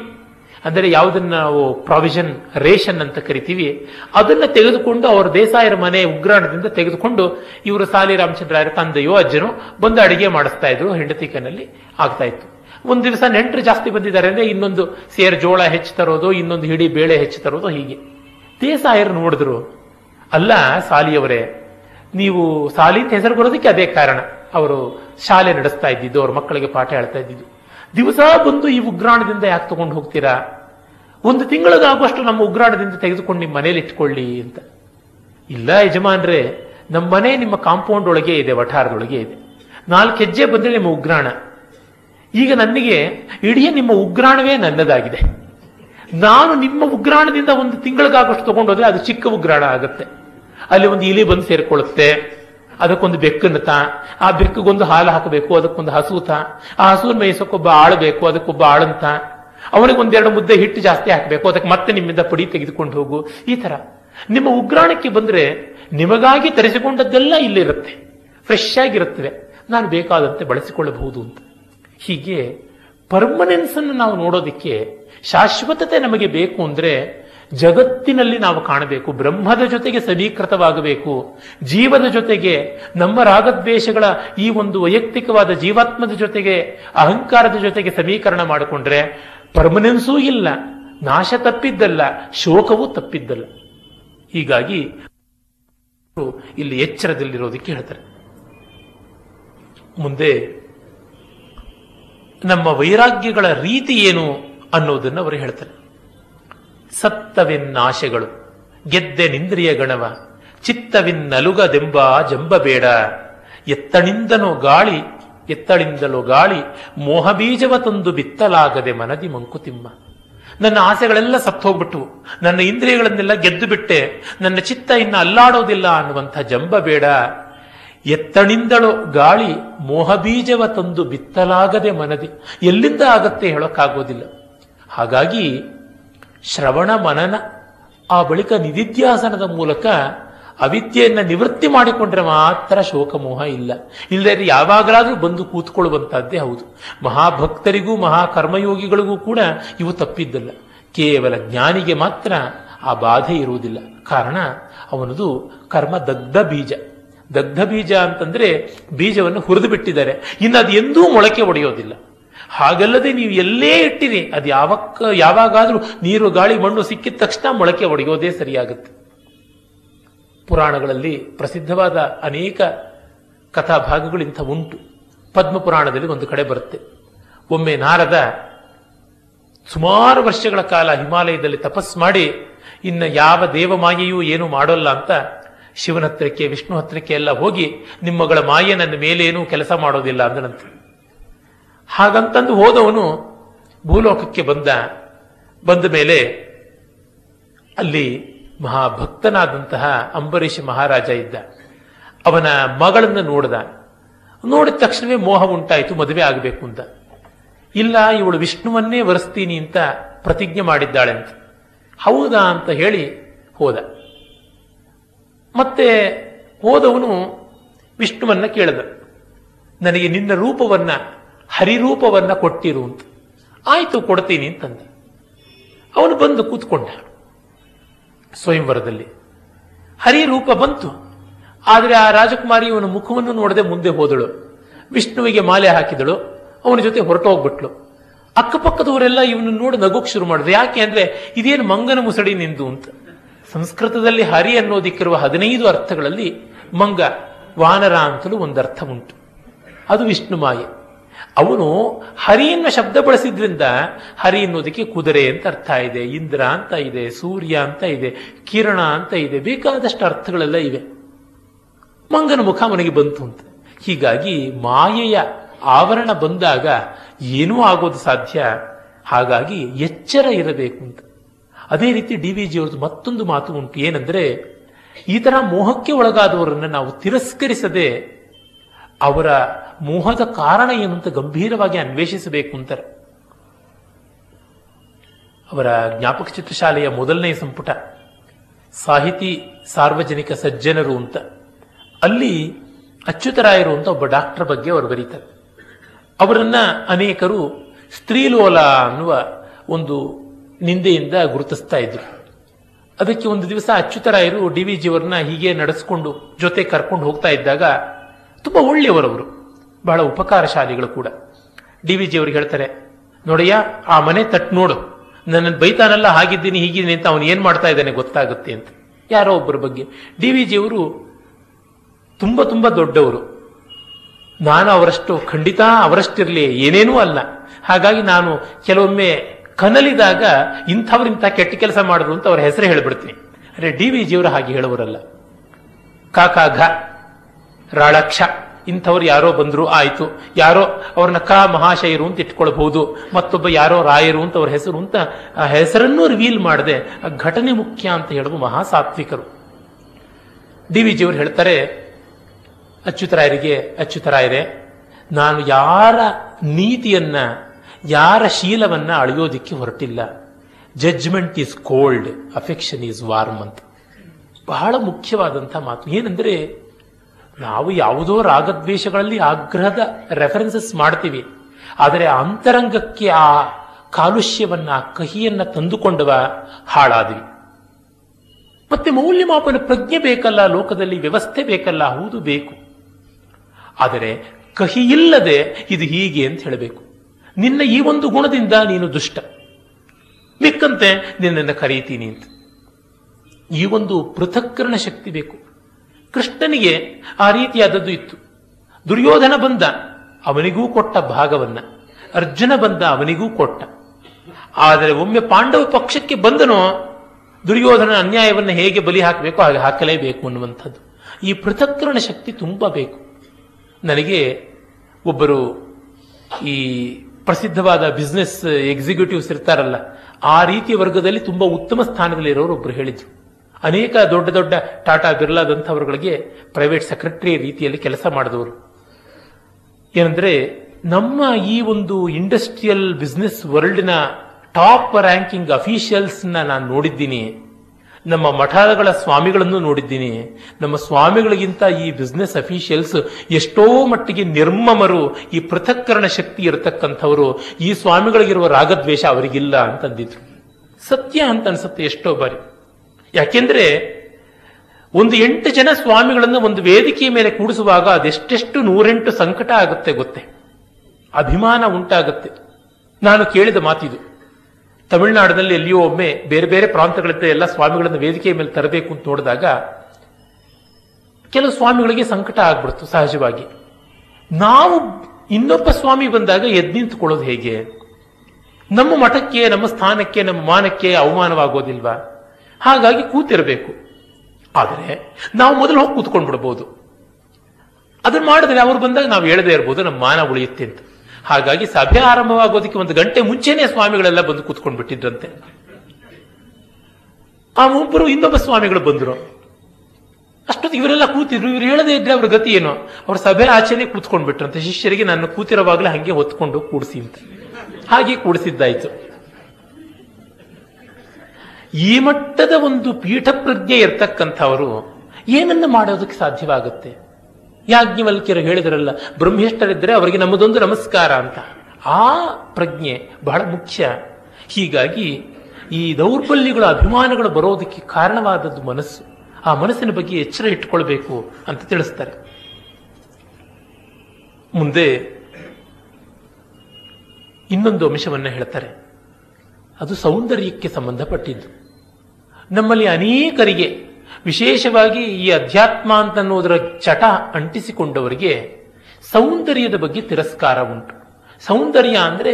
ಅಂದರೆ ಯಾವುದನ್ನು ನಾವು ಪ್ರಾವಿಷನ್ ರೇಷನ್ ಅಂತ ಕರಿತೀವಿ, ಅದನ್ನು ತೆಗೆದುಕೊಂಡು ಅವರು ದೇಸಾಯರ ಮನೆ ಉಗ್ರಾಣದಿಂದ ತೆಗೆದುಕೊಂಡು ಇವರು ಸಾಲಿ ರಾಮಚಂದ್ರಾಯರ ತಂದೆಯೋ ಅಜ್ಜನೋ ಬಂದು ಅಡಿಗೆ ಮಾಡಿಸ್ತಾ ಇದ್ರು, ಹೆಂಡತಿಕನಲ್ಲಿ ಆಗ್ತಾ ಇತ್ತು. ಒಂದು ದಿವಸ ನೆಂಟರು ಜಾಸ್ತಿ ಬಂದಿದ್ದಾರೆ ಅಂದರೆ ಇನ್ನೊಂದು ಸೇರ್ ಜೋಳ ಹೆಚ್ಚು ತರೋದು, ಇನ್ನೊಂದು ಹಿಡಿ ಬೇಳೆ ಹೆಚ್ಚು ತರೋದು. ಹೀಗೆ ದೇಸಾಯರು ನೋಡಿದ್ರು, ಅಲ್ಲ ಸಾಲಿಯವರೇ, ನೀವು ಸಾಲಿ ಅಂತ ಹೆಸರು ಬರೋದಕ್ಕೆ ಅದೇ ಕಾರಣ. ಅವರು ಶಾಲೆ ನಡೆಸ್ತಾ ಇದ್ದಿದ್ದು, ಅವ್ರ ಮಕ್ಕಳಿಗೆ ಪಾಠ ಹೇಳ್ತಾ ಇದ್ದಿದ್ದು. ದಿವಸ ಬಂದು ಈ ಉಗ್ರಾಣದಿಂದ ಯಾಕೆ ತಗೊಂಡು ಹೋಗ್ತೀರಾ? ಒಂದು ತಿಂಗಳಿಗಾಗುವಷ್ಟು ನಮ್ಮ ಉಗ್ರಾಣದಿಂದ ತೆಗೆದುಕೊಂಡು ನಿಮ್ಮ ಮನೇಲಿ ಇಟ್ಕೊಳ್ಳಿ ಅಂತ. ಇಲ್ಲ ಯಜಮಾನ್ರೆ, ನಮ್ಮ ಮನೆ ನಿಮ್ಮ ಕಾಂಪೌಂಡ್ ಒಳಗೆ ಇದೆ, ವಠಾರದೊಳಗೆ ಇದೆ, 4 ಹೆಜ್ಜೆ ಬಂದರೆ ನಿಮ್ಮ ಉಗ್ರಾಣ. ಈಗ ನನಗೆ ಇಡೀ ನಿಮ್ಮ ಉಗ್ರಾಣವೇ ನನ್ನದಾಗಿದೆ. ನಾನು ನಿಮ್ಮ ಉಗ್ರಾಣದಿಂದ ಒಂದು ತಿಂಗಳಿಗಾಗುವಷ್ಟು ತಗೊಂಡೋದ್ರೆ ಅದು ಚಿಕ್ಕ ಉಗ್ರಾಣ ಆಗುತ್ತೆ. ಅಲ್ಲಿ ಒಂದು ಇಲಿ ಬಂದು ಸೇರಿಕೊಳ್ಳುತ್ತೆ, ಅದಕ್ಕೊಂದು ಬೆಕ್ಕನತ, ಆ ಬೆಕ್ಕಿಗೊಂದು ಹಾಲು ಹಾಕಬೇಕು, ಅದಕ್ಕೊಂದು ಹಸುತ, ಆ ಹಸುವನ್ನು ಮೇಯಿಸೋಕ್ಕೊಬ್ಬ ಆಳು ಬೇಕು, ಅದಕ್ಕೊಬ್ಬ ಆಳಂತ, ಅವನಿಗೊಂದೆರಡು ಮುದ್ದೆ ಹಿಟ್ಟು ಜಾಸ್ತಿ ಹಾಕಬೇಕು, ಅದಕ್ಕೆ ಮತ್ತೆ ನಿಮ್ಮಿಂದ ಪುಡಿ ತೆಗೆದುಕೊಂಡು ಹೋಗು. ಈ ತರ ನಿಮ್ಮ ಉಗ್ರಾಣಕ್ಕೆ ಬಂದ್ರೆ ನಿಮಗಾಗಿ ತರಿಸಿಕೊಂಡದ್ದೆಲ್ಲ ಇಲ್ಲಿರುತ್ತೆ, ಫ್ರೆಶ್ ಆಗಿರುತ್ತವೆ, ನಾನು ಬೇಕಾದಂತೆ ಬಳಸಿಕೊಳ್ಳಬಹುದು ಅಂತ. ಹೀಗೆ ಪರ್ಮನೆನ್ಸ್ ಅನ್ನು ನಾವು ನೋಡೋದಿಕ್ಕೆ, ಶಾಶ್ವತತೆ ನಮಗೆ ಬೇಕು ಅಂದ್ರೆ ಜಗತ್ತಿನಲ್ಲಿ ನಾವು ಕಾಣಬೇಕು, ಬ್ರಹ್ಮದ ಜೊತೆಗೆ ಸಮೀಕೃತವಾಗಬೇಕು, ಜೀವದ ಜೊತೆಗೆ, ನಮ್ಮ ರಾಗದ್ವೇಷಗಳ ಈ ಒಂದು ವೈಯಕ್ತಿಕವಾದ ಜೀವಾತ್ಮದ ಜೊತೆಗೆ, ಅಹಂಕಾರದ ಜೊತೆಗೆ ಸಮೀಕರಣ ಮಾಡಿಕೊಂಡ್ರೆ ಪರ್ಮನೆನ್ಸೂ ಇಲ್ಲ, ನಾಶ ತಪ್ಪಿದ್ದಲ್ಲ, ಶೋಕವೂ ತಪ್ಪಿದ್ದಲ್ಲ. ಹೀಗಾಗಿ ಇಲ್ಲಿ ಎಚ್ಚರದಲ್ಲಿರೋದಕ್ಕೆ ಹೇಳ್ತಾರೆ. ಮುಂದೆ ನಮ್ಮ ವೈರಾಗ್ಯಗಳ ರೀತಿ ಏನು ಅನ್ನೋದನ್ನು ಅವರು ಹೇಳ್ತಾರೆ. ಸತ್ತವೆನ್ನಾಶೆಗಳು ಗೆದ್ದೆನಿಂದ್ರಿಯ ಗಣವ ಚಿತ್ತವಿನ್ನಲುಗದೆಂಬ ಜಂಬಬೇಡ ಎತ್ತಳಿಂದಲೋ ಗಾಳಿ ಮೋಹಬೀಜವ ತಂದು ಬಿತ್ತಲಾಗದೆ ಮನದಿ ಮಂಕುತಿಮ್ಮ. ನನ್ನ ಆಸೆಗಳೆಲ್ಲ ಸತ್ತೋಗ್ಬಿಟ್ಟವು, ನನ್ನ ಇಂದ್ರಿಯಗಳನ್ನೆಲ್ಲ ಗೆದ್ದು ಬಿಟ್ಟೆ, ನನ್ನ ಚಿತ್ತ ಇನ್ನು ಅಲ್ಲಾಡೋದಿಲ್ಲ ಅನ್ನುವಂಥ ಜಂಬಬೇಡ. ಎತ್ತಣಿಂದಲೋ ಗಾಳಿ ಮೋಹಬೀಜವ ತಂದು ಬಿತ್ತಲಾಗದೆ ಮನದಿ, ಎಲ್ಲಿಂದ ಆಗತ್ತೆ ಹೇಳೋಕ್ಕಾಗೋದಿಲ್ಲ. ಹಾಗಾಗಿ ಶ್ರವಣ ಮನನ, ಆ ಬಳಿಕ ನಿಧಿಧ್ಯಾಸನದ ಮೂಲಕ ಅವಿದ್ಯೆಯನ್ನು ನಿವೃತ್ತಿ ಮಾಡಿಕೊಂಡ್ರೆ ಮಾತ್ರ ಶೋಕಮೋಹ ಇಲ್ಲ. ಇಲ್ಲದೆ ಯಾವಾಗಲಾದರೂ ಬಂದು ಕೂತ್ಕೊಳ್ಳುವಂತಹದ್ದೇ ಹೌದು. ಮಹಾಭಕ್ತರಿಗೂ ಮಹಾಕರ್ಮಯೋಗಿಗಳಿಗೂ ಕೂಡ ಇವು ತಪ್ಪಿದ್ದಲ್ಲ. ಕೇವಲ ಜ್ಞಾನಿಗೆ ಮಾತ್ರ ಆ ಬಾಧೆ ಇರುವುದಿಲ್ಲ. ಕಾರಣ ಅವನದು ಕರ್ಮ ದಗ್ಧ ಬೀಜ. ದಗ್ಧ ಬೀಜ ಅಂತಂದ್ರೆ ಬೀಜವನ್ನು ಹುರಿದು ಬಿಟ್ಟಿದ್ದಾರೆ, ಇನ್ನು ಅದು ಎಂದೂ ಮೊಳಕೆ ಒಡೆಯೋದಿಲ್ಲ. ಹಾಗಲ್ಲದೆ ನೀವು ಎಲ್ಲೇ ಇಟ್ಟಿರಿ, ಅದು ಯಾವಾಗಾದ್ರೂ ನೀರು ಗಾಳಿ ಮಣ್ಣು ಸಿಕ್ಕಿದ ತಕ್ಷಣ ಮೊಳಕೆ ಒಡೆಯೋದೇ ಸರಿಯಾಗುತ್ತೆ. ಪುರಾಣಗಳಲ್ಲಿ ಪ್ರಸಿದ್ಧವಾದ ಅನೇಕ ಕಥಾಭಾಗಗಳಿಂಥ ಉಂಟು. ಪದ್ಮಪುರಾಣದಲ್ಲಿ ಒಂದು ಕಡೆ ಬರುತ್ತೆ, ಒಮ್ಮೆ ನಾರದ ಸುಮಾರು ವರ್ಷಗಳ ಕಾಲ ಹಿಮಾಲಯದಲ್ಲಿ ತಪಸ್ ಮಾಡಿ ಇನ್ನು ಯಾವ ದೇವಮಾಯೆಯೂ ಏನು ಮಾಡೋಲ್ಲ ಅಂತ ಶಿವನ ಹತ್ರಕ್ಕೆ ವಿಷ್ಣು ಹತ್ರಕ್ಕೆ ಎಲ್ಲ ಹೋಗಿ, ನಿಮ್ಮಗಳ ಮಾಯೆ ನನ್ನ ಮೇಲೇನೂ ಕೆಲಸ ಮಾಡೋದಿಲ್ಲ ಅಂದನಂತೆ. ಹಾಗಂತಂದು ಹೋದವನು ಭೂಲೋಕಕ್ಕೆ ಬಂದ ಮೇಲೆ ಅಲ್ಲಿ ಮಹಾಭಕ್ತನಾದಂತಹ ಅಂಬರೀಷ ಮಹಾರಾಜ ಇದ್ದ. ಅವನ ಮಗಳನ್ನು ನೋಡಿದ ತಕ್ಷಣವೇ ಮೋಹ ಉಂಟಾಯಿತು, ಮದುವೆ ಆಗಬೇಕು ಅಂತ. ಇಲ್ಲ, ಇವಳು ವಿಷ್ಣುವನ್ನೇ ವರಿಸ್ತೀನಿ ಅಂತ ಪ್ರತಿಜ್ಞೆ ಮಾಡಿದ್ದಾಳೆ ಅಂತ. ಹೌದಾ ಅಂತ ಹೇಳಿ ಹೋದ. ಮತ್ತೆ ಹೋದವನು ವಿಷ್ಣುವನ್ನ ಕೇಳಿದ, ನನಗೆ ನಿನ್ನ ರೂಪವನ್ನ ಹರಿರೂಪವನ್ನ ಕೊಟ್ಟಿರು ಅಂತ. ಆಯಿತು, ಕೊಡ್ತೀನಿ ಅಂತಂದ. ಅವನು ಬಂದು ಕೂತ್ಕೊಂಡ ಸ್ವಯಂವರದಲ್ಲಿ. ಹರಿರೂಪ ಬಂತು, ಆದರೆ ಆ ರಾಜಕುಮಾರಿ ಇವನ ಮುಖವನ್ನು ನೋಡದೆ ಮುಂದೆ ಹೋದಳು, ವಿಷ್ಣುವಿಗೆ ಮಾಲೆ ಹಾಕಿದಳು, ಅವನ ಜೊತೆ ಹೊರಟೋಗ್ಬಿಟ್ಲು. ಅಕ್ಕಪಕ್ಕದವರೆಲ್ಲ ಇವನು ನೋಡಿ ನಗೋಕ್ ಶುರು ಮಾಡಿದ್ರು. ಯಾಕೆ ಅಂದ್ರೆ, ಇದೇನು ಮಂಗನ ಮುಸಡಿ ನಿಂದು ಅಂತ. ಸಂಸ್ಕೃತದಲ್ಲಿ ಹರಿ ಅನ್ನೋದಿಕ್ಕಿರುವ 15 ಅರ್ಥಗಳಲ್ಲಿ ಮಂಗ, ವಾನರ ಅಂತಲೂ ಒಂದು ಅರ್ಥ ಉಂಟು, ಅದು ವಿಷ್ಣು ಮಾಯೆ. ಅವನು ಹರಿ ಎನ್ನುವ ಶಬ್ದ ಬಳಸಿದ್ರಿಂದ ಹರಿ ಎನ್ನುವುದಕ್ಕೆ ಕುದುರೆ ಅಂತ ಅರ್ಥ ಇದೆ, ಇಂದ್ರ ಅಂತ ಇದೆ, ಸೂರ್ಯ ಅಂತ ಇದೆ, ಕಿರಣ ಅಂತ ಇದೆ, ಬೇಕಾದಷ್ಟು ಅರ್ಥಗಳೆಲ್ಲ ಇವೆ. ಮಂಗನ ಮುಖ ಮನೆಗೆ ಬಂತು ಅಂತ. ಹೀಗಾಗಿ ಮಾಯೆಯ ಆವರಣ ಬಂದಾಗ ಏನೂ ಆಗೋದು ಸಾಧ್ಯ. ಹಾಗಾಗಿ ಎಚ್ಚರ ಇರಬೇಕು ಅಂತ. ಅದೇ ರೀತಿ DVಜಿಯವ್ರದ್ದು ಮತ್ತೊಂದು ಮಾತು ಉಂಟು. ಏನಂದ್ರೆ, ಈ ತರ ಮೋಹಕ್ಕೆ ಒಳಗಾದವರನ್ನು ನಾವು ತಿರಸ್ಕರಿಸದೆ ಅವರ ಮೋಹದ ಕಾರಣ ಏನು ಅಂತ ಗಂಭೀರವಾಗಿ ಅನ್ವೇಷಿಸಬೇಕು ಅಂತಾರೆ. ಅವರ ಜ್ಞಾಪಕ ಚಿತ್ರಶಾಲೆಯ ಮೊದಲನೇ ಸಂಪುಟ ಸಾಹಿತಿ ಸಾರ್ವಜನಿಕ ಸಜ್ಜನರು ಅಂತ, ಅಲ್ಲಿ ಅಚ್ಯುತರಾಯರು ಅಂತ ಒಬ್ಬ ಡಾಕ್ಟರ್ ಬಗ್ಗೆ ಅವರು ಬರೀತಾರೆ. ಅವರನ್ನ ಅನೇಕರು ಸ್ತ್ರೀಲೋಲ ಅನ್ನುವ ಒಂದು ನಿಂದೆಯಿಂದ ಗುರುತಿಸ್ತಾ ಇದ್ರು. ಅದಕ್ಕೆ ಒಂದು ದಿವಸ ಅಚ್ಯುತರಾಯರು ಡಿ ವಿ ಜಿಯವರನ್ನ ಹೀಗೆ ನಡೆಸಿಕೊಂಡು ಜೊತೆ ಕರ್ಕೊಂಡು ಹೋಗ್ತಾ ಇದ್ದಾಗ, ತುಂಬ ಒಳ್ಳೆಯವರವರು, ಬಹಳ ಉಪಕಾರಶಾಲಿಗಳು ಕೂಡ. ಡಿ ವಿ ಜಿಯವ್ರಿಗೆ ಹೇಳ್ತಾರೆ, ನೋಡಯ್ಯ ಆ ಮನೆ ತಟ್ಟು ನೋಡು, ನನ್ನನ್ನು ಬೈತಾನೆಲ್ಲ ಹಾಗಿದ್ದೀನಿ ಹೀಗಿದ್ದೀನಿ ಅಂತ ಅವನು ಏನು ಮಾಡ್ತಾ ಇದ್ದಾನೆ ಗೊತ್ತಾಗುತ್ತೆ ಅಂತ ಯಾರೋ ಒಬ್ಬರ ಬಗ್ಗೆ. ಡಿ ವಿ ಜಿಯವರು ತುಂಬ ತುಂಬ ದೊಡ್ಡವರು, ನಾನು ಅವರಷ್ಟು ಖಂಡಿತ ಅವರಷ್ಟಿರಲಿ ಏನೇನೂ ಅಲ್ಲ. ಹಾಗಾಗಿ ನಾನು ಕೆಲವೊಮ್ಮೆ ಕನಲಿದಾಗ ಇಂಥವ್ರಿಂಥ ಕೆಟ್ಟ ಕೆಲಸ ಮಾಡಿದ್ರು ಅಂತ ಅವ್ರ ಹೆಸರೇ ಹೇಳಿಬಿಡ್ತೀನಿ. ಅರೆ, ಡಿ ವಿ ಜಿಯವರು ಹಾಗೆ ಹೇಳೋರಲ್ಲ. ಕಾಕಾ ಘ ರಾಳಕ್ಷ ಇಂಥವ್ರು ಯಾರೋ ಬಂದ್ರು ಆಯಿತು, ಯಾರೋ ಅವ್ರನ್ನ ಕ ಮಹಾಶಯರು ಅಂತ ಇಟ್ಕೊಳ್ಬಹುದು, ಮತ್ತೊಬ್ಬ ಯಾರೋ ರಾಯರು ಅಂತ ಅವ್ರ ಹೆಸರು ಅಂತ ಆ ಹೆಸರನ್ನೂ ರಿವೀಲ್ ಮಾಡದೆ ಘಟನೆ ಮುಖ್ಯ ಅಂತ ಹೇಳುವ ಮಹಾಸಾತ್ವಿಕರು. ಡಿ ವಿ ಜಿಯವರು ಹೇಳ್ತಾರೆ ಅಚ್ಯುತರಾಯರಿಗೆ, ಅಚ್ಯುತರಾಯರೇ, ನಾನು ಯಾರ ನೀತಿಯನ್ನ ಯಾರ ಶೀಲವನ್ನ ಅಳೆಯೋದಿಕ್ಕೆ ಹೊರಟಿಲ್ಲ. Judgement is cold, affection is warm ಅಂತ ಬಹಳ ಮುಖ್ಯವಾದಂಥ ಮಾತು. ಏನಂದ್ರೆ, ನಾವು ಯಾವುದೋ ರಾಗದ್ವೇಷಗಳಲ್ಲಿ ಆಗ್ರಹದ ರೆಫರೆನ್ಸಸ್ ಮಾಡ್ತೀವಿ, ಆದರೆ ಅಂತರಂಗಕ್ಕೆ ಆ ಕಾಲುಷ್ಯವನ್ನ ಆ ಕಹಿಯನ್ನ ತಂದುಕೊಂಡವ ಹಾಳಾದ್ವಿ. ಮತ್ತೆ ಮೌಲ್ಯಮಾಪನ ಪ್ರಜ್ಞೆ ಬೇಕಲ್ಲ, ಲೋಕದಲ್ಲಿ ವ್ಯವಸ್ಥೆ ಬೇಕಲ್ಲ, ಹೌದು ಬೇಕು, ಆದರೆ ಕಹಿ ಇಲ್ಲದೆ ಇದು ಹೀಗೆ ಅಂತ ಹೇಳಬೇಕು. ನಿನ್ನ ಈ ಒಂದು ಗುಣದಿಂದ ನೀನು ದುಷ್ಟ, ಮಿಕ್ಕಂತೆ ನಿನ್ನನ್ನು ಕರೀತೀನಿ ಅಂತ. ಈ ಒಂದು ಪೃಥಕ್ಕರಣ ಶಕ್ತಿ ಬೇಕು. ಕೃಷ್ಣನಿಗೆ ಆ ರೀತಿಯಾದದ್ದು ಇತ್ತು. ದುರ್ಯೋಧನ ಬಂದ, ಅವನಿಗೂ ಕೊಟ್ಟ ಭಾಗವನ್ನ, ಅರ್ಜುನ ಬಂದ, ಅವನಿಗೂ ಕೊಟ್ಟ. ಆದರೆ ಒಮ್ಮೆ ಪಾಂಡವ ಪಕ್ಷಕ್ಕೆ ಬಂದನೋ, ದುರ್ಯೋಧನ ಅನ್ಯಾಯವನ್ನು ಹೇಗೆ ಬಲಿ ಹಾಕಬೇಕು ಹಾಗೆ ಹಾಕಲೇಬೇಕು ಅನ್ನುವಂಥದ್ದು. ಈ ಪೃಥಕ್ಕರಣ ಶಕ್ತಿ ತುಂಬ ಬೇಕು. ನನಗೆ ಒಬ್ಬರು ಈ ಪ್ರಸಿದ್ಧವಾದ ಬಿಸ್ನೆಸ್ ಎಕ್ಸಿಕ್ಯೂಟಿವ್ಸ್ ಇರ್ತಾರಲ್ಲ, ಆ ರೀತಿಯ ವರ್ಗದಲ್ಲಿ ತುಂಬ ಉತ್ತಮ ಸ್ಥಾನದಲ್ಲಿರೋರು ಒಬ್ಬರು ಹೇಳಿದ್ರು, ಅನೇಕ ದೊಡ್ಡ ದೊಡ್ಡ ಟಾಟಾ ಬಿರ್ಲಾದಂಥವರುಗಳಿಗೆ ಪ್ರೈವೇಟ್ ಸೆಕ್ರೆಟರಿ ರೀತಿಯಲ್ಲಿ ಕೆಲಸ ಮಾಡಿದವರು. ಏನಂದ್ರೆ, ನಮ್ಮ ಈ ಒಂದು ಇಂಡಸ್ಟ್ರಿಯಲ್ ಬಿಸ್ನೆಸ್ ವರ್ಲ್ಡ್ನ ಟಾಪ್ ರ್ಯಾಂಕಿಂಗ್ ಅಫಿಷಿಯಲ್ಸ್ನ ನಾನು ನೋಡಿದ್ದೀನಿ, ನಮ್ಮ ಮಠಗಳ ಸ್ವಾಮಿಗಳನ್ನು ನೋಡಿದ್ದೀನಿ, ನಮ್ಮ ಸ್ವಾಮಿಗಳಿಗಿಂತ ಈ ಬಿಸ್ನೆಸ್ ಅಫಿಷಿಯಲ್ಸ್ ಎಷ್ಟೋ ಮಟ್ಟಿಗೆ ನಿರ್ಮಮರು, ಈ ಪೃಥಕ್ಕರಣ ಶಕ್ತಿ ಇರತಕ್ಕಂಥವರು, ಈ ಸ್ವಾಮಿಗಳಿಗಿರುವ ರಾಗದ್ವೇಷ ಅವರಿಗಿಲ್ಲ ಅಂತಂದಿದ್ರು. ಸತ್ಯ ಅಂತ ಅನ್ಸುತ್ತೆ ಎಷ್ಟೋ ಬಾರಿ. ಯಾಕೆಂದ್ರೆ ಒಂದು 8 ಜನ ಸ್ವಾಮಿಗಳನ್ನು ಒಂದು ವೇದಿಕೆಯ ಮೇಲೆ ಕೂಡಿಸುವಾಗ ಅದೆಷ್ಟೆಷ್ಟು 108 ಸಂಕಟ ಆಗುತ್ತೆ ಗೊತ್ತೆ, ಅಭಿಮಾನ ಉಂಟಾಗುತ್ತೆ. ನಾನು ಕೇಳಿದ ಮಾತಿದು. ತಮಿಳುನಾಡಿನಲ್ಲಿ ಎಲ್ಲಿಯೋ ಒಮ್ಮೆ ಬೇರೆ ಬೇರೆ ಪ್ರಾಂತಗಳಿಂದ ಎಲ್ಲ ಸ್ವಾಮಿಗಳನ್ನು ವೇದಿಕೆಯ ಮೇಲೆ ತರಬೇಕು ಅಂತ ನೋಡಿದಾಗ ಕೆಲವು ಸ್ವಾಮಿಗಳಿಗೆ ಸಂಕಟ ಆಗ್ಬಿಡ್ತು ಸಹಜವಾಗಿ. ನಾವು ಇನ್ನೊಬ್ಬ ಸ್ವಾಮಿ ಬಂದಾಗ ಎದ್ದು ನಿಂತುಕೊಳ್ಳೋದು ಹೇಗೆ? ನಮ್ಮ ಮಠಕ್ಕೆ, ನಮ್ಮ ಸ್ಥಾನಕ್ಕೆ, ನಮ್ಮ ಮಾನಕ್ಕೆ ಅವಮಾನವಾಗೋದಿಲ್ವಾ? ಹಾಗಾಗಿ ಕೂತಿರಬೇಕು. ಆದರೆ ನಾವು ಮೊದಲು ಹೋಗಿ ಕೂತ್ಕೊಂಡ್ಬಿಡ್ಬೋದು. ಅದನ್ನು ಮಾಡಿದ್ರೆ ಅವ್ರು ಬಂದಾಗ ನಾವು ಹೇಳದೇ ಇರ್ಬೋದು, ನಮ್ಮ ಮಾನ ಉಳಿಯುತ್ತೆ ಅಂತ. ಹಾಗಾಗಿ ಸಭೆ ಆರಂಭವಾಗೋದಕ್ಕೆ 1 ಗಂಟೆ ಮುಂಚೆನೇ ಸ್ವಾಮಿಗಳೆಲ್ಲ ಬಂದು ಕೂತ್ಕೊಂಡ್ಬಿಟ್ಟಿದ್ರಂತೆ. ಆ ಒಬ್ಬರು ಇನ್ನೊಬ್ಬ ಸ್ವಾಮಿಗಳು ಬಂದರು, ಅಷ್ಟೊತ್ತು ಇವರೆಲ್ಲ ಕೂತಿದ್ರು. ಇವ್ರು ಹೇಳದೇ ಇದ್ರೆ ಅವ್ರ ಗತಿ ಏನೋ, ಅವ್ರ ಸಭೆ ಆಚೆನೆ ಕೂತ್ಕೊಂಡ್ಬಿಟ್ರಂತೆ. ಶಿಷ್ಯರಿಗೆ ನಾನು ಕೂತಿರೋವಾಗಲೇ ಹಾಗೆ ಹೊತ್ಕೊಂಡು ಕೂಡಿಸಿ ಅಂತ, ಹಾಗೆ ಕೂಡಿಸಿದ್ದಾಯ್ತು. ಈ ಮಟ್ಟದ ಒಂದು ಪೀಠ ಪ್ರಜ್ಞೆ ಇರ್ತಕ್ಕಂಥವರು ಏನನ್ನ ಮಾಡೋದಕ್ಕೆ ಸಾಧ್ಯವಾಗುತ್ತೆ? ಯಾಜ್ಞವಲ್ಕ್ಯರು ಹೇಳಿದ್ರಲ್ಲ, ಬ್ರಹ್ಮೇಷ್ಟರಿದ್ದರೆ ಅವರಿಗೆ ನಮ್ಮದೊಂದು ನಮಸ್ಕಾರ ಅಂತ. ಆ ಪ್ರಜ್ಞೆ ಬಹಳ ಮುಖ್ಯ. ಹೀಗಾಗಿ ಈ ದೌರ್ಬಲ್ಯಗಳು, ಅಭಿಮಾನಗಳು ಬರೋದಕ್ಕೆ ಕಾರಣವಾದದ್ದು ಮನಸ್ಸು. ಆ ಮನಸ್ಸಿನ ಬಗ್ಗೆ ಎಚ್ಚರ ಇಟ್ಕೊಳ್ಬೇಕು ಅಂತ ತಿಳಿಸ್ತಾರೆ. ಮುಂದೆ ಇನ್ನೊಂದು ಅಂಶವನ್ನು ಹೇಳ್ತಾರೆ, ಅದು ಸೌಂದರ್ಯಕ್ಕೆ ಸಂಬಂಧಪಟ್ಟಿದ್ದು. ನಮ್ಮಲ್ಲಿ ಅನೇಕರಿಗೆ, ವಿಶೇಷವಾಗಿ ಈ ಅಧ್ಯಾತ್ಮ ಅಂತ ಅನ್ನೋದರ ಚಟ ಅಂಟಿಸಿಕೊಂಡವರಿಗೆ ಸೌಂದರ್ಯದ ಬಗ್ಗೆ ತಿರಸ್ಕಾರ ಉಂಟು. ಸೌಂದರ್ಯ ಅಂದರೆ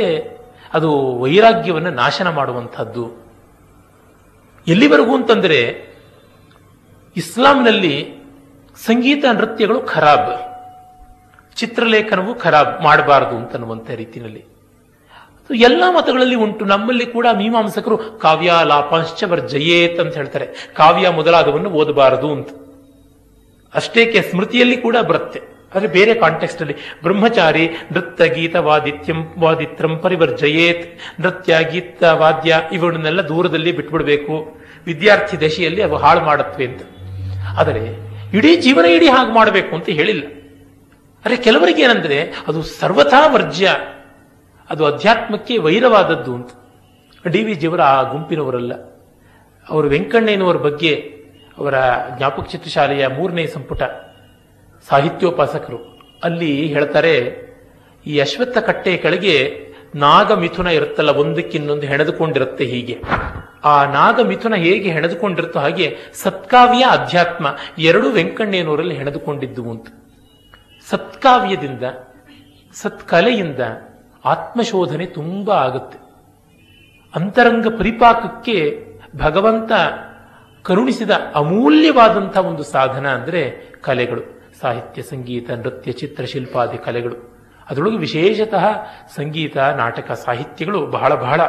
ಅದು ವೈರಾಗ್ಯವನ್ನು ನಾಶನ ಮಾಡುವಂಥದ್ದು. ಎಲ್ಲಿವರೆಗೂ ಅಂತಂದರೆ, ಇಸ್ಲಾಂನಲ್ಲಿ ಸಂಗೀತ ನೃತ್ಯಗಳು ಖರಾಬ್, ಚಿತ್ರಲೇಖನವು ಖರಾಬ್, ಮಾಡಬಾರದು ಅಂತನ್ನುವಂಥ ರೀತಿಯಲ್ಲಿ ಎಲ್ಲ ಮತಗಳಲ್ಲಿ ಉಂಟು. ನಮ್ಮಲ್ಲಿ ಕೂಡ ಮೀಮಾಂಸಕರು ಕಾವ್ಯ ಲಾಪಾಂಶ್ಚ ವರ್ಜಯೇತ್ ಅಂತ ಹೇಳ್ತಾರೆ, ಕಾವ್ಯ ಮೊದಲಾದವನ್ನು ಓದಬಾರದು ಅಂತ. ಅಷ್ಟೇಕೆ ಸ್ಮೃತಿಯಲ್ಲಿ ಕೂಡ ಬರುತ್ತೆ, ಆದರೆ ಬೇರೆ ಕಾಂಟೆಕ್ಸ್ಟ್ ಅಲ್ಲಿ. ಬ್ರಹ್ಮಚಾರಿ ನೃತ್ಯ ಗೀತ ವಾದಿತ್ರಂ ಪರಿವರ್ಜಯೇತ್, ನೃತ್ಯ ಗೀತ ವಾದ್ಯ ಇವನ್ನೆಲ್ಲ ದೂರದಲ್ಲಿ ಬಿಟ್ಬಿಡ್ಬೇಕು, ವಿದ್ಯಾರ್ಥಿ ದಶೆಯಲ್ಲಿ ಅವು ಹಾಳು ಮಾಡುತ್ತವೆ ಅಂತ. ಆದರೆ ಇಡೀ ಜೀವನ ಇಡೀ ಹಾಗೆ ಮಾಡಬೇಕು ಅಂತ ಹೇಳಿಲ್ಲ. ಆದರೆ ಕೆಲವರಿಗೆ ಏನಂದ್ರೆ ಅದು ಸರ್ವಥಾ ವರ್ಜ್ಯ, ಅದು ಅಧ್ಯಾತ್ಮಕ್ಕೆ ವೈರವಾದದ್ದು ಅಂತ. ಡಿ ವಿ ಜಿಯವರ ಆ ಗುಂಪಿನವರಲ್ಲ. ಅವರು ವೆಂಕಣ್ಣಯ್ಯನವರ ಬಗ್ಗೆ ಅವರ ಜ್ಞಾಪಕ ಚಿತ್ರಶಾಲೆಯ 3ನೇ ಸಂಪುಟ ಸಾಹಿತ್ಯೋಪಾಸಕರು ಅಲ್ಲಿ ಹೇಳ್ತಾರೆ, ಈ ಅಶ್ವತ್ಥ ಕಟ್ಟೆ ಕೆಳಗೆ ನಾಗಮಿಥುನ ಇರುತ್ತಲ್ಲ, ಒಂದಕ್ಕಿನ್ನೊಂದು ಹೆಣೆದುಕೊಂಡಿರುತ್ತೆ. ಹೀಗೆ ಆ ನಾಗಮಿಥುನ ಹೇಗೆ ಹೆಣೆದುಕೊಂಡಿರುತ್ತೋ ಹಾಗೆ ಸತ್ಕಾವ್ಯ ಅಧ್ಯಾತ್ಮ ಎರಡೂ ವೆಂಕಣ್ಣಯ್ಯನವರಲ್ಲಿ ಹೆಣೆದುಕೊಂಡಿದ್ದುವು ಅಂತ. ಸತ್ಕಾವ್ಯದಿಂದ, ಸತ್ಕಲೆಯಿಂದ ಆತ್ಮಶೋಧನೆ ತುಂಬ ಆಗುತ್ತೆ. ಅಂತರಂಗ ಪರಿಪಾಕಕ್ಕೆ ಭಗವಂತ ಕರುಣಿಸಿದ ಅಮೂಲ್ಯವಾದಂಥ ಒಂದು ಸಾಧನ ಅಂದರೆ ಕಲೆಗಳು, ಸಾಹಿತ್ಯ, ಸಂಗೀತ, ನೃತ್ಯ, ಚಿತ್ರಶಿಲ್ಪಾದಿ ಕಲೆಗಳು. ಅದರೊಳಗೆ ವಿಶೇಷತಃ ಸಂಗೀತ, ನಾಟಕ, ಸಾಹಿತ್ಯಗಳು ಬಹಳ ಬಹಳ.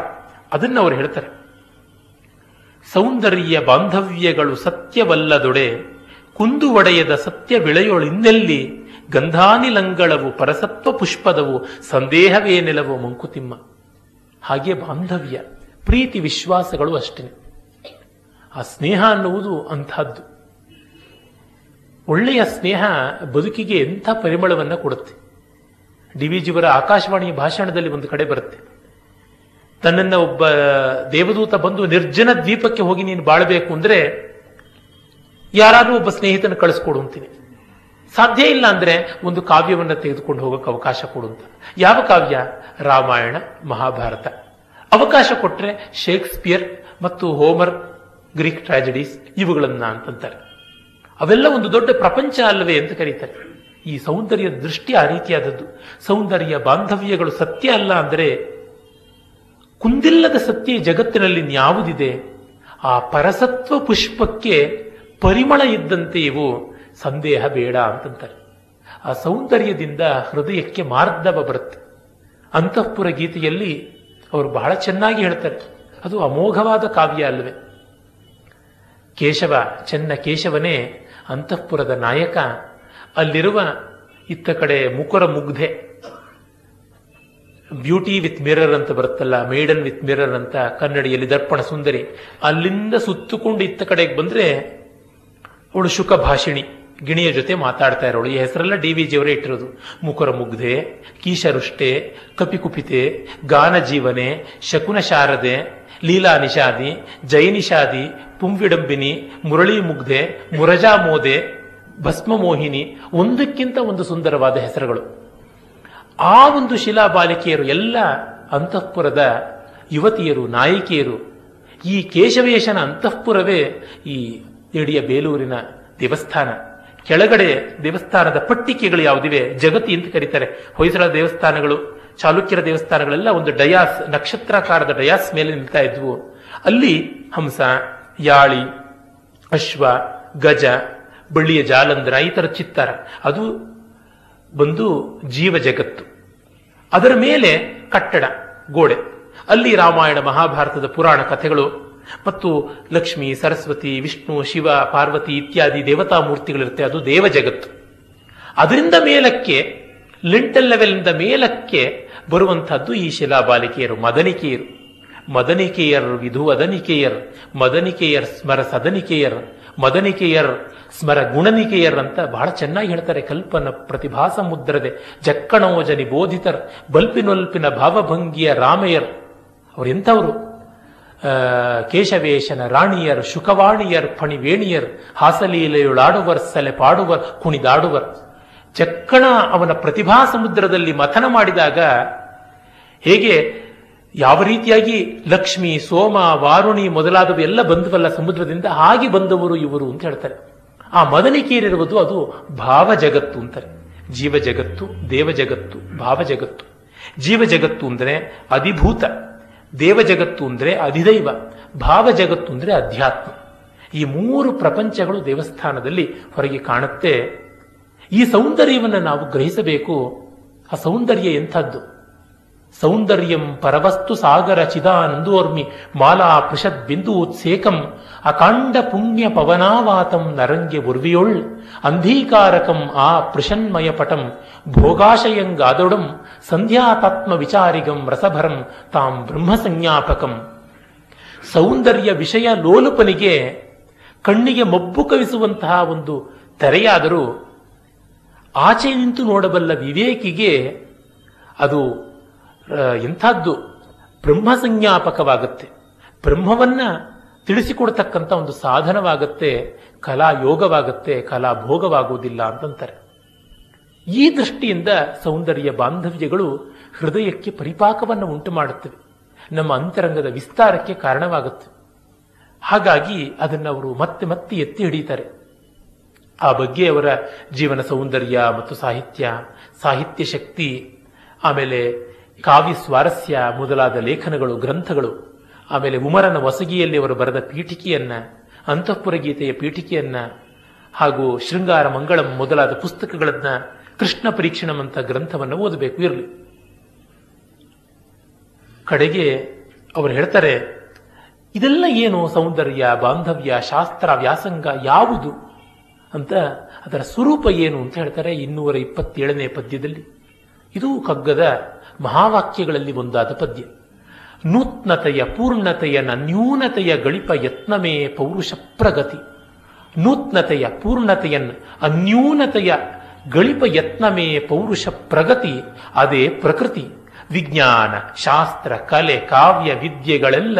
ಅದನ್ನು ಅವರು ಹೇಳ್ತಾರೆ, ಸೌಂದರ್ಯ ಬಾಂಧವ್ಯಗಳು ಸತ್ಯವಲ್ಲದೊಡೆ ಕುಂದು ಒಡೆಯದ ಸತ್ಯ ಬೆಳೆಯೋಳಿನ್ನೆಲ್ಲಿ ಗಂಧಾನಿಲಂಗಳವು ಪರಸತ್ವ ಪುಷ್ಪದವು ಸಂದೇಹವೇನೆಲವು ಮಂಕುತಿಮ್ಮ. ಹಾಗೆ ಬಾಂಧವ್ಯ, ಪ್ರೀತಿ, ವಿಶ್ವಾಸಗಳು ಅಷ್ಟೇ. ಆ ಸ್ನೇಹ ಅನ್ನುವುದು ಅಂಥದ್ದು. ಒಳ್ಳೆಯ ಸ್ನೇಹ ಬದುಕಿಗೆ ಎಂಥ ಪರಿಮಳವನ್ನು ಕೊಡುತ್ತೆ. ಡಿ ವಿ ಜಿಯವರ ಆಕಾಶವಾಣಿಯ ಭಾಷಣದಲ್ಲಿ ಒಂದು ಕಡೆ ಬರುತ್ತೆ, ತನ್ನನ್ನು ಒಬ್ಬ ದೇವದೂತ ಬಂದು ನಿರ್ಜನ ದ್ವೀಪಕ್ಕೆ ಹೋಗಿ ನೀನು ಬಾಳಬೇಕು ಅಂದರೆ ಯಾರಾದರೂ ಒಬ್ಬ ಸ್ನೇಹಿತನ ಕಳಿಸ್ಕೊಡು ಅಂತೀನಿ, ಸಾಧ್ಯ ಇಲ್ಲ ಅಂದರೆ ಒಂದು ಕಾವ್ಯವನ್ನು ತೆಗೆದುಕೊಂಡು ಹೋಗೋಕ್ಕೆ ಅವಕಾಶ ಕೊಡುವಂತ. ಯಾವ ಕಾವ್ಯ? ರಾಮಾಯಣ, ಮಹಾಭಾರತ. ಅವಕಾಶ ಕೊಟ್ಟರೆ ಶೇಕ್ಸ್ಪಿಯರ್ ಮತ್ತು ಹೋಮರ್, ಗ್ರೀಕ್ ಟ್ರಾಜಿಡೀಸ್ ಇವುಗಳನ್ನ ಅಂತಂತಾರೆ. ಅವೆಲ್ಲ ಒಂದು ದೊಡ್ಡ ಪ್ರಪಂಚ ಅಲ್ಲವೇ ಅಂತ ಕರೀತಾರೆ. ಈ ಸೌಂದರ್ಯದ ದೃಷ್ಟಿ ಆ ರೀತಿಯಾದದ್ದು. ಸೌಂದರ್ಯ ಬಾಂಧವ್ಯಗಳು ಸತ್ಯ ಅಲ್ಲ ಅಂದರೆ ಕುಂದಿಲ್ಲದ ಸತ್ಯ ಜಗತ್ತಿನಲ್ಲಿ ಯಾವುದಿದೆ? ಆ ಪರಸತ್ವ ಪುಷ್ಪಕ್ಕೆ ಪರಿಮಳ ಇದ್ದಂತೆ ಇವು, ಸಂದೇಹ ಬೇಡ ಅಂತಂತಾರೆ. ಆ ಸೌಂದರ್ಯದಿಂದ ಹೃದಯಕ್ಕೆ ಮಾರ್ಧವ ಬರುತ್ತೆ. ಅಂತಃಪುರ ಗೀತೆಯಲ್ಲಿ ಅವರು ಬಹಳ ಚೆನ್ನಾಗಿ ಹೇಳ್ತಾರೆ, ಅದು ಅಮೋಘವಾದ ಕಾವ್ಯ ಅಲ್ಲವೇ. ಕೇಶವ, ಚೆನ್ನ ಕೇಶವನೇ ಅಂತಃಪುರದ ನಾಯಕ. ಅಲ್ಲಿರುವ ಇತ್ತ ಕಡೆ ಮುಕುರ ಮುಗ್ಧೆ, ಬ್ಯೂಟಿ ವಿತ್ ಮಿರರ್ ಅಂತ ಬರುತ್ತಲ್ಲ, ಮೇಡನ್ ವಿತ್ ಮಿರರ್ ಅಂತ ಕನ್ನಡಿಯಲ್ಲಿ, ದರ್ಪಣ ಸುಂದರಿ. ಅಲ್ಲಿಂದ ಸುತ್ತುಕೊಂಡು ಇತ್ತ ಕಡೆಗೆ ಬಂದರೆ ಅವಳು ಶುಕ ಭಾಷಿಣಿ, ಗಿಣಿಯ ಜೊತೆ ಮಾತಾಡ್ತಾ ಇರೋಳು. ಈ ಹೆಸರೆಲ್ಲ ಡಿ ವಿ ಜಿಯವರೇ ಇಟ್ಟಿರೋದು. ಮುಕುರ ಮುಗ್ಧೆ, ಕೀಶರುಷ್ಟೆ, ಕಪಿಕುಪಿತೆ, ಗಾನ ಜೀವನೆ, ಶಕುನ ಶಾರದೆ, ಲೀಲಾ ನಿಷಾದಿ, ಜಯನಿಷಾದಿ, ಪುಂವಿಡಂಬಿನಿ, ಮುರಳಿ ಮುಗ್ಧೆ, ಮುರಜಾ ಮೋದೆ, ಭಸ್ಮ ಮೋಹಿನಿ, ಒಂದಕ್ಕಿಂತ ಒಂದು ಸುಂದರವಾದ ಹೆಸರುಗಳು. ಆ ಒಂದು ಶಿಲಾ ಬಾಲಿಕೆಯರು ಎಲ್ಲ ಅಂತಃಪುರದ ಯುವತಿಯರು, ನಾಯಕಿಯರು. ಈ ಕೇಶವೇಶನ ಅಂತಃಪುರವೇ ಈ ಏಡಿಯ ಬೇಲೂರಿನ ದೇವಸ್ಥಾನ. ಕೆಳಗಡೆ ದೇವಸ್ಥಾನದ ಪಟ್ಟಿಕೆಗಳು ಯಾವುದಿವೆ ಜಗತಿ ಅಂತ ಕರೀತಾರೆ. ಹೊಯ್ಸಳ ದೇವಸ್ಥಾನಗಳು, ಚಾಲುಕ್ಯರ ದೇವಸ್ಥಾನಗಳೆಲ್ಲ ಒಂದು ಡಯಾಸ್, ನಕ್ಷತ್ರಾಕಾರದ ಡಯಾಸ್ ಮೇಲೆ ನಿಲ್ತಾ ಇದ್ವು. ಅಲ್ಲಿ ಹಂಸ, ಯಾಳಿ, ಅಶ್ವ, ಗಜ, ಬಳ್ಳಿಯ ಜಾಲಂಧರ, ಈ ಥರ ಚಿತ್ತಾರ, ಅದು ಬಂದು ಜೀವ ಜಗತ್ತು. ಅದರ ಮೇಲೆ ಕಟ್ಟಡ, ಗೋಡೆ, ಅಲ್ಲಿ ರಾಮಾಯಣ ಮಹಾಭಾರತದ ಪುರಾಣ ಕಥೆಗಳು ಮತ್ತು ಲಕ್ಷ್ಮಿ, ಸರಸ್ವತಿ, ವಿಷ್ಣು, ಶಿವ, ಪಾರ್ವತಿ ಇತ್ಯಾದಿ ದೇವತಾ ಮೂರ್ತಿಗಳಿರುತ್ತೆ, ಅದು ದೇವ ಜಗತ್ತು. ಅದರಿಂದ ಮೇಲಕ್ಕೆ, ಲಿಂಟಲ್ ಲೆವೆಲ್ನಿಂದ ಮೇಲಕ್ಕೆ ಬರುವಂತಹದ್ದು ಈ ಶಿಲಾಬಾಲಿಕೆಯರು, ಮದನಿಕೆಯರು. ಮದನಿಕೆಯರ್ ವಿಧು ಅದನಿಕೆಯರ್, ಮದನಿಕೆಯರ್ ಸ್ಮರ ಸದನಿಕೆಯರ್, ಮದನಿಕೆಯರ್ ಸ್ಮರ ಗುಣನಿಕೆಯರ್ ಅಂತ ಬಹಳ ಚೆನ್ನಾಗಿ ಹೇಳ್ತಾರೆ. ಕಲ್ಪನ ಪ್ರತಿಭಾಸ ಮುದ್ರದೆ ಜಕ್ಕಣೋಜ ನಿಬೋಧಿತರ್ ಬಲ್ಪಿನೊಲ್ಪಿನ ಭಾವಭಂಗಿಯ ರಾಮೆಯರ್. ಅವ್ರು ಎಂಥವ್ರು? ಕೇಶವೇಶನ ರಾಣಿಯರ್, ಶುಕವಾಣಿಯರ್, ಫಣಿವೇಣಿಯರ್, ಹಾಸಲೀಲೆಯುಳಾಡುವರ್, ಸಲೆ ಪಾಡುವರ್, ಕುಣಿದಾಡುವರ್. ಚಕ್ಕಣ ಅವನ ಪ್ರತಿಭಾ ಸಮುದ್ರದಲ್ಲಿ ಮಥನ ಮಾಡಿದಾಗ ಹೇಗೆ, ಯಾವ ರೀತಿಯಾಗಿ ಲಕ್ಷ್ಮಿ, ಸೋಮ, ವಾರುಣಿ ಮೊದಲಾದವು ಎಲ್ಲ ಬಂದವಲ್ಲ ಸಮುದ್ರದಿಂದ, ಹಾಗೆ ಬಂದವರು ಇವರು ಅಂತ ಹೇಳ್ತಾರೆ. ಆ ಮದನಿಕೇರಿರುವುದು ಅದು ಭಾವ ಜಗತ್ತು ಅಂತಾರೆ. ಜೀವ ಜಗತ್ತು, ದೇವ ಜಗತ್ತು, ಭಾವ ಜಗತ್ತು. ಜೀವ ಜಗತ್ತು ಅಂದರೆ ಅಧಿಭೂತ, ದೇವ ಜಗತ್ತು ಅಂದರೆ ಅಧಿದೈವ, ಭಾವ ಜಗತ್ತು ಅಂದರೆ ಅಧ್ಯಾತ್ಮ. ಈ ಮೂರು ಪ್ರಪಂಚಗಳು ದೇವಸ್ಥಾನದಲ್ಲಿ ಹೊರಗೆ ಕಾಣುತ್ತೆ. ಈ ಸೌಂದರ್ಯವನ್ನು ನಾವು ಗ್ರಹಿಸಬೇಕು. ಆ ಸೌಂದರ್ಯ ಎಂಥದ್ದು? ಸೌಂದರ್ಯಂ ಪರವಸ್ತು ಸಾಗರ ಚಿದಾನಂದೋರ್ಮಿ ಮಾಲಾ ಪೃಷತ್ ಬಿಂದೂತ್ಸೇಕಂ ಅಕಾಂಡ ಪುಣ್ಯ ಪವನಾವಾತಂ ನರಂಗೆ ಉರ್ವಿಯೊಳ್ ಅಂಧೀಕಾರಕಂ ಆ ಪೃಷನ್ಮಯ ಪಟಂ ಭೋಗಾಶಯಂಗಾದೊಡಂ ಸಂಧ್ಯಾತಾತ್ಮ ವಿಚಾರಿಗಂ ರಸಭರಂ ತಾಂ ಬ್ರಹ್ಮ ಸಂಜ್ಞಾಪಕಂ. ಸೌಂದರ್ಯ ವಿಷಯ ಲೋಲುಪನಿಗೆ ಕಣ್ಣಿಗೆ ಮಬ್ಬು ಕವಿಸುವಂತಹ ಒಂದು ತೆರೆಯಾದರೂ ಆಚೆ ನಿಂತು ನೋಡಬಲ್ಲ ವಿವೇಕಿಗೆ ಅದು ಎಂಥದ್ದು? ಬ್ರಹ್ಮ ಸಂಜ್ಞಾಪಕವಾಗುತ್ತೆ, ಬ್ರಹ್ಮವನ್ನ ತಿಳಿಸಿಕೊಡ್ತಕ್ಕಂಥ ಒಂದು ಸಾಧನವಾಗತ್ತೆ, ಕಲಾ ಯೋಗವಾಗತ್ತೆ, ಕಲಾ ಭೋಗವಾಗುವುದಿಲ್ಲ ಅಂತಂತಾರೆ. ಈ ದೃಷ್ಟಿಯಿಂದ ಸೌಂದರ್ಯ ಬಾಂಧವ್ಯಗಳು ಹೃದಯಕ್ಕೆ ಪರಿಪಾಕವನ್ನು ಉಂಟು ಮಾಡುತ್ತವೆ, ನಮ್ಮ ಅಂತರಂಗದ ವಿಸ್ತಾರಕ್ಕೆ ಕಾರಣವಾಗುತ್ತವೆ. ಹಾಗಾಗಿ ಅದನ್ನು ಅವರು ಮತ್ತೆ ಮತ್ತೆ ಎತ್ತಿ ಹಿಡಿಯುತ್ತಾರೆ. ಆ ಬಗ್ಗೆ ಅವರ ಜೀವನ ಸೌಂದರ್ಯ ಮತ್ತು ಸಾಹಿತ್ಯ, ಸಾಹಿತ್ಯ ಶಕ್ತಿ, ಆಮೇಲೆ ಕಾವ್ಯ ಸ್ವಾರಸ್ಯ ಮೊದಲಾದ ಲೇಖನಗಳು, ಗ್ರಂಥಗಳು, ಆಮೇಲೆ ಉಮರನ ವಸಗಿಯಲ್ಲಿ ಅವರು ಬರೆದ ಪೀಠಿಕೆಯನ್ನ, ಅಂತಃಪುರ ಗೀತೆಯ ಪೀಠಿಕೆಯನ್ನ, ಹಾಗೂ ಶೃಂಗಾರ ಮಂಗಳಂ ಮೊದಲಾದ ಪುಸ್ತಕಗಳನ್ನ, ಕೃಷ್ಣ ಪರೀಕ್ಷಣಂ ಅಂತ ಗ್ರಂಥವನ್ನು ಓದಬೇಕು ಇರಲಿ. ಕಡೆಗೆ ಅವರು ಹೇಳ್ತಾರೆ, ಇದೆಲ್ಲ ಏನು ಸೌಂದರ್ಯ ಬಾಂಧವ್ಯ ಶಾಸ್ತ್ರ ವ್ಯಾಸಂಗ ಯಾವುದು ಅಂತ, ಅದರ ಸ್ವರೂಪ ಏನು ಅಂತ ಹೇಳ್ತಾರೆ 227 ಪದ್ಯದಲ್ಲಿ. ಇದು ಕಗ್ಗದ ಮಹಾವಾಕ್ಯಗಳಲ್ಲಿ ಒಂದಾದ ಪದ್ಯ. ನೂತ್ನತೆಯ ಪೂರ್ಣತೆಯ ಅನ್ಯೂನತೆಯ ಗಳಿಪ ಯತ್ನಮೇ ಪೌರುಷ ಪ್ರಗತಿ. ನೂತ್ನತೆಯ ಪೂರ್ಣತೆಯನ್ನು ಅನ್ಯೂನತೆಯ ಗಳಿಪ ಯತ್ನಮೇ ಪೌರುಷ ಪ್ರಗತಿ. ಅದೇ ಪ್ರಕೃತಿ. ವಿಜ್ಞಾನ ಶಾಸ್ತ್ರ ಕಲೆ ಕಾವ್ಯ ವಿದ್ಯೆಗಳೆಲ್ಲ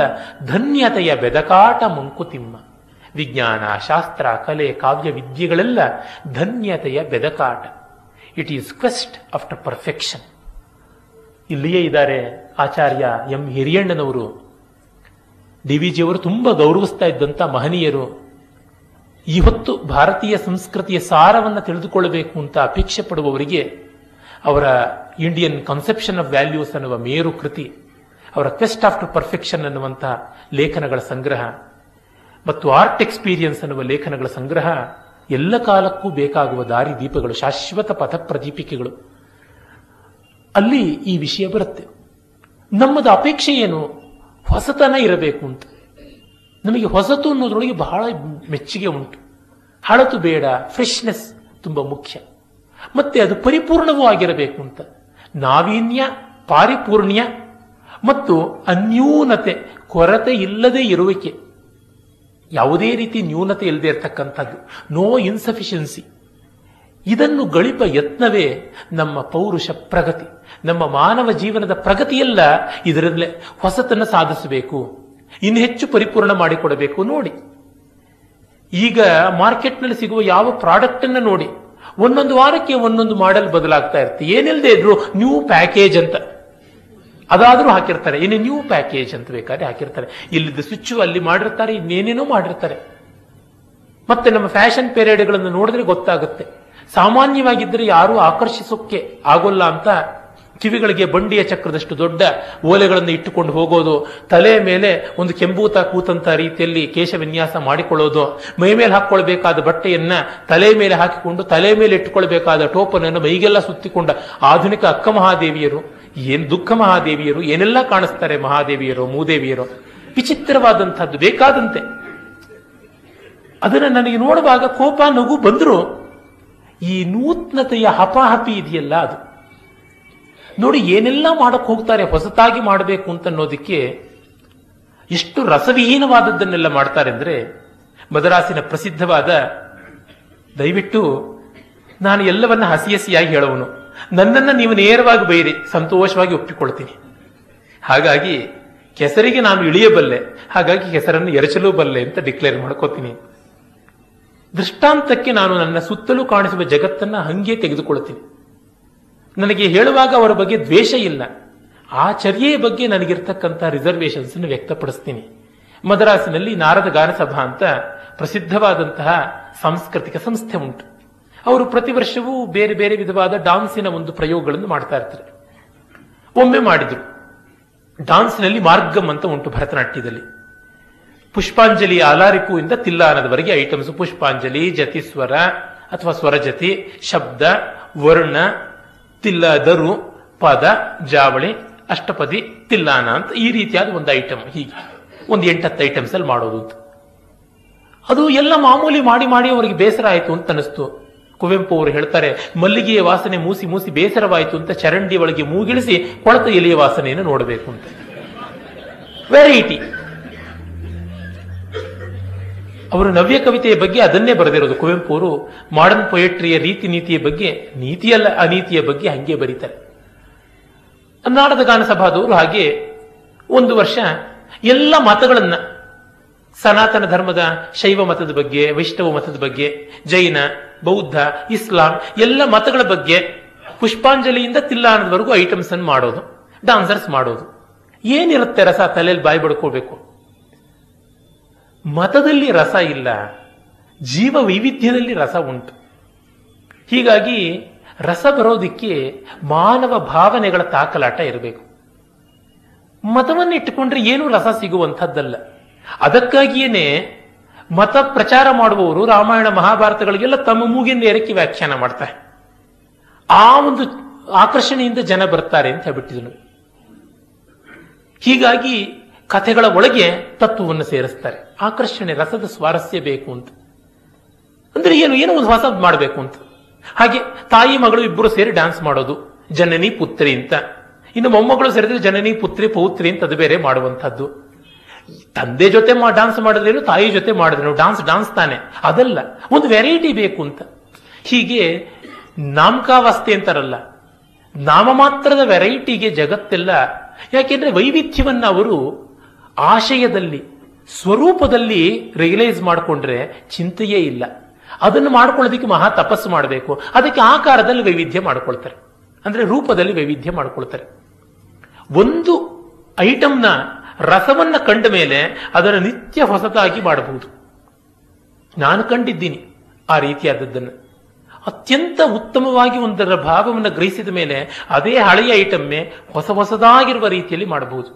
ಧನ್ಯತೆಯ ಬೆದಕಾಟ ಮಂಕುತಿಮ್ಮ. ವಿಜ್ಞಾನ ಶಾಸ್ತ್ರ ಕಲೆ ಕಾವ್ಯ ವಿದ್ಯೆಗಳೆಲ್ಲ ಧನ್ಯತೆಯ ಬೆದಕಾಟ. It is quest after perfection. ಇಲ್ಲಿಯೇ ಇದ್ದಾರೆ ಆಚಾರ್ಯ ಎಂ ಹಿರಿಯಣ್ಣನವರು. ಡಿವಿಜಿಯವರು ತುಂಬ ಗೌರವಿಸ್ತಾ ಇದ್ದಂಥ ಮಹನೀಯರು. ಈ ಹೊತ್ತು ಭಾರತೀಯ ಸಂಸ್ಕೃತಿಯ ಸಾರವನ್ನು ತಿಳಿದುಕೊಳ್ಳಬೇಕು ಅಂತ ಅಪೇಕ್ಷೆ ಪಡುವವರಿಗೆ ಅವರ ಇಂಡಿಯನ್ ಕನ್ಸೆಪ್ಷನ್ ಆಫ್ ವ್ಯಾಲ್ಯೂಸ್ ಅನ್ನುವ ಮೇರು ಕೃತಿ, ಅವರ ಕ್ವೆಸ್ಟ್ ಆಫ್ಟರ್ ಪರ್ಫೆಕ್ಷನ್ ಅನ್ನುವಂತಹ ಲೇಖನಗಳ ಸಂಗ್ರಹ ಮತ್ತು ಆರ್ಟ್ ಎಕ್ಸ್ಪೀರಿಯನ್ಸ್ ಅನ್ನುವ ಲೇಖನಗಳ ಸಂಗ್ರಹ ಎಲ್ಲ ಕಾಲಕ್ಕೂ ಬೇಕಾಗುವ ದಾರಿ ದೀಪಗಳು, ಶಾಶ್ವತ ಪಥ ಪ್ರದೀಪಿಕೆಗಳು. ಅಲ್ಲಿ ಈ ವಿಷಯ ಬರುತ್ತೆ. ನಮ್ಮದು ಅಪೇಕ್ಷೆ ಏನು? ಹೊಸತನ ಇರಬೇಕು ಅಂತ. ನಮಗೆ ಹೊಸತು ಅನ್ನೋದ್ರೊಳಗೆ ಬಹಳ ಮೆಚ್ಚುಗೆ ಉಂಟು. ಹಳತು ಬೇಡ, ಫ್ರೆಶ್ನೆಸ್ ತುಂಬ ಮುಖ್ಯ. ಮತ್ತೆ ಅದು ಪರಿಪೂರ್ಣವೂ ಆಗಿರಬೇಕು ಅಂತ. ನಾವೀನ್ಯ, ಪಾರಿಪೂರ್ಣ್ಯ ಮತ್ತು ಅನ್ಯೂನತೆ, ಕೊರತೆ ಇಲ್ಲದೇ ಇರುವಿಕೆ, ಯಾವುದೇ ರೀತಿ ನ್ಯೂನತೆ ಇಲ್ಲದೆ ಇರತಕ್ಕಂಥದ್ದು, ನೋ ಇನ್ಸಫಿಷಿಯನ್ಸಿ. ಇದನ್ನು ಗಳಿಪ ಯತ್ನವೇ ನಮ್ಮ ಪೌರುಷ ಪ್ರಗತಿ. ನಮ್ಮ ಮಾನವ ಜೀವನದ ಪ್ರಗತಿಯೆಲ್ಲ ಇದರಲ್ಲೇ ಹೊಸತನ್ನು ಸಾಧಿಸಬೇಕು, ಇನ್ನು ಹೆಚ್ಚು ಪರಿಪೂರ್ಣ ಮಾಡಿಕೊಡಬೇಕು. ನೋಡಿ, ಈಗ ಮಾರ್ಕೆಟ್ನಲ್ಲಿ ಸಿಗುವ ಯಾವ ಪ್ರಾಡಕ್ಟ್ ಅನ್ನು ನೋಡಿ, ಒಂದೊಂದು ವಾರಕ್ಕೆ ಒಂದೊಂದು ಮಾಡೆಲ್ ಬದಲಾಗ್ತಾ ಇರುತ್ತೆ. ಏನಿಲ್ಲದೆ ಇದ್ರು ನ್ಯೂ ಪ್ಯಾಕೇಜ್ ಅಂತ ಅದಾದರೂ ಹಾಕಿರ್ತಾರೆ. ಇನ್ನು ನ್ಯೂ ಪ್ಯಾಕೇಜ್ ಅಂತ ಬೇಕಾದ್ರೆ ಹಾಕಿರ್ತಾರೆ. ಇಲ್ಲಿದ್ದ ಸ್ವಿಚ್ ಅಲ್ಲಿ ಮಾಡಿರ್ತಾರೆ, ಇನ್ನೇನೇನೋ ಮಾಡಿರ್ತಾರೆ. ಮತ್ತೆ ನಮ್ಮ ಫ್ಯಾಷನ್ ಪೀರಿಯಡ್ಗಳನ್ನು ನೋಡಿದ್ರೆ ಗೊತ್ತಾಗುತ್ತೆ. ಸಾಮಾನ್ಯವಾಗಿದ್ದರೆ ಯಾರೂ ಆಕರ್ಷಿಸೋಕ್ಕೆ ಆಗೋಲ್ಲ ಅಂತ ಕಿವಿಗಳಿಗೆ ಬಂಡಿಯ ಚಕ್ರದಷ್ಟು ದೊಡ್ಡ ಓಲೆಗಳನ್ನು ಇಟ್ಟುಕೊಂಡು ಹೋಗೋದು, ತಲೆ ಮೇಲೆ ಒಂದು ಕೆಂಬೂತ ಕೂತಂಥ ರೀತಿಯಲ್ಲಿ ಕೇಶ ವಿನ್ಯಾಸ ಮಾಡಿಕೊಳ್ಳೋದು, ಮೈ ಮೇಲೆ ಹಾಕ್ಕೊಳ್ಬೇಕಾದ ಬಟ್ಟೆಯನ್ನ ತಲೆ ಮೇಲೆ ಹಾಕಿಕೊಂಡು ತಲೆ ಮೇಲೆ ಇಟ್ಟುಕೊಳ್ಬೇಕಾದ ಟೋಪನನ್ನು ಮೈಗೆಲ್ಲ ಸುತ್ತಿಕೊಂಡ ಆಧುನಿಕ ಅಕ್ಕ ಮಹಾದೇವಿಯರು, ಏನು ದುಃಖ ಮಹಾದೇವಿಯರು, ಏನೆಲ್ಲ ಕಾಣಿಸ್ತಾರೆ ಮಹಾದೇವಿಯರು, ಮೂದೇವಿಯರು. ವಿಚಿತ್ರವಾದಂಥದ್ದು ಬೇಕಾದಂತೆ. ಅದನ್ನು ನನಗೆ ನೋಡುವಾಗ ಕೋಪ, ನಗು ಬಂದರೂ ಈ ನೂತನತೆಯ ಹಪಾಹಪಿ ಇದೆಯಲ್ಲ ಅದು ನೋಡಿ, ಏನೆಲ್ಲ ಮಾಡಕ್ಕೆ ಹೋಗ್ತಾರೆ ಹೊಸತಾಗಿ ಮಾಡಬೇಕು ಅಂತ ಅನ್ನೋದಕ್ಕೆ. ಎಷ್ಟು ರಸವಿಹೀನವಾದದ್ದನ್ನೆಲ್ಲ ಮಾಡ್ತಾರೆ ಅಂದರೆ, ಮದರಾಸಿನ ಪ್ರಸಿದ್ಧವಾದ, ದಯವಿಟ್ಟು ನಾನು ಎಲ್ಲವನ್ನ ಹಸಿ ಹಸಿಯಾಗಿ ಹೇಳುವನು, ನನ್ನನ್ನು ನೀವು ನೇರವಾಗಿ ಬೈರಿ, ಸಂತೋಷವಾಗಿ ಒಪ್ಪಿಕೊಳ್ತೀನಿ. ಹಾಗಾಗಿ ಕೆಸರಿಗೆ ನಾನು ಇಳಿಯಬಲ್ಲೆ, ಹಾಗಾಗಿ ಹೆಸರನ್ನು ಎರಚಲೂ ಬಲ್ಲೆ ಅಂತ ಡಿಕ್ಲೇರ್ ಮಾಡ್ಕೋತೀನಿ. ದೃಷ್ಟಾಂತಕ್ಕೆ ನಾನು ನನ್ನ ಸುತ್ತಲೂ ಕಾಣಿಸುವ ಜಗತ್ತನ್ನು ಹಂಗೆ ತೆಗೆದುಕೊಳ್ತೀನಿ. ನನಗೆ ಹೇಳುವಾಗ ಅವರ ಬಗ್ಗೆ ದ್ವೇಷ ಇಲ್ಲ, ಆಚರ್ಯೆಯ ಬಗ್ಗೆ ನನಗಿರ್ತಕ್ಕಂಥ ರಿಸರ್ವೇಷನ್ಸ್ ಅನ್ನು ವ್ಯಕ್ತಪಡಿಸ್ತೀನಿ. ಮದ್ರಾಸಿನಲ್ಲಿ ನಾರದ ಗಾನಸಭಾ ಅಂತ ಪ್ರಸಿದ್ಧವಾದಂತಹ ಸಾಂಸ್ಕೃತಿಕ ಸಂಸ್ಥೆ ಉಂಟು. ಅವರು ಪ್ರತಿ ವರ್ಷವೂ ಬೇರೆ ಬೇರೆ ವಿಧವಾದ ಡಾನ್ಸಿನ ಒಂದು ಪ್ರಯೋಗಗಳನ್ನು ಮಾಡ್ತಾ ಇರ್ತಾರೆ. ಒಮ್ಮೆ ಮಾಡಿದ್ರು ಡಾನ್ಸ್ನಲ್ಲಿ ಮಾರ್ಗಂ ಅಂತ ಉಂಟು ಭರತನಾಟ್ಯದಲ್ಲಿ. ಪುಷ್ಪಾಂಜಲಿ ಅಲಾರಿಪು ಇಂದ ತಿಲ್ಲಾನದವರೆಗೆ ಐಟಮ್ಸ್. ಪುಷ್ಪಾಂಜಲಿ, ಜತಿ ಸ್ವರ ಅಥವಾ ಸ್ವರಜತಿ, ಶಬ್ದ, ವರ್ಣ, ತಿಲ್ಲದರು, ಪದ, ಜಾವಳಿ, ಅಷ್ಟಪದಿ, ತಿಲ್ಲಾನ ಅಂತ ಈ ರೀತಿಯಾದ ಒಂದು ಐಟಮ್. ಹೀಗೆ ಒಂದು 8-10 ಐಟಮ್ಸ್ ಅಲ್ಲಿ ಮಾಡೋದು. ಅದು ಎಲ್ಲ ಮಾಮೂಲಿ ಮಾಡಿ ಮಾಡಿ ಅವರಿಗೆ ಬೇಸರ ಆಯಿತು ಅಂತ ಅನಿಸ್ತು. ಕುವೆಂಪು ಅವರು ಹೇಳ್ತಾರೆ, ಮಲ್ಲಿಗೆಯ ವಾಸನೆ ಮೂಸಿ ಮೂಸಿ ಬೇಸರವಾಯಿತು ಅಂತ ಚರಂಡಿ ಒಳಗೆ ಮೂಗಿಳಿಸಿ ಕೊಳತ ಎಲೆಯ ವಾಸನೆಯನ್ನು ನೋಡಬೇಕು ಅಂತ. ವೆರೈಟಿ. ಅವರು ನವ್ಯ ಕವಿತೆಯ ಬಗ್ಗೆ ಅದನ್ನೇ ಬರೆದಿರೋದು. ಕುವೆಂಪು ಅವರು ಮಾಡರ್ನ್ ಪೊಯೆಟ್ರಿಯ ರೀತಿ ನೀತಿಯ ಬಗ್ಗೆ, ನೀತಿಯಲ್ಲ ಅನೀತಿಯ ಬಗ್ಗೆ ಹಂಗೆ ಬರೀತಾರೆ. ನಾಡದ ಗಾನಸಭಾದವರು ಹಾಗೆ ಒಂದು ವರ್ಷ ಎಲ್ಲ ಮತಗಳನ್ನ, ಸನಾತನ ಧರ್ಮದ ಶೈವ ಮತದ ಬಗ್ಗೆ, ವೈಷ್ಣವ ಮತದ ಬಗ್ಗೆ, ಜೈನ, ಬೌದ್ಧ, ಇಸ್ಲಾಂ ಎಲ್ಲ ಮತಗಳ ಬಗ್ಗೆ ಪುಷ್ಪಾಂಜಲಿಯಿಂದ ತಿಲ್ಲಾನದವರೆಗೂ ಐಟಮ್ಸ್ ಅನ್ನು ಮಾಡೋದು, ಡಾನ್ಸರ್ಸ್ ಮಾಡೋದು. ಏನಿರುತ್ತೆ ರಸ? ತಲೆಯಲ್ಲಿ ಬಾಯಿ ಬಡ್ಕೋಬೇಕು. ಮತದಲ್ಲಿ ರಸ ಇಲ್ಲ, ಜೀವ ವೈವಿಧ್ಯದಲ್ಲಿ ರಸ ಉಂಟು. ಹೀಗಾಗಿ ರಸ ಬರೋದಿಕ್ಕೆ ಮಾನವ ಭಾವನೆಗಳ ತಾಕಲಾಟ ಇರಬೇಕು. ಮತವನ್ನು ಇಟ್ಟುಕೊಂಡ್ರೆ ಏನೂ ರಸ ಸಿಗುವಂಥದ್ದಲ್ಲ. ಅದಕ್ಕಾಗಿಯೇನೆ ಮತ ಪ್ರಚಾರ ಮಾಡುವವರು ರಾಮಾಯಣ ಮಹಾಭಾರತಗಳಿಗೆಲ್ಲ ತಮ್ಮ ಮೂಗಿನ ನೇರಕ್ಕೆ ವ್ಯಾಖ್ಯಾನ ಮಾಡ್ತಾರೆ. ಆ ಒಂದು ಆಕರ್ಷಣೆಯಿಂದ ಜನ ಬರ್ತಾರೆ ಅಂತ ಹೇಳ್ಬಿಟ್ಟಿದ್ರು. ಹೀಗಾಗಿ ಕಥೆಗಳ ಒಳಗೆ ತತ್ವವನ್ನು ಸೇರಿಸ್ತಾರೆ. ಆಕರ್ಷಣೆ, ರಸದ ಸ್ವಾರಸ್ಯ ಬೇಕು ಅಂತ ಅಂದ್ರೆ ಏನು, ಏನೋ ಒಂದು ಹೊಸದ್ ಮಾಡಬೇಕು ಅಂತ. ಹಾಗೆ ತಾಯಿ ಮಗಳು ಇಬ್ಬರು ಸೇರಿ ಡ್ಯಾನ್ಸ್ ಮಾಡೋದು ಜನನಿ ಪುತ್ರಿ ಅಂತ. ಇನ್ನು ಮೊಮ್ಮಗಳು ಸೇರಿದ್ರೆ ಜನನಿ ಪುತ್ರಿ ಪೌತ್ರಿ ಅಂತ ಅದು ಬೇರೆ ಮಾಡುವಂಥದ್ದು. ತಂದೆ ಜೊತೆ ಡಾನ್ಸ್ ಮಾಡಿದ್ರೇನು, ತಾಯಿ ಜೊತೆ ಮಾಡಿದ್ರೇನು, ಡಾನ್ಸ್ ತಾನೆ, ಅದಲ್ಲ, ಒಂದು ವೆರೈಟಿ ಬೇಕು ಅಂತ. ಹೀಗೆ ನಾಮಕಾವಸ್ಥೆ ಅಂತಾರಲ್ಲ, ನಾಮಮಾತ್ರದ ವೆರೈಟಿಗೆ ಜಗತ್ತೆಲ್ಲ. ಯಾಕೆಂದ್ರೆ ವೈವಿಧ್ಯವನ್ನ ಅವರು ಆಶಯದಲ್ಲಿ, ಸ್ವರೂಪದಲ್ಲಿ ರಿಯಲೈಸ್ ಮಾಡಿಕೊಂಡ್ರೆ ಚಿಂತೆಯೇ ಇಲ್ಲ. ಅದನ್ನು ಮಾಡ್ಕೊಳ್ಳೋದಕ್ಕೆ ಮಹಾ ತಪಸ್ಸು ಮಾಡಬೇಕು. ಅದಕ್ಕೆ ಆಕಾರದಲ್ಲಿ ವೈವಿಧ್ಯ ಮಾಡಿಕೊಳ್ತಾರೆ, ಅಂದ್ರೆ ರೂಪದಲ್ಲಿ ವೈವಿಧ್ಯ ಮಾಡಿಕೊಳ್ತಾರೆ. ಒಂದು ಐಟಮ್ನ ರಸವನ್ನ ಕಂಡ ಮೇಲೆ ಅದನ್ನು ನಿತ್ಯ ಹೊಸತಾಗಿ ಮಾಡಬಹುದು. ನಾನು ಕಂಡಿದ್ದೀನಿ ಆ ರೀತಿಯಾದದ್ದನ್ನು. ಅತ್ಯಂತ ಉತ್ತಮವಾಗಿ ಒಂದರ ಭಾವವನ್ನು ಗ್ರಹಿಸಿದ ಮೇಲೆ ಅದೇ ಹಳೆಯ ಐಟಮ್ಮೆ ಹೊಸ ಹೊಸದಾಗಿರುವ ರೀತಿಯಲ್ಲಿ ಮಾಡಬಹುದು.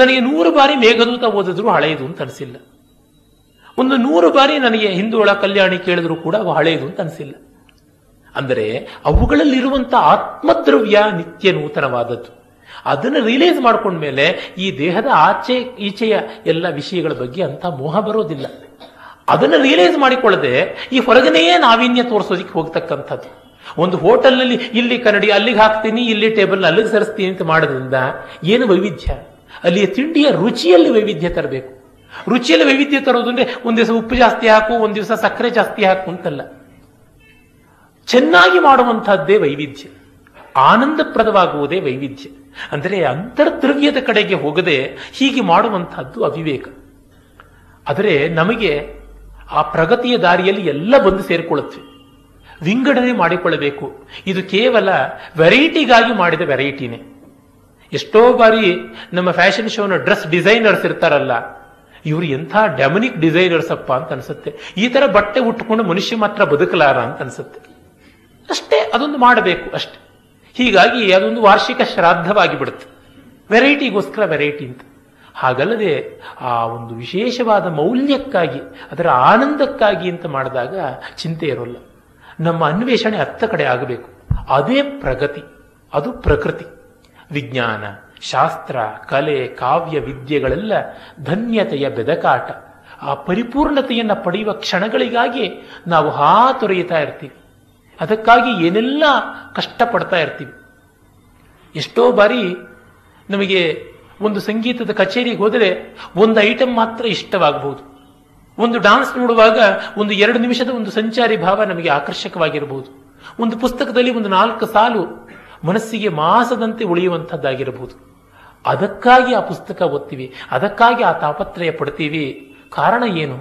ನನಗೆ 100 ಬಾರಿ ಮೇಘದೂತ ಓದಿದ್ರು ಹಳೆಯದು ಅಂತ ಅನಿಸಿಲ್ಲ. ಒಂದು 100 ಬಾರಿ ನನಗೆ ಹಿಂದೋಳ ಕಲ್ಯಾಣಿ ಕೇಳಿದ್ರು ಕೂಡ ಅವು ಹಳೆಯದು ಅಂತ ಅನಿಸಿಲ್ಲ. ಅಂದರೆ ಅವುಗಳಲ್ಲಿರುವಂಥ ಆತ್ಮದ್ರವ್ಯ ನಿತ್ಯ ನೂತನವಾದದ್ದು. ಅದನ್ನು ರಿಲೀಸ್ ಮಾಡಿಕೊಂಡ್ಮೇಲೆ ಈ ದೇಹದ ಆಚೆ ಈಚೆಯ ಎಲ್ಲ ವಿಷಯಗಳ ಬಗ್ಗೆ ಅಂಥ ಮೋಹ ಬರೋದಿಲ್ಲ. ಅದನ್ನು ರಿಯಲೈಸ್ ಮಾಡಿಕೊಳ್ಳದೆ ಈ ಹೊರಗನೆಯೇ ನಾವೀನ್ಯ ತೋರಿಸೋದಕ್ಕೆ ಹೋಗ್ತಕ್ಕಂಥದ್ದು. ಒಂದು ಹೋಟೆಲ್ನಲ್ಲಿ ಇಲ್ಲಿ ಕನ್ನಡಿ ಅಲ್ಲಿಗೆ ಹಾಕ್ತೀನಿ, ಇಲ್ಲಿ ಟೇಬಲ್ ಅಲ್ಲಿಗೆ ಸರಿಸ್ತೀನಿ ಅಂತ ಮಾಡೋದ್ರಿಂದ ಏನು ವೈವಿಧ್ಯ? ಅಲ್ಲಿಯ ತಿಂಡಿಯ ರುಚಿಯಲ್ಲಿ ವೈವಿಧ್ಯ ತರಬೇಕು. ರುಚಿಯಲ್ಲಿ ವೈವಿಧ್ಯ ತರೋದು ಅಂದ್ರೆ ಒಂದು ದಿವಸ ಉಪ್ಪು ಜಾಸ್ತಿ ಹಾಕು, ಒಂದು ದಿವಸ ಸಕ್ಕರೆ ಜಾಸ್ತಿ ಹಾಕು ಅಂತಲ್ಲ. ಚೆನ್ನಾಗಿ ಮಾಡುವಂತಹದ್ದೇ ವೈವಿಧ್ಯ, ಆನಂದಪ್ರದವಾಗುವುದೇ ವೈವಿಧ್ಯ. ಅಂದರೆ ಅಂತರ್ದ್ರವ್ಯದ ಕಡೆಗೆ ಹೋಗದೆ ಹೀಗೆ ಮಾಡುವಂತಹದ್ದು ಅವಿವೇಕ. ಆದರೆ ನಮಗೆ ಆ ಪ್ರಗತಿಯ ದಾರಿಯಲ್ಲಿ ಎಲ್ಲ ಬಂದು ಸೇರಿಕೊಳ್ಳುತ್ತವೆ. ವಿಂಗಡಣೆ ಮಾಡಿಕೊಳ್ಳಬೇಕು. ಇದು ಕೇವಲ ವೆರೈಟಿಗಾಗಿ ಮಾಡಿದ ವೆರೈಟಿನೇ. ಎಷ್ಟೋ ಬಾರಿ ನಮ್ಮ ಫ್ಯಾಷನ್ ಶೋನ ಡ್ರೆಸ್ ಡಿಸೈನರ್ಸ್ ಇರ್ತಾರಲ್ಲ, ಇವರು ಎಂಥ ಡೆಮನಿಕ್ ಡಿಸೈನರ್ಸ್ ಅಪ್ಪ ಅಂತ ಅನಿಸುತ್ತೆ. ಈ ಥರ ಬಟ್ಟೆ ಉಟ್ಕೊಂಡು ಮನುಷ್ಯ ಮಾತ್ರ ಬದುಕಲಾರ ಅಂತ ಅನಿಸುತ್ತೆ. ಅಷ್ಟೇ, ಅದೊಂದು ಮಾಡಬೇಕು ಅಷ್ಟೆ. ಹೀಗಾಗಿ ಅದೊಂದು ವಾರ್ಷಿಕ ಶ್ರಾದ್ದವಾಗಿ ಬಿಡುತ್ತೆ, ವೆರೈಟಿಗೋಸ್ಕರ ವೆರೈಟಿ ಅಂತ. ಹಾಗಲ್ಲದೆ ಆ ಒಂದು ವಿಶೇಷವಾದ ಮೌಲ್ಯಕ್ಕಾಗಿ, ಅದರ ಆನಂದಕ್ಕಾಗಿ ಅಂತ ಮಾಡಿದಾಗ ಚಿಂತೆ ಇರೋಲ್ಲ. ನಮ್ಮ ಅನ್ವೇಷಣೆ ಅತ್ತ ಕಡೆ ಆಗಬೇಕು. ಅದೇ ಪ್ರಗತಿ, ಅದು ಪ್ರಕೃತಿ. ವಿಜ್ಞಾನ, ಶಾಸ್ತ್ರ, ಕಲೆ, ಕಾವ್ಯ ವಿದ್ಯೆಗಳೆಲ್ಲ ಧನ್ಯತೆಯ ಬೆದಕಾಟ. ಆ ಪರಿಪೂರ್ಣತೆಯನ್ನು ಪಡೆಯುವ ಕ್ಷಣಗಳಿಗಾಗಿ ನಾವು ಹಾತೊರೆಯುತ್ತಾ ಇರ್ತೀವಿ. ಅದಕ್ಕಾಗಿ ಏನೆಲ್ಲ ಕಷ್ಟಪಡ್ತಾ ಇರ್ತೀವಿ. ಎಷ್ಟೋ ಬಾರಿ ನಮಗೆ ಒಂದು ಸಂಗೀತದ ಕಚೇರಿಗೆ ಹೋದರೆ ಒಂದು ಐಟಮ್ ಮಾತ್ರ ಇಷ್ಟವಾಗಬಹುದು. ಒಂದು ಡಾನ್ಸ್ ನೋಡುವಾಗ ಒಂದು 2 ನಿಮಿಷದ ಒಂದು ಸಂಚಾರಿ ಭಾವ ನಮಗೆ ಆಕರ್ಷಕವಾಗಿರಬಹುದು. ಒಂದು ಪುಸ್ತಕದಲ್ಲಿ ಒಂದು 4 ಸಾಲು ಮನಸ್ಸಿಗೆ ಮಾಸದಂತೆ ಉಳಿಯುವಂಥದ್ದಾಗಿರಬಹುದು. ಅದಕ್ಕಾಗಿ ಆ ಪುಸ್ತಕ ಓದ್ತೀವಿ, ಅದಕ್ಕಾಗಿ ಆ ತಾಪತ್ರಯ ಪಡ್ತೀವಿ. ಕಾರಣ ಏನು?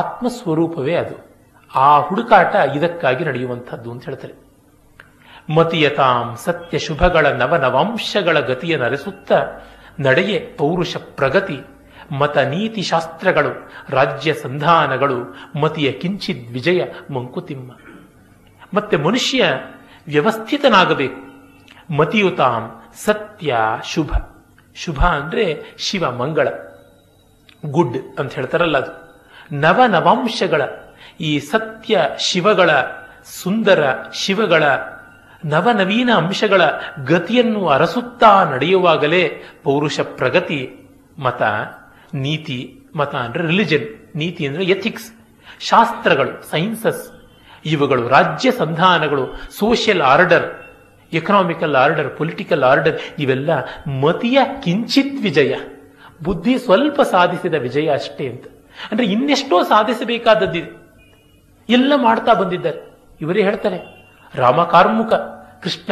ಆತ್ಮಸ್ವರೂಪವೇ ಅದು. ಆ ಹುಡುಕಾಟ ಇದಕ್ಕಾಗಿ ನಡೆಯುವಂಥದ್ದು ಅಂತ ಹೇಳ್ತಾರೆ. ಮತೀಯತಾಂ ಸತ್ಯ ಶುಭಗಳ ನವನವಾಂಶಗಳ ಗತಿಯ ನರೆಸುತ್ತ ನಡೆಯೇ ಪೌರುಷ ಪ್ರಗತಿ. ಮತ ನೀತಿ ಶಾಸ್ತ್ರಗಳು, ರಾಜ್ಯ ಸಂಧಾನಗಳು, ಮತಿಯ ಕಿಂಚಿದ್ ವಿಜಯ ಮಂಕುತಿಮ್ಮ. ಮತ್ತೆ ಮನುಷ್ಯ ವ್ಯವಸ್ಥಿತನಾಗಬೇಕು. ಮತಿಯುತಾಂ ಸತ್ಯ ಶುಭ, ಶುಭ ಅಂದರೆ ಶಿವ, ಮಂಗಳ, ಗುಡ್ ಅಂತ ಹೇಳ್ತಾರಲ್ಲ ಅದು. ನವನವಾಂಶಗಳ, ಈ ಸತ್ಯ ಶಿವಗಳ, ಸುಂದರ ಶಿವಗಳ ನವನವೀನ ಅಂಶಗಳ ಗತಿಯನ್ನು ಅರಸುತ್ತಾ ನಡೆಯುವಾಗಲೇ ಪೌರುಷ ಪ್ರಗತಿ. ಮತ, ನೀತಿ, ಮತ ಅಂದರೆ ರಿಲಿಜನ್, ನೀತಿ ಅಂದರೆ ಎಥಿಕ್ಸ್, ಶಾಸ್ತ್ರಗಳು, ಸೈನ್ಸಸ್, ಇವುಗಳು ರಾಜ್ಯ ಸಂಧಾನಗಳು, social order, economical order, political order, ಇವೆಲ್ಲ ಮತಿಯ ಕಿಂಚಿತ್ ವಿಜಯ, ಬುದ್ಧಿ ಸ್ವಲ್ಪ ಸಾಧಿಸಿದ ವಿಜಯ ಅಷ್ಟೇ ಅಂತ. ಅಂದರೆ ಇನ್ನೆಷ್ಟೋ ಸಾಧಿಸಬೇಕಾದದ್ದಿದೆ, ಎಲ್ಲ ಮಾಡ್ತಾ ಬಂದಿದ್ದಾರೆ. ಇವರೇ ಹೇಳ್ತಾರೆ ರಾಮಕಾರ್ಮುಕ ಕೃಷ್ಣ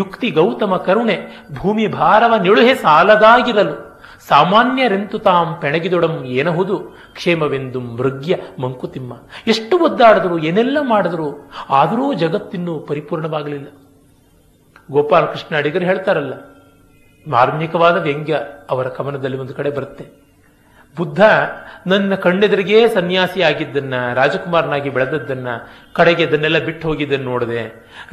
ಯುಕ್ತಿ ಗೌತಮ ಕರುಣೆ ಭೂಮಿ ಭಾರವ ನಿಳುಹೆ ಸಾಲದಾಗಿರಲು ಸಾಮಾನ್ಯರೆಂತು ತಾಂ ಪೆಣಗಿದೊಡಂ ಏನಹುದು ಕ್ಷೇಮವೆಂದು ಮೃಗ್ಯ ಮಂಕುತಿಮ್ಮ. ಎಷ್ಟು ಒದ್ದಾಡಿದ್ರು ಏನೆಲ್ಲ ಮಾಡಿದ್ರು ಆದರೂ ಜಗತ್ತಿನ್ನೂ ಪರಿಪೂರ್ಣವಾಗಲಿಲ್ಲ. ಗೋಪಾಲಕೃಷ್ಣ ಅಡಿಗರು ಹೇಳ್ತಾರಲ್ಲ, ಮಾರ್ಮಿಕವಾದ ವ್ಯಂಗ್ಯ ಅವರ ಕವನದಲ್ಲಿ ಒಂದು ಕಡೆ ಬರುತ್ತೆ. ಬುದ್ಧ ನನ್ನ ಕಣ್ಣೆದುರಿಗೆ ಸನ್ಯಾಸಿಯಾಗಿದ್ದನ್ನ, ರಾಜಕುಮಾರನಾಗಿ ಬೆಳೆದದ್ದನ್ನ, ಕಡೆಗೆ ಅದನ್ನೆಲ್ಲ ಬಿಟ್ಟು ಹೋಗಿದ್ದನ್ನು ನೋಡಿದೆ.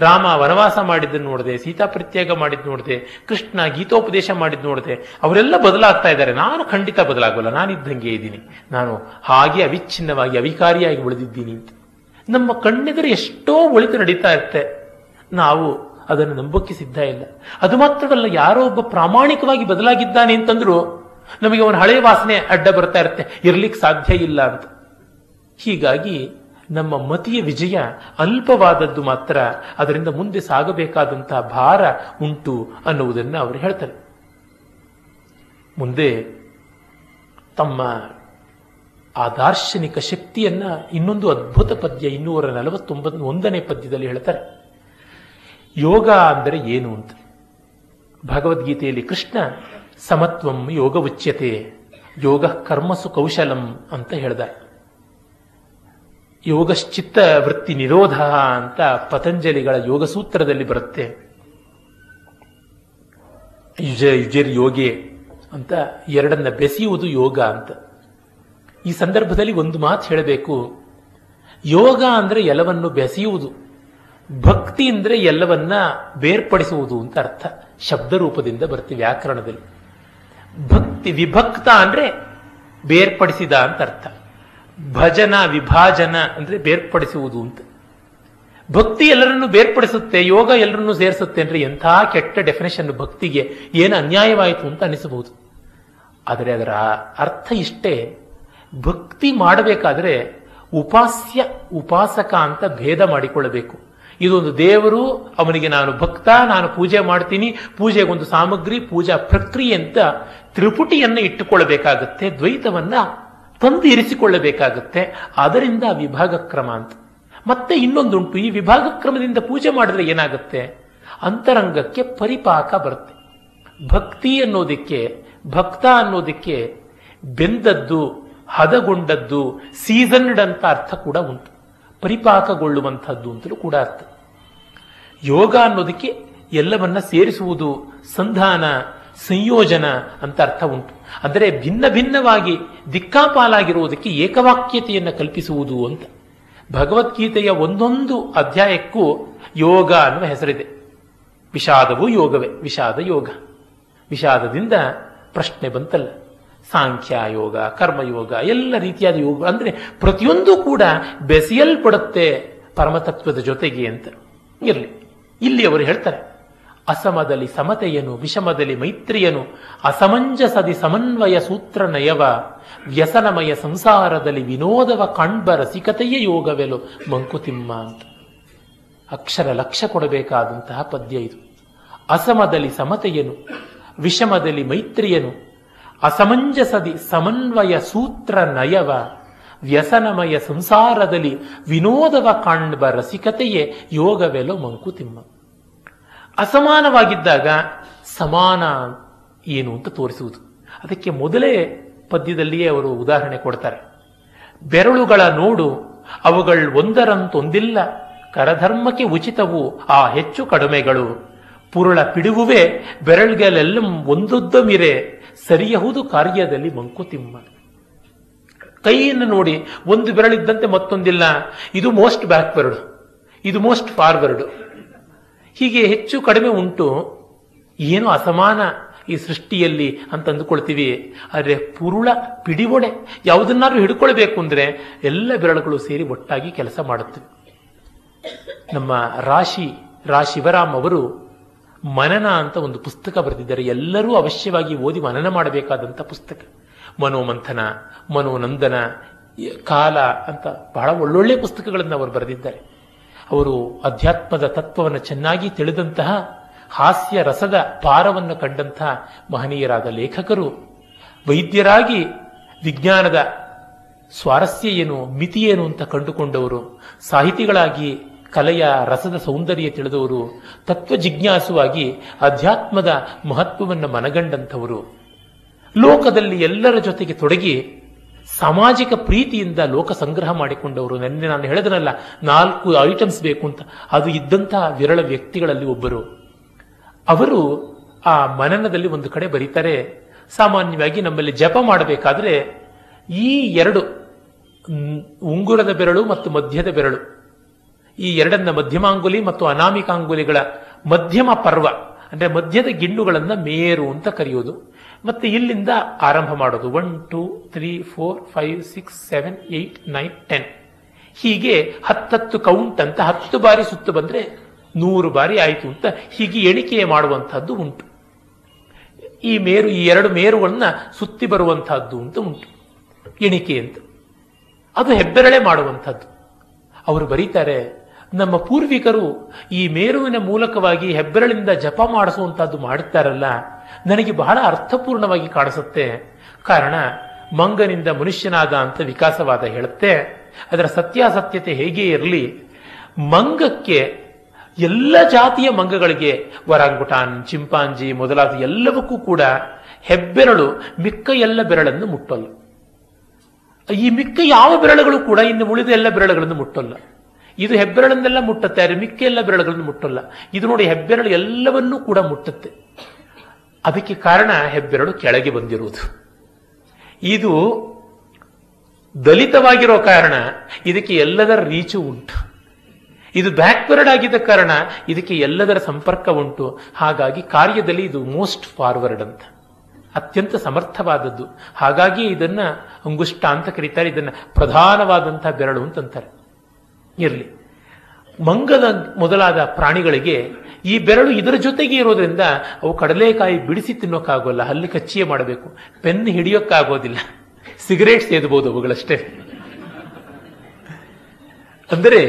ರಾಮ ವನವಾಸ ಮಾಡಿದ್ದನ್ನು ನೋಡಿದೆ, ಸೀತಾ ಪ್ರತ್ಯಾಗ ಮಾಡಿದ್ ನೋಡಿದೆ, ಕೃಷ್ಣ ಗೀತೋಪದೇಶ ಮಾಡಿದ್ ನೋಡಿದೆ. ಅವರೆಲ್ಲ ಬದಲಾಗ್ತಾ ಇದ್ದಾರೆ, ನಾನು ಖಂಡಿತ ಬದಲಾಗೋಲ್ಲ, ನಾನಿದ್ದಂಗೆ ಇದ್ದೀನಿ, ನಾನು ಹಾಗೆ ಅವಿಚ್ಛಿನ್ನವಾಗಿ ಅವಿಕಾರಿಯಾಗಿ ಉಳಿದಿದ್ದೀನಿ ಅಂತ. ನಮ್ಮ ಕಣ್ಣೆದುರು ಎಷ್ಟೋ ಒಳಿತು ನಡೀತಾ ಇರುತ್ತೆ, ನಾವು ಅದನ್ನು ನಂಬೋಕೆ ಸಿದ್ಧ ಇಲ್ಲ. ಅದು ಮಾತ್ರವಲ್ಲ, ಯಾರೋ ಒಬ್ಬ ಪ್ರಾಮಾಣಿಕವಾಗಿ ಬದಲಾಗಿದ್ದಾನೆ ಅಂತಂದ್ರು ನಮಗೆ ಅವನ ಹಳೆಯ ವಾಸನೆ ಅಡ್ಡ ಬರ್ತಾ ಇರುತ್ತೆ, ಇರ್ಲಿಕ್ಕೆ ಸಾಧ್ಯ ಇಲ್ಲ ಅಂತ. ಹೀಗಾಗಿ ನಮ್ಮ ಮತಿಯ ವಿಜಯ ಅಲ್ಪವಾದದ್ದು ಮಾತ್ರ, ಅದರಿಂದ ಮುಂದೆ ಸಾಗಬೇಕಾದಂತಹ ಭಾರ ಉಂಟು ಅನ್ನುವುದನ್ನು ಅವರು ಹೇಳ್ತಾರೆ. ಮುಂದೆ ತಮ್ಮ ಆ ದಾರ್ಶನಿಕ ಶಕ್ತಿಯನ್ನ ಇನ್ನೊಂದು ಅದ್ಭುತ ಪದ್ಯ 241ನೇ ಪದ್ಯದಲ್ಲಿ ಹೇಳ್ತಾರೆ. ಯೋಗ ಅಂದರೆ ಏನು ಅಂತ ಭಗವದ್ಗೀತೆಯಲ್ಲಿ ಕೃಷ್ಣ ಸಮತ್ವಂ ಯೋಗ ಉಚ್ಯತೆ, ಯೋಗ ಕರ್ಮಸು ಕೌಶಲಂ ಅಂತ ಹೇಳ್ದ. ಯೋಗಶ್ಚಿತ್ತ ವೃತ್ತಿ ನಿರೋಧ ಅಂತ ಪತಂಜಲಿಗಳ ಯೋಗ ಸೂತ್ರದಲ್ಲಿ ಬರುತ್ತೆ. ಯುಜಿರ್ ಯೋಗೆ ಅಂತ ಎರಡನ್ನ ಬೆಸೆಯುವುದು ಯೋಗ ಅಂತ. ಈ ಸಂದರ್ಭದಲ್ಲಿ ಒಂದು ಮಾತು ಹೇಳಬೇಕು. ಯೋಗ ಅಂದರೆ ಎಲ್ಲವನ್ನು ಬೆಸೆಯುವುದು, ಭಕ್ತಿ ಅಂದರೆ ಎಲ್ಲವನ್ನ ಬೇರ್ಪಡಿಸುವುದು ಅಂತ ಅರ್ಥ. ಶಬ್ದ ರೂಪದಿಂದ ಬರ್ತೀವಿ ವ್ಯಾಕರಣದಲ್ಲಿ. ಭಕ್ತಿ ವಿಭಕ್ತ ಅಂದ್ರೆ ಬೇರ್ಪಡಿಸಿದ ಅಂತ ಅರ್ಥ, ಭಜನ ವಿಭಾಜನ ಅಂದ್ರೆ ಬೇರ್ಪಡಿಸುವುದು ಅಂತ. ಭಕ್ತಿ ಎಲ್ಲರನ್ನು ಬೇರ್ಪಡಿಸುತ್ತೆ, ಯೋಗ ಎಲ್ಲರನ್ನೂ ಸೇರಿಸುತ್ತೆ ಅಂದ್ರೆ ಎಂಥ ಕೆಟ್ಟ ಡೆಫಿನೇಷನ್ ಭಕ್ತಿಗೆ, ಏನು ಅನ್ಯಾಯವಾಯಿತು ಅಂತ ಅನಿಸಬಹುದು. ಆದರೆ ಅದರ ಅರ್ಥ ಇಷ್ಟೇ, ಭಕ್ತಿ ಮಾಡಬೇಕಾದ್ರೆ ಉಪಾಸ್ಯ ಉಪಾಸಕ ಅಂತ ಭೇದ ಮಾಡಿಕೊಳ್ಳಬೇಕು. ಇದೊಂದು ದೇವರು, ಅವನಿಗೆ ನಾನು ಭಕ್ತ, ನಾನು ಪೂಜೆ ಮಾಡ್ತೀನಿ, ಪೂಜೆಗೊಂದು ಸಾಮಗ್ರಿ, ಪೂಜಾ ಪ್ರಕ್ರಿಯೆ ಅಂತ ತ್ರಿಪುಟಿಯನ್ನು ಇಟ್ಟುಕೊಳ್ಳಬೇಕಾಗತ್ತೆ, ದ್ವೈತವನ್ನ ತಂದು ಇರಿಸಿಕೊಳ್ಳಬೇಕಾಗತ್ತೆ. ಅದರಿಂದ ವಿಭಾಗ ಕ್ರಮ ಅಂತ. ಮತ್ತೆ ಇನ್ನೊಂದುಂಟು, ಈ ವಿಭಾಗ ಕ್ರಮದಿಂದ ಪೂಜೆ ಮಾಡಿದ್ರೆ ಏನಾಗುತ್ತೆ, ಅಂತರಂಗಕ್ಕೆ ಪರಿಪಾಕ ಬರುತ್ತೆ. ಭಕ್ತಿ ಅನ್ನೋದಕ್ಕೆ, ಭಕ್ತ ಅನ್ನೋದಕ್ಕೆ ಬೆಂದದ್ದು, ಹದಗೊಂಡದ್ದು, ಸೀಸನ್ಡ್ ಅಂತ ಅರ್ಥ ಕೂಡ ಉಂಟು, ಪರಿಪಾಕಗೊಳ್ಳುವಂಥದ್ದು ಅಂತಲೂ ಕೂಡ ಅರ್ಥ. ಯೋಗ ಅನ್ನೋದಕ್ಕೆ ಎಲ್ಲವನ್ನ ಸೇರಿಸುವುದು, ಸಂಧಾನ ಸಂಯೋಜನ ಅಂತ ಅರ್ಥ ಉಂಟು. ಅಂದರೆ ಭಿನ್ನ ಭಿನ್ನವಾಗಿ ದಿಕ್ಕಾಪಾಲಾಗಿರುವುದಕ್ಕೆ ಏಕವಾಕ್ಯತೆಯನ್ನು ಕಲ್ಪಿಸುವುದು ಅಂತ. ಭಗವದ್ಗೀತೆಯ ಒಂದೊಂದು ಅಧ್ಯಾಯಕ್ಕೂ ಯೋಗ ಅನ್ನುವ ಹೆಸರಿದೆ. ವಿಷಾದವೂ ಯೋಗವೇ, ವಿಷಾದ ಯೋಗ. ವಿಷಾದದಿಂದ ಪ್ರಶ್ನೆ ಬಂತಲ್ಲ, ಸಾಂಖ್ಯ ಯೋಗ, ಕರ್ಮಯೋಗ, ಎಲ್ಲ ರೀತಿಯಾದ ಯೋಗ ಅಂದರೆ ಪ್ರತಿಯೊಂದು ಕೂಡ ಬೆಸೆಯಲ್ಪಡುತ್ತೆ ಪರಮತತ್ವದ ಜೊತೆಗೆ ಅಂತ. ಇರಲಿ, ಇಲ್ಲಿ ಅವರು ಹೇಳ್ತಾರೆ, ಅಸಮದಲ್ಲಿ ಸಮತೆಯನು, ವಿಷಮದಲ್ಲಿ ಮೈತ್ರಿಯನು, ಅಸಮಂಜಸದಿ ಸಮನ್ವಯ ಸೂತ್ರ ನಯವ, ವ್ಯಸನಮಯ ಸಂಸಾರದಲ್ಲಿ ವಿನೋದವ ಕಾಣ್ಬ ರಸಿಕತೆಯ ಯೋಗವೆಲು ಮಂಕುತಿಮ್ಮ ಅಂತ. ಅಕ್ಷರ ಲಕ್ಷ ಕೊಡಬೇಕಾದಂತಹ ಪದ್ಯ ಇದು. ಅಸಮದಲ್ಲಿ ಸಮತೆಯನು, ವಿಷಮದಲ್ಲಿ ಮೈತ್ರಿಯನು, ಅಸಮಂಜಸದಿ ಸಮನ್ವಯ ಸೂತ್ರ ನಯವ, ವ್ಯಸನಮಯ ಸಂಸಾರದಲ್ಲಿ ವಿನೋದವ ಕಾಣ್ಬ ರಸಿಕತೆಯೇ ಯೋಗವೆಲೋ ಮಂಕುತಿಮ್ಮ. ಅಸಮಾನವಾಗಿದ್ದಾಗ ಸಮಾನ ಏನು ಅಂತ ತೋರಿಸುವುದು. ಅದಕ್ಕೆ ಮೊದಲೇ ಪದ್ಯದಲ್ಲಿಯೇ ಅವರು ಉದಾಹರಣೆ ಕೊಡ್ತಾರೆ. ಬೆರಳುಗಳ ನೋಡು ಅವುಗಳು ಒಂದರಂತೊಂದಿಲ್ಲ, ಕರಧರ್ಮಕ್ಕೆ ಉಚಿತವು ಆ ಹೆಚ್ಚು ಕಡಿಮೆಗಳು, ಪುರುಳ ಪಿಡುವುವೆ ಬೆರಳುಗಳೆಲ್ಲ ಒಂದೊದ್ದ ಮಿರೆ, ಸರಿಯಹುದು ಕಾರ್ಯದಲ್ಲಿ ಮಂಕುತಿಮ್ಮ. ಕೈಯನ್ನು ನೋಡಿ, ಒಂದು ಬೆರಳಿದ್ದಂತೆ ಮತ್ತೊಂದಿಲ್ಲ, ಇದು ಮೋಸ್ಟ್ ಬ್ಯಾಕ್ವರ್ಡ್, ಇದು ಮೋಸ್ಟ್ ಫಾರ್ವರ್ಡ್, ಹೀಗೆ ಹೆಚ್ಚು ಕಡಿಮೆ ಉಂಟು. ಏನು ಅಸಮಾನ ಈ ಸೃಷ್ಟಿಯಲ್ಲಿ ಅಂತ ಅಂದುಕೊಳ್ತೀವಿ. ಆದರೆ ಪುರುಳ ಪಿಡಿವೊಡೆ, ಯಾವುದನ್ನಾದ್ರೂ ಹಿಡ್ಕೊಳ್ಬೇಕು ಅಂದರೆ ಎಲ್ಲ ಬೆರಳುಗಳು ಸೇರಿ ಒಟ್ಟಾಗಿ ಕೆಲಸ ಮಾಡುತ್ತವೆ. ನಮ್ಮ ರಾ ಶಿವರಾಮ್ ಅವರು ಮನನ ಅಂತ ಒಂದು ಪುಸ್ತಕ ಬರೆದಿದ್ದಾರೆ. ಎಲ್ಲರೂ ಅವಶ್ಯವಾಗಿ ಓದಿ ಮನನ ಮಾಡಬೇಕಾದಂಥ ಪುಸ್ತಕ. ಮನೋಮಂಥನ, ಮನೋನಂದನ, ಕಾಲ ಅಂತ ಬಹಳ ಒಳ್ಳೊಳ್ಳೆ ಪುಸ್ತಕಗಳನ್ನು ಅವರು ಬರೆದಿದ್ದಾರೆ. ಅವರು ಅಧ್ಯಾತ್ಮದ ತತ್ವವನ್ನು ಚೆನ್ನಾಗಿ ತಿಳಿದಂತಹ, ಹಾಸ್ಯ ರಸದ ಪಾರವನ್ನು ಕಂಡಂತಹ ಮಹನೀಯರಾದ ಲೇಖಕರು. ವೈದ್ಯರಾಗಿ ವಿಜ್ಞಾನದ ಸ್ವಾರಸ್ಯ ಏನು, ಮಿತಿ ಏನು ಅಂತ ಕಂಡುಕೊಂಡವರು. ಸಾಹಿತಿಗಳಾಗಿ ಕಲೆಯ ರಸದ ಸೌಂದರ್ಯ ತಿಳಿದವರು, ತತ್ವ ಜಿಜ್ಞಾಸುವಾಗಿ ಅಧ್ಯಾತ್ಮದ ಮಹತ್ವವನ್ನು ಮನಗಂಡಂಥವರು, ಲೋಕದಲ್ಲಿ ಎಲ್ಲರ ಜೊತೆಗೆ ತೊಡಗಿ ಸಾಮಾಜಿಕ ಪ್ರೀತಿಯಿಂದ ಲೋಕ ಸಂಗ್ರಹ ಮಾಡಿಕೊಂಡವರು. ನೆನ್ನೆ ನಾನು ಹೇಳಿದನಲ್ಲ 4 ಐಟಮ್ಸ್ ಬೇಕು ಅಂತ, ಅದು ಇದ್ದಂತಹ ವಿರಳ ವ್ಯಕ್ತಿಗಳಲ್ಲಿ ಒಬ್ಬರು. ಅವರು ಆ ಮನನದಲ್ಲಿ ಒಂದು ಕಡೆ ಬರೀತಾರೆ, ಸಾಮಾನ್ಯವಾಗಿ ನಮ್ಮಲ್ಲಿ ಜಪ ಮಾಡಬೇಕಾದ್ರೆ ಈ 2 ಉಂಗುರದ ಬೆರಳು ಮತ್ತು ಮಧ್ಯದ ಬೆರಳು, ಈ 2ನ್ನ ಮಧ್ಯಮಾಂಗುಲಿ ಮತ್ತು ಅನಾಮಿಕಾಂಗುಲಿಗಳ ಮಧ್ಯಮ ಪರ್ವ ಅಂದ್ರೆ ಮಧ್ಯದ ಗಿಣ್ಣುಗಳನ್ನ ಮೇರು ಅಂತ ಕರೆಯೋದು. ಮತ್ತೆ ಇಲ್ಲಿಂದ ಆರಂಭ ಮಾಡೋದು 1 2 3 4 5 6 7 8 9 10 ಹೀಗೆ 10 ಕೌಂಟ್ ಅಂತ 10 ಬಾರಿ ಸುತ್ತು ಬಂದ್ರೆ 100 ಬಾರಿ ಆಯಿತು ಅಂತ ಹೀಗೆ ಎಣಿಕೆ ಮಾಡುವಂತಹದ್ದು ಉಂಟು. ಈ ಮೇರು, ಈ 2 ಮೇರುಗಳನ್ನ ಸುತ್ತಿ ಬರುವಂತಹದ್ದು ಅಂತ ಉಂಟು ಎಣಿಕೆ ಅಂತ, ಅದು ಹೆಬ್ಬೆರಳೆ ಮಾಡುವಂಥದ್ದು. ಅವರು ಬರೀತಾರೆ, ನಮ್ಮ ಪೂರ್ವಿಕರು ಈ ಮೇರುವಿನ ಮೂಲಕವಾಗಿ ಹೆಬ್ಬೆರಳಿಂದ ಜಪ ಮಾಡಿಸುವಂತಹದ್ದು ಮಾಡುತ್ತಾರಲ್ಲ, ನನಗೆ ಬಹಳ ಅರ್ಥಪೂರ್ಣವಾಗಿ ಕಾಣಿಸುತ್ತೆ. ಕಾರಣ, ಮಂಗನಿಂದ ಮನುಷ್ಯನಾದ ಅಂತ ವಿಕಾಸವಾದ ಹೇಳುತ್ತೆ. ಅದರ ಸತ್ಯಾಸತ್ಯತೆ ಹೇಗೆ ಇರಲಿ, ಮಂಗಕ್ಕೆ, ಎಲ್ಲ ಜಾತಿಯ ಮಂಗಗಳಿಗೆ, ವರಾಂಗುಟಾನ್, ಚಿಂಪಾಂಜಿ ಮೊದಲಾದ ಎಲ್ಲವಕ್ಕೂ ಕೂಡ ಹೆಬ್ಬೆರಳು ಮಿಕ್ಕ ಎಲ್ಲ ಬೆರಳನ್ನು ಮುಟ್ಟಲ್ಲ. ಈ ಮಿಕ್ಕ ಯಾವ ಬೆರಳುಗಳು ಕೂಡ ಇನ್ನು ಉಳಿದ ಎಲ್ಲ ಬೆರಳುಗಳನ್ನು ಮುಟ್ಟಲ್ಲ. ಇದು ಹೆಬ್ಬೆರಳನ್ನೆಲ್ಲ ಮುಟ್ಟುತ್ತೆ, ಆದರೆ ಮಿಕ್ಕ ಎಲ್ಲ ಬೆರಳುಗಳನ್ನು ಮುಟ್ಟಲ್ಲ. ಇದು ನೋಡಿ, ಹೆಬ್ಬೆರಳು ಎಲ್ಲವನ್ನೂ ಕೂಡ ಮುಟ್ಟುತ್ತೆ. ಅದಕ್ಕೆ ಕಾರಣ ಹೆಬ್ಬೆರಳು ಕೆಳಗೆ ಬಂದಿರುವುದು. ಇದು ದಲಿತವಾಗಿರೋ ಕಾರಣ ಇದಕ್ಕೆ ಎಲ್ಲದರ ರೀಚು ಉಂಟು. ಇದು ಬ್ಯಾಕ್ವರ್ಡ್ ಆಗಿದ್ದ ಕಾರಣ ಇದಕ್ಕೆ ಎಲ್ಲದರ ಸಂಪರ್ಕ ಉಂಟು. ಹಾಗಾಗಿ ಕಾರ್ಯದಲ್ಲಿ ಇದು ಮೋಸ್ಟ್ ಫಾರ್ವರ್ಡ್ ಅಂತ, ಅತ್ಯಂತ ಸಮರ್ಥವಾದದ್ದು. ಹಾಗಾಗಿ ಇದನ್ನ ಅಂಗುಷ್ಟ ಅಂತ ಕರೀತಾರೆ, ಇದನ್ನ ಪ್ರಧಾನವಾದಂತಹ ಬೆರಳು ಅಂತಂತಾರೆ. ಇರಲಿ, ಮಂಗದ ಮೊದಲಾದ ಪ್ರಾಣಿಗಳಿಗೆ ಈ ಬೆರಳು ಇದರ ಜೊತೆಗೆ ಇರೋದ್ರಿಂದ ಅವು ಕಡಲೆಕಾಯಿ ಬಿಡಿಸಿ ತಿನ್ನೋಕ್ಕಾಗೋಲ್ಲ, ಹಲ್ಲು ಕಚ್ಚಿಯೇ ಮಾಡಬೇಕು, ಪೆನ್ ಹಿಡಿಯೋಕ್ಕಾಗೋದಿಲ್ಲ, ಸಿಗರೇಟ್ ಸೇದಬಹುದು ಅವುಗಳಷ್ಟೇ. ಅಂದರೆ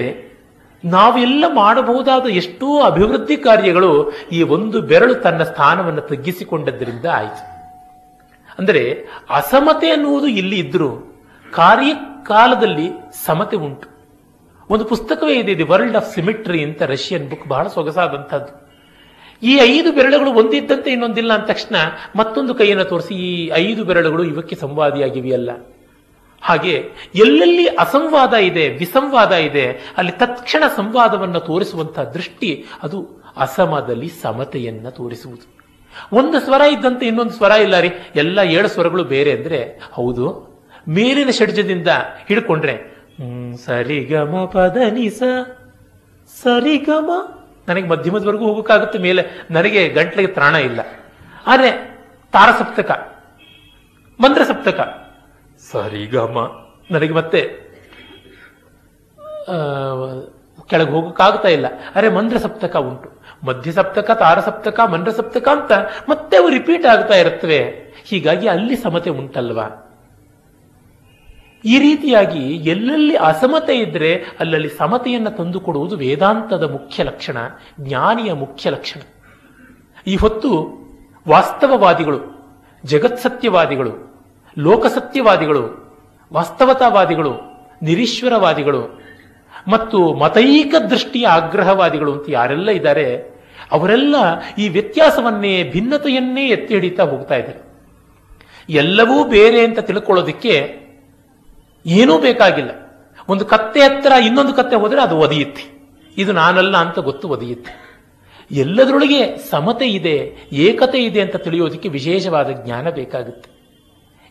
ನಾವೆಲ್ಲ ಮಾಡಬಹುದಾದ ಎಷ್ಟೋ ಅಭಿವೃದ್ಧಿ ಕಾರ್ಯಗಳು ಈ ಒಂದು ಬೆರಳು ತನ್ನ ಸ್ಥಾನವನ್ನು ತಗ್ಗಿಸಿಕೊಂಡದ್ರಿಂದ ಆಯಿತು. ಅಂದರೆ ಅಸಮತೆ ಅನ್ನುವುದು ಇಲ್ಲಿ ಇದ್ರೂ ಕಾರ್ಯಕಾಲದಲ್ಲಿ ಸಮತೆ ಉಂಟು. ಒಂದು ಪುಸ್ತಕವೇ ಇದೆ, ದಿ ವರ್ಲ್ಡ್ ಆಫ್ ಸಿಮಿಟ್ರಿ ಅಂತ, ರಷ್ಯನ್ ಬುಕ್, ಬಹಳ ಸೊಗಸಾದಂಥದ್ದು. ಈ 5 ಬೆರಳುಗಳು ಒಂದಿದ್ದಂತೆ ಇನ್ನೊಂದಿಲ್ಲ ಅಂದ ತಕ್ಷಣ ಮತ್ತೊಂದು ಕೈಯನ್ನು ತೋರಿಸಿ ಈ 5 ಬೆರಳುಗಳು ಇವಕ್ಕೆ ಸಂವಾದಿಯಾಗಿವೆಯಲ್ಲ, ಹಾಗೆ ಎಲ್ಲೆಲ್ಲಿ ಅಸಂವಾದ ಇದೆ, ವಿಸಂವಾದ ಇದೆ, ಅಲ್ಲಿ ತತ್ಕ್ಷಣ ಸಂವಾದವನ್ನು ತೋರಿಸುವಂತಹ ದೃಷ್ಟಿ, ಅದು ಅಸಮದಲ್ಲಿ ಸಮತೆಯನ್ನು ತೋರಿಸುವುದು. ಒಂದು ಸ್ವರ ಇದ್ದಂತೆ ಇನ್ನೊಂದು ಸ್ವರ ಇಲ್ಲ ರೀ, ಎಲ್ಲ 7 ಸ್ವರಗಳು ಬೇರೆ ಅಂದ್ರೆ ಹೌದು. ಮೇಲಿನ ಷಡ್ಜದಿಂದ ಹಿಡ್ಕೊಂಡ್ರೆ ಸರಿಗಮ ಪದನಿಸ ಸರಿಗಮ, ನನಗೆ ಮಧ್ಯಮದವರೆಗೂ ಹೋಗಕ್ಕಾಗುತ್ತೆ, ಮೇಲೆ ನನಗೆ ಗಂಟ್ಲಿಗೆ ತ್ರಾಣ ಇಲ್ಲ. ಆದರೆ ತಾರಸಪ್ತಕ, ಮಂತ್ರಸಪ್ತಕ, ಸರಿಗಮ, ನನಗೆ ಮತ್ತೆ ಕೆಳಗೆ ಹೋಗಕ್ಕಾಗ್ತಾ ಇಲ್ಲ. ಅರೆ, ಮಂತ್ರಸಪ್ತಕ ಉಂಟು, ಮಧ್ಯಸಪ್ತಕ, ತಾರಸಪ್ತಕ, ಮಂತ್ರಸಪ್ತಕ ಅಂತ ಮತ್ತೆ ಅವು ರಿಪೀಟ್ ಆಗ್ತಾ ಇರುತ್ತವೆ. ಹೀಗಾಗಿ ಅಲ್ಲಿ ಸಮತೆ ಉಂಟಲ್ವಾ. ಈ ರೀತಿಯಾಗಿ ಎಲ್ಲೆಲ್ಲಿ ಅಸಮತೆ ಇದ್ರೆ ಅಲ್ಲಲ್ಲಿ ಸಮತೆಯನ್ನು ತಂದುಕೊಡುವುದು ವೇದಾಂತದ ಮುಖ್ಯ ಲಕ್ಷಣ, ಜ್ಞಾನಿಯ ಮುಖ್ಯ ಲಕ್ಷಣ. ಈ ಹೊತ್ತು ವಾಸ್ತವವಾದಿಗಳು, ಜಗತ್ಸತ್ಯವಾದಿಗಳು, ಲೋಕಸತ್ಯವಾದಿಗಳು, ವಾಸ್ತವತಾವಾದಿಗಳು, ನಿರೀಶ್ವರವಾದಿಗಳು ಮತ್ತು ಮತೈಕ ದೃಷ್ಟಿಯ ಆಗ್ರಹವಾದಿಗಳು ಅಂತ ಯಾರೆಲ್ಲ ಇದ್ದಾರೆ, ಅವರೆಲ್ಲ ಈ ವ್ಯತ್ಯಾಸವನ್ನೇ, ಭಿನ್ನತೆಯನ್ನೇ ಎತ್ತಿ ಹಿಡಿತಾ ಹೋಗ್ತಾ ಇದ್ದಾರೆ. ಎಲ್ಲವೂ ಬೇರೆ ಅಂತ ತಿಳ್ಕೊಳ್ಳೋದಕ್ಕೆ ಏನೂ ಬೇಕಾಗಿಲ್ಲ. ಒಂದು ಕತ್ತೆ ಹತ್ತಿರ ಇನ್ನೊಂದು ಕತ್ತೆ ಹೋದರೆ ಅದು ಒದೆಯುತ್ತೆ, ಇದು ನಾನಲ್ಲ ಅಂತ ಗೊತ್ತು ಒದೆಯುತ್ತೆ. ಎಲ್ಲದರೊಳಗೆ ಸಮತೆ ಇದೆ, ಏಕತೆ ಇದೆ ಅಂತ ತಿಳಿಯೋದಕ್ಕೆ ವಿಶೇಷವಾದ ಜ್ಞಾನ ಬೇಕಾಗುತ್ತೆ.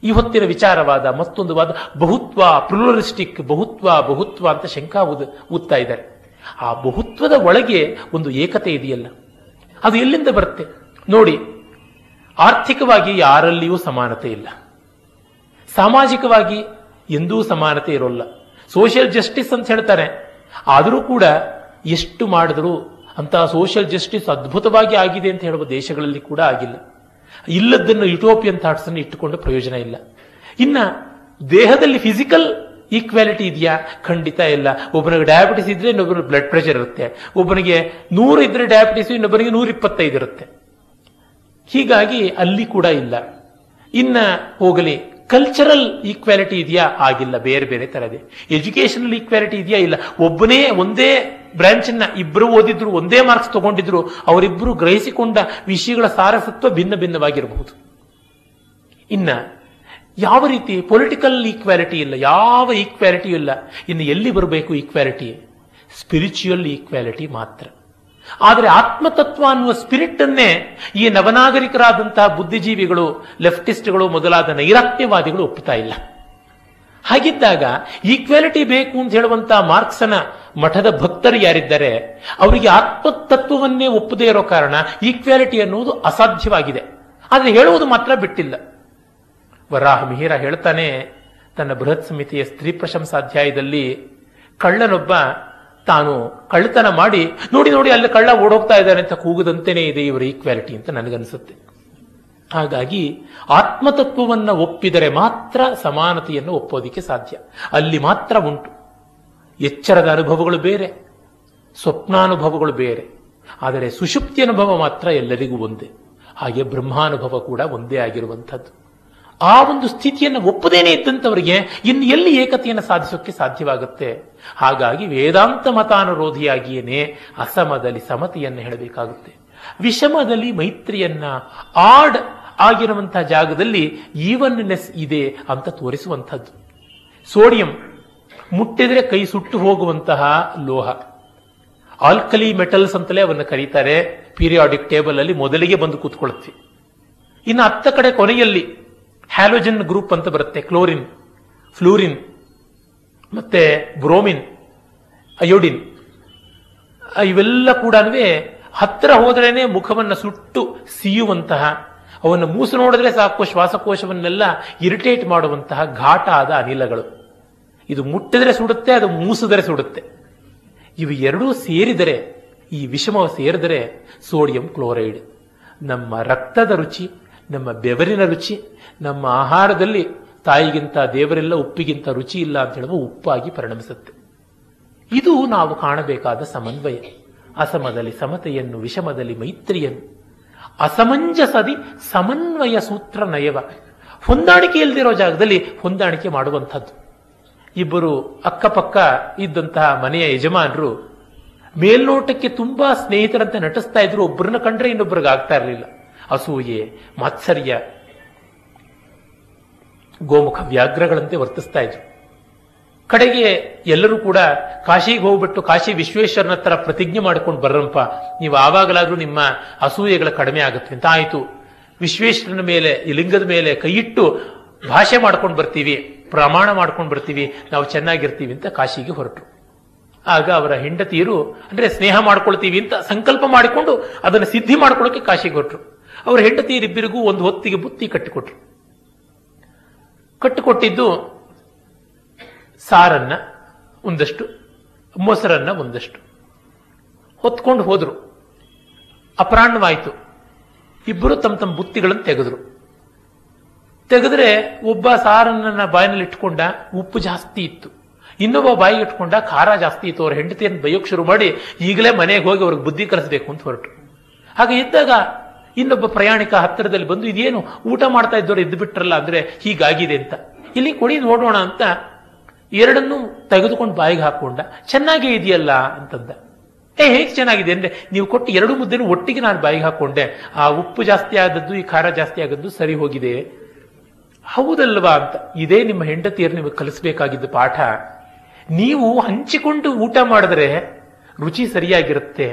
ಈ ಹೊತ್ತಿನ ವಿಚಾರವಾದ ಮತ್ತೊಂದು ವಾದ ಬಹುತ್ವ, ಪ್ಲೂರಲಿಸ್ಟಿಕ್ ಬಹುತ್ವ ಅಂತ ಶಂಕಾ ಊದ್ತಾ ಇದ್ದಾರೆ. ಆ ಬಹುತ್ವದ ಒಳಗೆ ಒಂದು ಏಕತೆ ಇದೆಯಲ್ಲ, ಅದು ಎಲ್ಲಿಂದ ಬರುತ್ತೆ ನೋಡಿ. ಆರ್ಥಿಕವಾಗಿ ಯಾರಲ್ಲಿಯೂ ಸಮಾನತೆ ಇಲ್ಲ, ಸಾಮಾಜಿಕವಾಗಿ ಎಂದೂ ಸಮಾನತೆ ಇರೋಲ್ಲ. ಸೋಷಿಯಲ್ ಜಸ್ಟಿಸ್ ಅಂತ ಹೇಳ್ತಾರೆ, ಆದರೂ ಕೂಡ ಎಷ್ಟು ಮಾಡಿದ್ರು ಅಂತಹ ಸೋಷಿಯಲ್ ಜಸ್ಟಿಸ್ ಅದ್ಭುತವಾಗಿ ಆಗಿದೆ ಅಂತ ಹೇಳುವ ದೇಶಗಳಲ್ಲಿ ಕೂಡ ಆಗಿಲ್ಲ. ಇಲ್ಲದನ್ನು ಯುಟೋಪಿಯನ್ ಥಾಟ್ಸ್ ಅನ್ನು ಇಟ್ಟುಕೊಂಡು ಪ್ರಯೋಜನ ಇಲ್ಲ. ಇನ್ನ ದೇಹದಲ್ಲಿ ಫಿಸಿಕಲ್ ಈಕ್ವಾಲಿಟಿ ಇದೆಯಾ? ಖಂಡಿತ ಇಲ್ಲ. ಒಬ್ಬನಿಗೆ ಡಯಾಬಿಟಿಸ್ ಇದ್ರೆ ಇನ್ನೊಬ್ಬನಿಗೆ ಬ್ಲಡ್ ಪ್ರೆಷರ್ ಇರುತ್ತೆ, ಒಬ್ಬನಿಗೆ 100 ಇದ್ರೆ ಡಯಾಬಿಟಿಸ್, ಇನ್ನೊಬ್ಬನಿಗೆ 125 ಇರುತ್ತೆ. ಹೀಗಾಗಿ ಅಲ್ಲಿ ಕೂಡ ಇಲ್ಲ. ಇನ್ನ ಹೋಗಲಿ ಕಲ್ಚರಲ್ ಈಕ್ವಾಲಿಟಿ ಇದೆಯಾ? ಆಗಿಲ್ಲ, ಬೇರೆ ಬೇರೆ ತರದೆ. ಎಜುಕೇಶನಲ್ ಈಕ್ವಾಲಿಟಿ ಇದೆಯಾ? ಇಲ್ಲ. ಒಂದೇ ಬ್ರಾಂಚನ್ನ ಇಬ್ರು ಓದಿದ್ರು, ಒಂದೇ ಮಾರ್ಕ್ಸ್ ತಗೊಂಡಿದ್ರು, ಅವರಿಬ್ರು ಗ್ರಹಿಸಿಕೊಂಡ ವಿಷಯಗಳ ಸಾರಸತ್ವ ಭಿನ್ನ ಭಿನ್ನವಾಗಿರಬಹುದು. ಇನ್ನ ಯಾವ ರೀತಿ ಪೊಲಿಟಿಕಲ್ ಈಕ್ವಾಲಿಟಿ ಇಲ್ಲ, ಯಾವ ಈಕ್ವಾಲಿಟಿಯೂ ಇಲ್ಲ. ಇನ್ನು ಎಲ್ಲಿ ಬರಬೇಕು ಈಕ್ವಾಲಿಟಿ? ಸ್ಪಿರಿಚುವಲ್ ಈಕ್ವಾಲಿಟಿ ಮಾತ್ರ. ಆದರೆ ಆತ್ಮತತ್ವ ಅನ್ನುವ ಸ್ಪಿರಿಟ್ ಅನ್ನೇ ಈ ನವನಾಗರಿಕರಾದಂತಹ ಬುದ್ಧಿಜೀವಿಗಳು, ಲೆಫ್ಟಿಸ್ಟ್ಗಳು ಮೊದಲಾದ ನೈರಾತ್ಯವಾದಿಗಳು ಒಪ್ಪುತ್ತಾ ಇಲ್ಲ. ಹಾಗಿದ್ದಾಗ ಈಕ್ವಾಲಿಟಿ ಬೇಕು ಅಂತ ಹೇಳುವಂತಹ ಮಾರ್ಕ್ಸನ ಮಠದ ಭಕ್ತರು ಯಾರಿದ್ದಾರೆ, ಅವರಿಗೆ ಆತ್ಮತತ್ವವನ್ನೇ ಒಪ್ಪದೇ ಇರೋ ಕಾರಣ ಈಕ್ವಾಲಿಟಿ ಅನ್ನುವುದು ಅಸಾಧ್ಯವಾಗಿದೆ. ಆದರೆ ಹೇಳುವುದು ಮಾತ್ರ ಬಿಟ್ಟಿಲ್ಲ. ವರಾಹ ಮಿಹಿರ ಹೇಳ್ತಾನೆ ತನ್ನ ಬೃಹತ್ ಸಮಿತಿಯ ಸ್ತ್ರೀ ಪ್ರಶಂಸಾಧ್ಯಾಯದಲ್ಲಿ, ಕಳ್ಳನೊಬ್ಬ ತಾನು ಕಳ್ಳತನ ಮಾಡಿ ನೋಡಿ ನೋಡಿ ಅಲ್ಲಿ ಕಳ್ಳ ಓಡೋಗ್ತಾ ಇದ್ದಾನೆ ಅಂತ ಕೂಗದಂತೆಯೇ ಇದೆ ಇವರ ಈಕ್ವಾಲಿಟಿ ಅಂತ ನನಗನ್ಸುತ್ತೆ. ಹಾಗಾಗಿ ಆತ್ಮತತ್ವವನ್ನು ಒಪ್ಪಿದರೆ ಮಾತ್ರ ಸಮಾನತೆಯನ್ನು ಒಪ್ಪೋದಿಕ್ಕೆ ಸಾಧ್ಯ, ಅಲ್ಲಿ ಮಾತ್ರ ಉಂಟು. ಎಚ್ಚರದ ಅನುಭವಗಳು ಬೇರೆ, ಸ್ವಪ್ನಾನುಭವಗಳು ಬೇರೆ, ಆದರೆ ಸುಷುಪ್ತಿ ಅನುಭವ ಮಾತ್ರ ಎಲ್ಲರಿಗೂ ಒಂದೇ. ಹಾಗೆ ಬ್ರಹ್ಮಾನುಭವ ಕೂಡ ಒಂದೇ ಆಗಿರುವಂಥದ್ದು. ಆ ಒಂದು ಸ್ಥಿತಿಯನ್ನು ಒಪ್ಪದೇನೆ ಇದ್ದಂಥವರಿಗೆ ಇನ್ನು ಎಲ್ಲಿ ಏಕತೆಯನ್ನು ಸಾಧಿಸೋಕ್ಕೆ ಸಾಧ್ಯವಾಗುತ್ತೆ? ಹಾಗಾಗಿ ವೇದಾಂತ ಮತಾನುರೋಧಿಯಾಗಿಯೇನೆ ಅಸಮದಲ್ಲಿ ಸಮತೆಯನ್ನು ಹೇಳಬೇಕಾಗುತ್ತೆ. ವಿಷಮದಲ್ಲಿ ಮೈತ್ರಿಯನ್ನ, ಆಡ್ ಆಗಿರುವಂತಹ ಜಾಗದಲ್ಲಿ ಈವನ್ನೆಸ್ ಇದೆ ಅಂತ ತೋರಿಸುವಂಥದ್ದು. ಸೋಡಿಯಂ ಮುಟ್ಟಿದ್ರೆ ಕೈ ಸುಟ್ಟು ಹೋಗುವಂತಹ ಲೋಹ, ಆಲ್ಕಲಿ ಮೆಟಲ್ಸ್ ಅಂತಲೇ ಅವನ್ನು ಕರೀತಾರೆ. ಪೀರಿಯಾಡಿಕ್ ಟೇಬಲ್ ಅಲ್ಲಿ ಮೊದಲಿಗೆ ಬಂದು ಕೂತ್ಕೊಳ್ತೀವಿ. ಇನ್ನು ಅತ್ತ ಕಡೆ ಕೊನೆಯಲ್ಲಿ ಹ್ಯಾಲೋಜನ್ ಗ್ರೂಪ್ ಅಂತ ಬರುತ್ತೆ. ಕ್ಲೋರಿನ್, ಫ್ಲೂರಿನ್ ಮತ್ತೆ ಬ್ರೋಮಿನ್, ಅಯೋಡಿನ್ ಇವೆಲ್ಲ ಕೂಡ ಹತ್ತಿರ ಹೋದ್ರೇನೆ ಮುಖವನ್ನು ಸುಟ್ಟು ಸೀಯುವಂತಹ, ಅವನ್ನು ಮೂಸು ನೋಡಿದ್ರೆ ಸಾಕು ಶ್ವಾಸಕೋಶವನ್ನೆಲ್ಲ ಇರಿಟೇಟ್ ಮಾಡುವಂತಹ ಘಾಟ ಆದ ಅನಿಲಗಳು. ಇದು ಮುಟ್ಟಿದ್ರೆ ಸುಡುತ್ತೆ, ಅದು ಮೂಸಿದ್ರೆ ಸುಡುತ್ತೆ. ಇವು ಎರಡೂ ಸೇರಿದರೆ, ಈ ವಿಷಮ ಸೇರಿದರೆ ಸೋಡಿಯಂ ಕ್ಲೋರೈಡ್ ನಮ್ಮ ರಕ್ತದ ರುಚಿ, ನಮ್ಮ ಬೆವರಿನ ರುಚಿ, ನಮ್ಮ ಆಹಾರದಲ್ಲಿ ತಾಯಿಗಿಂತ ದೇವರೆಲ್ಲ ಉಪ್ಪಿಗಿಂತ ರುಚಿ ಇಲ್ಲ ಅಂತ ಹೇಳುವ ಉಪ್ಪಾಗಿ ಪರಿಣಮಿಸುತ್ತೆ. ಇದು ನಾವು ಕಾಣಬೇಕಾದ ಸಮನ್ವಯ. ಅಸಮದಲ್ಲಿ ಸಮತೆಯನ್ನು, ವಿಷಮದಲ್ಲಿ ಮೈತ್ರಿಯನ್ನು, ಅಸಮಂಜಸದಿ ಸಮನ್ವಯ ಸೂತ್ರ ನಯವ, ಹೊಂದಾಣಿಕೆ ಇಲ್ಲದಿರೋ ಜಾಗದಲ್ಲಿ ಹೊಂದಾಣಿಕೆ ಮಾಡುವಂಥದ್ದು. ಇಬ್ಬರು ಅಕ್ಕಪಕ್ಕ ಇದ್ದಂತಹ ಮನೆಯ ಯಜಮಾನರು ಮೇಲ್ನೋಟಕ್ಕೆ ತುಂಬಾ ಸ್ನೇಹಿತರಂತೆ ನಟಿಸ್ತಾ ಇದ್ರು, ಒಬ್ಬರನ್ನ ಕಂಡ್ರೆ ಇನ್ನೊಬ್ಬರಿಗೆ ಆಗ್ತಾ ಇರಲಿಲ್ಲ. ಅಸೂಯೆ, ಮಾತ್ಸರ್ಯ, ಗೋಮುಖ ವ್ಯಾಘ್ರಗಳಂತೆ ವರ್ತಿಸ್ತಾ ಇದ್ರು. ಕಡೆಗೆ ಎಲ್ಲರೂ ಕೂಡ ಕಾಶಿಗೆ ಹೋಗ್ಬಿಟ್ಟು ಕಾಶಿ ವಿಶ್ವೇಶ್ವರನ ಹತ್ರ ಪ್ರತಿಜ್ಞೆ ಮಾಡಿಕೊಂಡು ಬರ್ರಂಪ, ನೀವು ಆವಾಗಲಾದ್ರೂ ನಿಮ್ಮ ಅಸೂಯೆಗಳ ಕಡಿಮೆ ಆಗುತ್ತೆ ಅಂತ. ಆಯಿತು, ವಿಶ್ವೇಶ್ವರನ ಮೇಲೆ, ಈ ಲಿಂಗದ ಮೇಲೆ ಕೈಯಿಟ್ಟು ಭಾಷೆ ಮಾಡ್ಕೊಂಡು ಬರ್ತೀವಿ, ಪ್ರಮಾಣ ಮಾಡ್ಕೊಂಡು ಬರ್ತೀವಿ, ನಾವು ಚೆನ್ನಾಗಿರ್ತೀವಿ ಅಂತ ಕಾಶಿಗೆ ಹೊರಟರು. ಆಗ ಅವರ ಹೆಂಡತಿಯರು, ಅಂದರೆ ಸ್ನೇಹ ಮಾಡ್ಕೊಳ್ತೀವಿ ಅಂತ ಸಂಕಲ್ಪ ಮಾಡಿಕೊಂಡು ಅದನ್ನು ಸಿದ್ಧಿ ಮಾಡ್ಕೊಳ್ಳೋಕೆ ಕಾಶಿಗೆ ಹೊರಟರು. ಅವರ ಹೆಂಡತಿಯರಿಬ್ಬರಿಗೂ ಒಂದು ಹೊತ್ತಿಗೆ ಬುತ್ತಿ ಕಟ್ಟಿಕೊಟ್ರು. ಕಟ್ಟಿಕೊಟ್ಟಿದ್ದು ಸಾರನ್ನ ಒಂದಷ್ಟು, ಮೊಸರನ್ನ ಒಂದಷ್ಟು. ಹೊತ್ಕೊಂಡು ಹೋದರು. ಅಪರಾಹ್ನವಾಯಿತು. ಇಬ್ಬರು ತಮ್ಮ ತಮ್ಮ ಬುತ್ತಿಗಳನ್ನು ತೆಗೆದ್ರು. ತೆಗೆದ್ರೆ ಒಬ್ಬ ಸಾರನ್ನ ಬಾಯಿನಲ್ಲಿ ಇಟ್ಕೊಂಡ, ಉಪ್ಪು ಜಾಸ್ತಿ ಇತ್ತು. ಇನ್ನೊಬ್ಬ ಬಾಯಿಗೆ ಇಟ್ಕೊಂಡ, ಖಾರ ಜಾಸ್ತಿ ಇತ್ತು. ಅವ್ರ ಹೆಂಡತಿಯನ್ನು ಬೈಯೋಕೆ ಶುರು ಮಾಡಿ ಈಗಲೇ ಮನೆಗೆ ಹೋಗಿ ಅವ್ರಿಗೆ ಬುದ್ಧಿ ಕಲಿಸಬೇಕು ಅಂತ ಹೊರಟರು. ಹಾಗೆ ಇದ್ದಾಗ ಇನ್ನೊಬ್ಬ ಪ್ರಯಾಣಿಕ ಹತ್ತಿರದಲ್ಲಿ ಬಂದು, ಇದೇನು ಊಟ ಮಾಡ್ತಾ ಇದ್ದವ್ರು ಎದ್ದು ಬಿಟ್ರಲ್ಲ, ಅಂದ್ರೆ ಹೀಗಾಗಿದೆ ಅಂತ, ಇಲ್ಲಿ ಕೊಡಿ ನೋಡೋಣ ಅಂತ ಎರಡನ್ನೂ ತೆಗೆದುಕೊಂಡು ಬಾಯಿಗೆ ಹಾಕೊಂಡ. ಚೆನ್ನಾಗೇ ಇದೆಯಲ್ಲ ಅಂತಂದ. ಹೇಗೆ ಚೆನ್ನಾಗಿದೆ ಅಂದ್ರೆ, ನೀವು ಕೊಟ್ಟು ಎರಡು ಮುದ್ದೆನೂ ಒಟ್ಟಿಗೆ ನಾನು ಬಾಯಿಗೆ ಹಾಕೊಂಡೆ, ಆ ಉಪ್ಪು ಜಾಸ್ತಿ ಆದದ್ದು, ಈ ಖಾರ ಜಾಸ್ತಿ ಆಗದ್ದು ಸರಿ ಹೋಗಿದೆ. ಹೌದಲ್ವಾ ಅಂತ. ಇದೇ ನಿಮ್ಮ ಹೆಂಡತಿಯರು ನಿಮಗೆ ಕಲಿಸಬೇಕಾಗಿದ್ದ ಪಾಠ. ನೀವು ಹಂಚಿಕೊಂಡು ಊಟ ಮಾಡಿದ್ರೆ ರುಚಿ ಸರಿಯಾಗಿರುತ್ತೆ,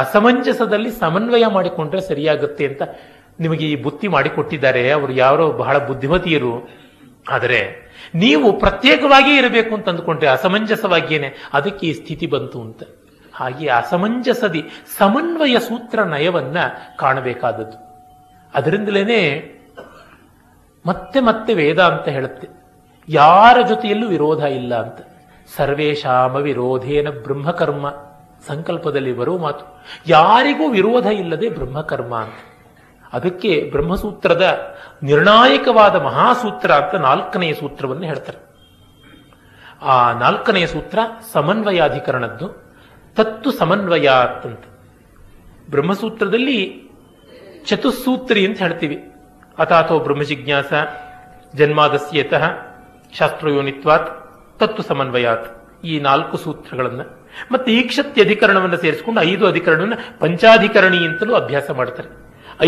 ಅಸಮಂಜಸದಲ್ಲಿ ಸಮನ್ವಯ ಮಾಡಿಕೊಂಡ್ರೆ ಸರಿಯಾಗುತ್ತೆ ಅಂತ ನಿಮಗೆ ಈ ಬುತ್ತಿ ಮಾಡಿಕೊಟ್ಟಿದ್ದಾರೆ. ಅವರು ಯಾರೋ ಬಹಳ ಬುದ್ಧಿಮತಿಯರು. ಆದರೆ ನೀವು ಪ್ರತ್ಯೇಕವಾಗಿ ಇರಬೇಕು ಅಂತ ಅಂದುಕೊಂಡ್ರೆ ಅಸಮಂಜಸವಾಗಿಯೇನೆ, ಅದಕ್ಕೆ ಈ ಸ್ಥಿತಿ ಬಂತು ಅಂತ. ಹಾಗೆ ಅಸಮಂಜಸದಿ ಸಮನ್ವಯ ಸೂತ್ರ ನಯವನ್ನ ಕಾಣಬೇಕಾದದ್ದು. ಅದರಿಂದಲೇ ಮತ್ತೆ ಮತ್ತೆ ವೇದಾಂತ ಹೇಳುತ್ತೆ, ಯಾರ ಜೊತೆಯಲ್ಲೂ ವಿರೋಧ ಇಲ್ಲ ಅಂತ. ಸರ್ವೇಶಾಮ ವಿರೋಧೇನ ಬ್ರಹ್ಮಕರ್ಮ, ಸಂಕಲ್ಪದಲ್ಲಿ ಬರುವ ಮಾತು. ಯಾರಿಗೂ ವಿರೋಧ ಇಲ್ಲದೆ ಬ್ರಹ್ಮಕರ್ಮ ಅಂತ. ಅದಕ್ಕೆ ಬ್ರಹ್ಮಸೂತ್ರದ ನಿರ್ಣಾಯಕವಾದ ಮಹಾಸೂತ್ರ ಅಂತ ನಾಲ್ಕನೆಯ ಸೂತ್ರವನ್ನು ಹೇಳ್ತಾರೆ. ಆ ನಾಲ್ಕನೆಯ ಸೂತ್ರ ಸಮನ್ವಯಾಧಿಕರಣದ್ದು, ತತ್ತು ಸಮನ್ವಯ ಅಂತಂತ. ಬ್ರಹ್ಮಸೂತ್ರದಲ್ಲಿ ಚತುಸ್ಸೂತ್ರಿ ಅಂತ ಹೇಳ್ತೀವಿ. ಅಥಾಥೋ ಬ್ರಹ್ಮಜಿಜ್ಞಾಸ, ಜನ್ಮಾದಸ್ಯೇತಃ ಶಾಸ್ತ್ರಯೋನಿತ್ವಾತ್ ತತ್ವ ಸಮನ್ವಯಾತ್ ಈ 4 ಸೂತ್ರಗಳನ್ನ ಮತ್ತೆ ಈಕ್ಷತ್ಯ ಅಧಿಕರಣವನ್ನು ಸೇರಿಸಿಕೊಂಡು 5 ಅಧಿಕರಣವನ್ನು ಪಂಚಾಧಿಕರಣಿ ಅಂತಲೂ ಅಭ್ಯಾಸ ಮಾಡ್ತಾರೆ.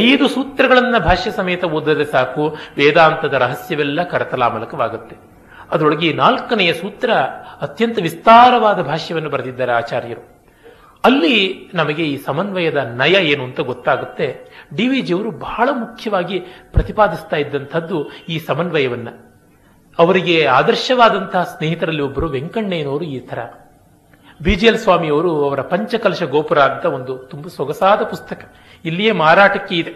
5 ಸೂತ್ರಗಳನ್ನ ಭಾಷ್ಯ ಸಮೇತ ಓದಿದ್ರೆ ಸಾಕು, ವೇದಾಂತದ ರಹಸ್ಯವೆಲ್ಲ ಕರತಲಾಮಲಕವಾಗುತ್ತೆ. ಅದರೊಳಗೆ ಈ 4ನೇ ಸೂತ್ರ ಅತ್ಯಂತ ವಿಸ್ತಾರವಾದ ಭಾಷ್ಯವನ್ನು ಬರೆದಿದ್ದಾರೆ ಆಚಾರ್ಯರು. ಅಲ್ಲಿ ನಮಗೆ ಈ ಸಮನ್ವಯದ ನಯ ಏನು ಅಂತ ಗೊತ್ತಾಗುತ್ತೆ. ಡಿ ವಿ ಜಿಯವರು ಬಹಳ ಮುಖ್ಯವಾಗಿ ಪ್ರತಿಪಾದಿಸ್ತಾ ಇದ್ದಂಥದ್ದು ಈ ಸಮನ್ವಯವನ್ನ. ಅವರಿಗೆ ಆದರ್ಶವಾದಂತಹ ಸ್ನೇಹಿತರಲ್ಲಿ ಒಬ್ಬರು ವೆಂಕಣ್ಣಯ್ಯನವರು. ಈ ತರ ಬಿಜಿಎಲ್ ಸ್ವಾಮಿಯವರು ಅವರ ಪಂಚಕಲಶ ಗೋಪುರ ಅಂತ ಒಂದು ತುಂಬಾ ಸೊಗಸಾದ ಪುಸ್ತಕ ಇಲ್ಲಿಯೇ ಮಾರಾಟಕ್ಕೆ ಇದೆ,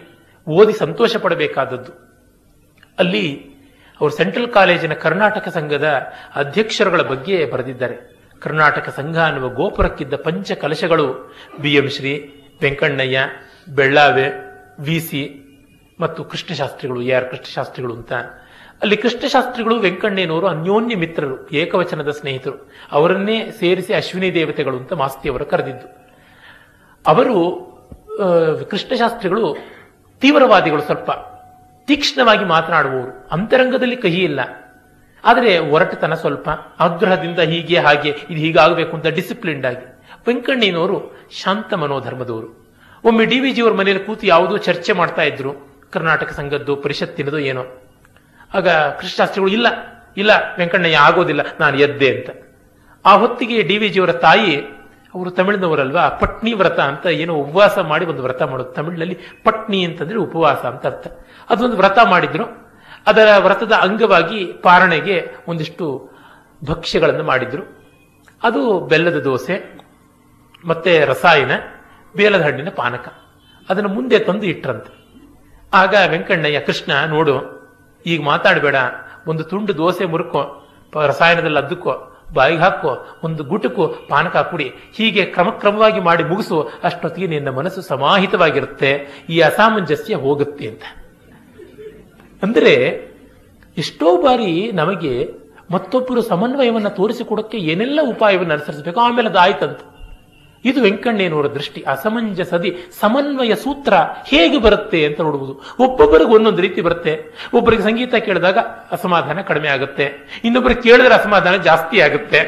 ಓದಿ ಸಂತೋಷ ಪಡಬೇಕಾದದ್ದು. ಅಲ್ಲಿ ಅವರು ಸೆಂಟ್ರಲ್ ಕಾಲೇಜಿನ ಕರ್ನಾಟಕ ಸಂಘದ ಅಧ್ಯಕ್ಷರುಗಳ ಬಗ್ಗೆ ಬರೆದಿದ್ದಾರೆ. ಕರ್ನಾಟಕ ಸಂಘ ಅನ್ನುವ ಗೋಪುರಕ್ಕಿದ್ದ ಪಂಚಕಲಶಗಳು B M Shri, Venkannaiah, Bellave, V C ಮತ್ತು ಕೃಷ್ಣಶಾಸ್ತ್ರಿಗಳು, ಎಆರ್ ಕೃಷ್ಣಶಾಸ್ತ್ರಿಗಳು ಅಂತ. ಅಲ್ಲಿ ಕೃಷ್ಣಶಾಸ್ತ್ರಿಗಳು ವೆಂಕಣ್ಣಯ್ಯನವರು ಅನ್ಯೋನ್ಯ ಮಿತ್ರರು, ಏಕವಚನದ ಸ್ನೇಹಿತರು. ಅವರನ್ನೇ ಸೇರಿಸಿ ಅಶ್ವಿನಿ ದೇವತೆಗಳು ಅಂತ ಮಾಸ್ತಿಯವರು ಕರೆದಿದ್ದು. ಅವರು ಕೃಷ್ಣಶಾಸ್ತ್ರಿಗಳು ತೀವ್ರವಾದಿಗಳು, ಸ್ವಲ್ಪ ತೀಕ್ಷ್ಣವಾಗಿ ಮಾತನಾಡುವವರು, ಅಂತರಂಗದಲ್ಲಿ ಕಹಿ ಇಲ್ಲ, ಆದರೆ ಒರಟತನ ಸ್ವಲ್ಪ, ಆಗ್ರಹದಿಂದ ಹೀಗೆ ಹಾಗೆ ಇದು ಹೀಗಾಗಬೇಕು ಅಂತ ಡಿಸಿಪ್ಲಿನ್ಡ್ ಆಗಿ. ವೆಂಕಣ್ಣಯ್ಯನವರು ಶಾಂತ ಮನೋಧರ್ಮದವರು. ಒಮ್ಮೆ ಡಿ ವಿ ಜಿಯವರ ಮನೆಯಲ್ಲಿ ಕೂತು ಯಾವುದೋ ಚರ್ಚೆ ಮಾಡ್ತಾ ಇದ್ರು, ಕರ್ನಾಟಕ ಸಂಘದ್ದು ಪರಿಷತ್ತಿನದು ಏನೋ. ಆಗ ಕೃಷ್ಣಶಾಸ್ತ್ರಿಗಳು ಇಲ್ಲ ಇಲ್ಲ ವೆಂಕಣ್ಣಯ್ಯ ಆಗೋದಿಲ್ಲ, ನಾನು ಎದ್ದೆ ಅಂತ. ಆ ಹೊತ್ತಿಗೆ ಡಿ ವಿ ಜಿಯವರ ತಾಯಿ, ಅವರು ತಮಿಳಿನವರಲ್ವಾ, ಪಟ್ನಿ ವ್ರತ ಅಂತ ಏನೋ ಉಪವಾಸ ಮಾಡಿ ಒಂದು ವ್ರತ ಮಾಡೋದು. ತಮಿಳಿನಲ್ಲಿ ಪಟ್ನಿ ಅಂತಂದ್ರೆ ಉಪವಾಸ ಅಂತ ಅರ್ಥ. ಅದೊಂದು ವ್ರತ ಮಾಡಿದ್ರು. ಅದರ ವ್ರತದ ಅಂಗವಾಗಿ ಪಾರಣೆಗೆ ಒಂದಿಷ್ಟು ಭಕ್ಷ್ಯಗಳನ್ನು ಮಾಡಿದ್ರು. ಅದು ಬೆಲ್ಲದ ದೋಸೆ ಮತ್ತೆ ರಸಾಯನ, ಬೇಲದ ಹಣ್ಣಿನ ಪಾನಕ. ಅದನ್ನು ಮುಂದೆ ತಂದು ಇಟ್ರಂತೆ. ಆಗ ವೆಂಕಣ್ಣಯ್ಯ, ಕೃಷ್ಣ ನೋಡು, ಈಗ ಮಾತಾಡಬೇಡ, ಒಂದು ತುಂಡು ದೋಸೆ ಮುರುಕೋ, ರಸಾಯನದಲ್ಲಿ ಅದ್ದಕ್ಕೋ, ಬಾಯಿಗೆ ಹಾಕೋ, ಒಂದು ಗುಟುಕು ಪಾನಕ ಕುಡಿ, ಹೀಗೆ ಕ್ರಮಕ್ರಮವಾಗಿ ಮಾಡಿ ಮುಗಿಸು, ಅಷ್ಟೊತ್ತಿಗೆ ನಿನ್ನ ಮನಸ್ಸು ಸಮಾಹಿತವಾಗಿರುತ್ತೆ, ಈ ಅಸಾಮಂಜಸ್ಯ ಹೋಗುತ್ತೆ ಅಂತ. ಅಂದರೆ ಎಷ್ಟೋ ಬಾರಿ ನಮಗೆ ಮತ್ತೊಬ್ಬರು ಸಮನ್ವಯವನ್ನು ತೋರಿಸಿಕೊಡೋಕ್ಕೆ ಏನೆಲ್ಲ ಉಪಾಯವನ್ನು ಅನುಸರಿಸಬೇಕು, ಆಮೇಲೆ ಅದು ಆಯ್ತಂತ. ಇದು ವೆಂಕಣ್ಣಯ್ಯನವರ ದೃಷ್ಟಿ. ಅಸಮಂಜಸದಿ ಸಮನ್ವಯ ಸೂತ್ರ ಹೇಗೆ ಬರುತ್ತೆ ಅಂತ ನೋಡುವುದು. ಒಬ್ಬೊಬ್ಬರಿಗೆ ಒಂದೊಂದು ರೀತಿ ಬರುತ್ತೆ. ಒಬ್ಬರಿಗೆ ಸಂಗೀತ ಕೇಳಿದಾಗ ಅಸಮಾಧಾನ ಕಡಿಮೆ ಆಗುತ್ತೆ, ಇನ್ನೊಬ್ಬರಿಗೆ ಕೇಳಿದ್ರೆ ಅಸಮಾಧಾನ ಜಾಸ್ತಿ ಆಗುತ್ತೆ.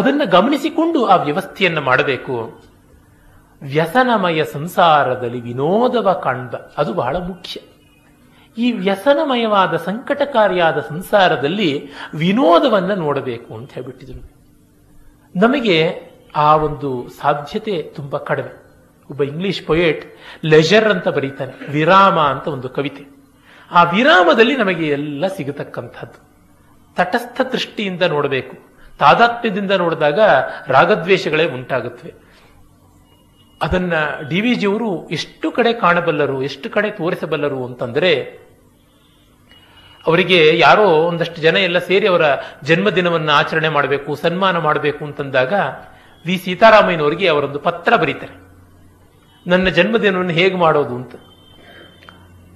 ಅದನ್ನು ಗಮನಿಸಿಕೊಂಡು ಆ ವ್ಯವಸ್ಥೆಯನ್ನು ಮಾಡಬೇಕು. ವ್ಯಸನಮಯ ಸಂಸಾರದಲ್ಲಿ ವಿನೋದವ ಕಾಣ್ದ, ಅದು ಬಹಳ ಮುಖ್ಯ. ಈ ವ್ಯಸನಮಯವಾದ ಸಂಕಟಕಾರಿಯಾದ ಸಂಸಾರದಲ್ಲಿ ವಿನೋದವನ್ನು ನೋಡಬೇಕು ಅಂತ ಹೇಳ್ಬಿಟ್ಟಿದ್ರು. ನಮಗೆ ಆ ಒಂದು ಸಾಧ್ಯತೆ ತುಂಬ ಕಡಿಮೆ. ಒಬ್ಬ ಇಂಗ್ಲಿಷ್ ಪೊಯೆಟ್ ಲೆಜರ್ ಅಂತ ಬರೀತಾನೆ, ವಿರಾಮ ಅಂತ ಒಂದು ಕವಿತೆ. ಆ ವಿರಾಮದಲ್ಲಿ ನಮಗೆ ಎಲ್ಲ ಸಿಗತಕ್ಕಂಥದ್ದು. ತಟಸ್ಥ ದೃಷ್ಟಿಯಿಂದ ನೋಡಬೇಕು. ತಾದಾತ್ಮ್ಯದಿಂದ ನೋಡಿದಾಗ ರಾಗದ್ವೇಷಗಳೇ ಉಂಟಾಗುತ್ತವೆ. ಅದನ್ನ ಡಿ ವಿ ಜಿಯವರು ಎಷ್ಟು ಕಡೆ ಕಾಣಬಲ್ಲರು, ಎಷ್ಟು ಕಡೆ ತೋರಿಸಬಲ್ಲರು ಅಂತಂದ್ರೆ, ಅವರಿಗೆ ಯಾರೋ ಒಂದಷ್ಟು ಜನ ಎಲ್ಲ ಸೇರಿ ಅವರ ಜನ್ಮದಿನವನ್ನು ಆಚರಣೆ ಮಾಡಬೇಕು, ಸನ್ಮಾನ ಮಾಡಬೇಕು ಅಂತಂದಾಗ ವಿ ಸೀತಾರಾಮಯ್ಯನವರಿಗೆ ಅವರೊಂದು ಪತ್ರ ಬರೀತಾರೆ, ನನ್ನ ಜನ್ಮದಿನವನ್ನು ಹೇಗೆ ಮಾಡೋದು ಅಂತ.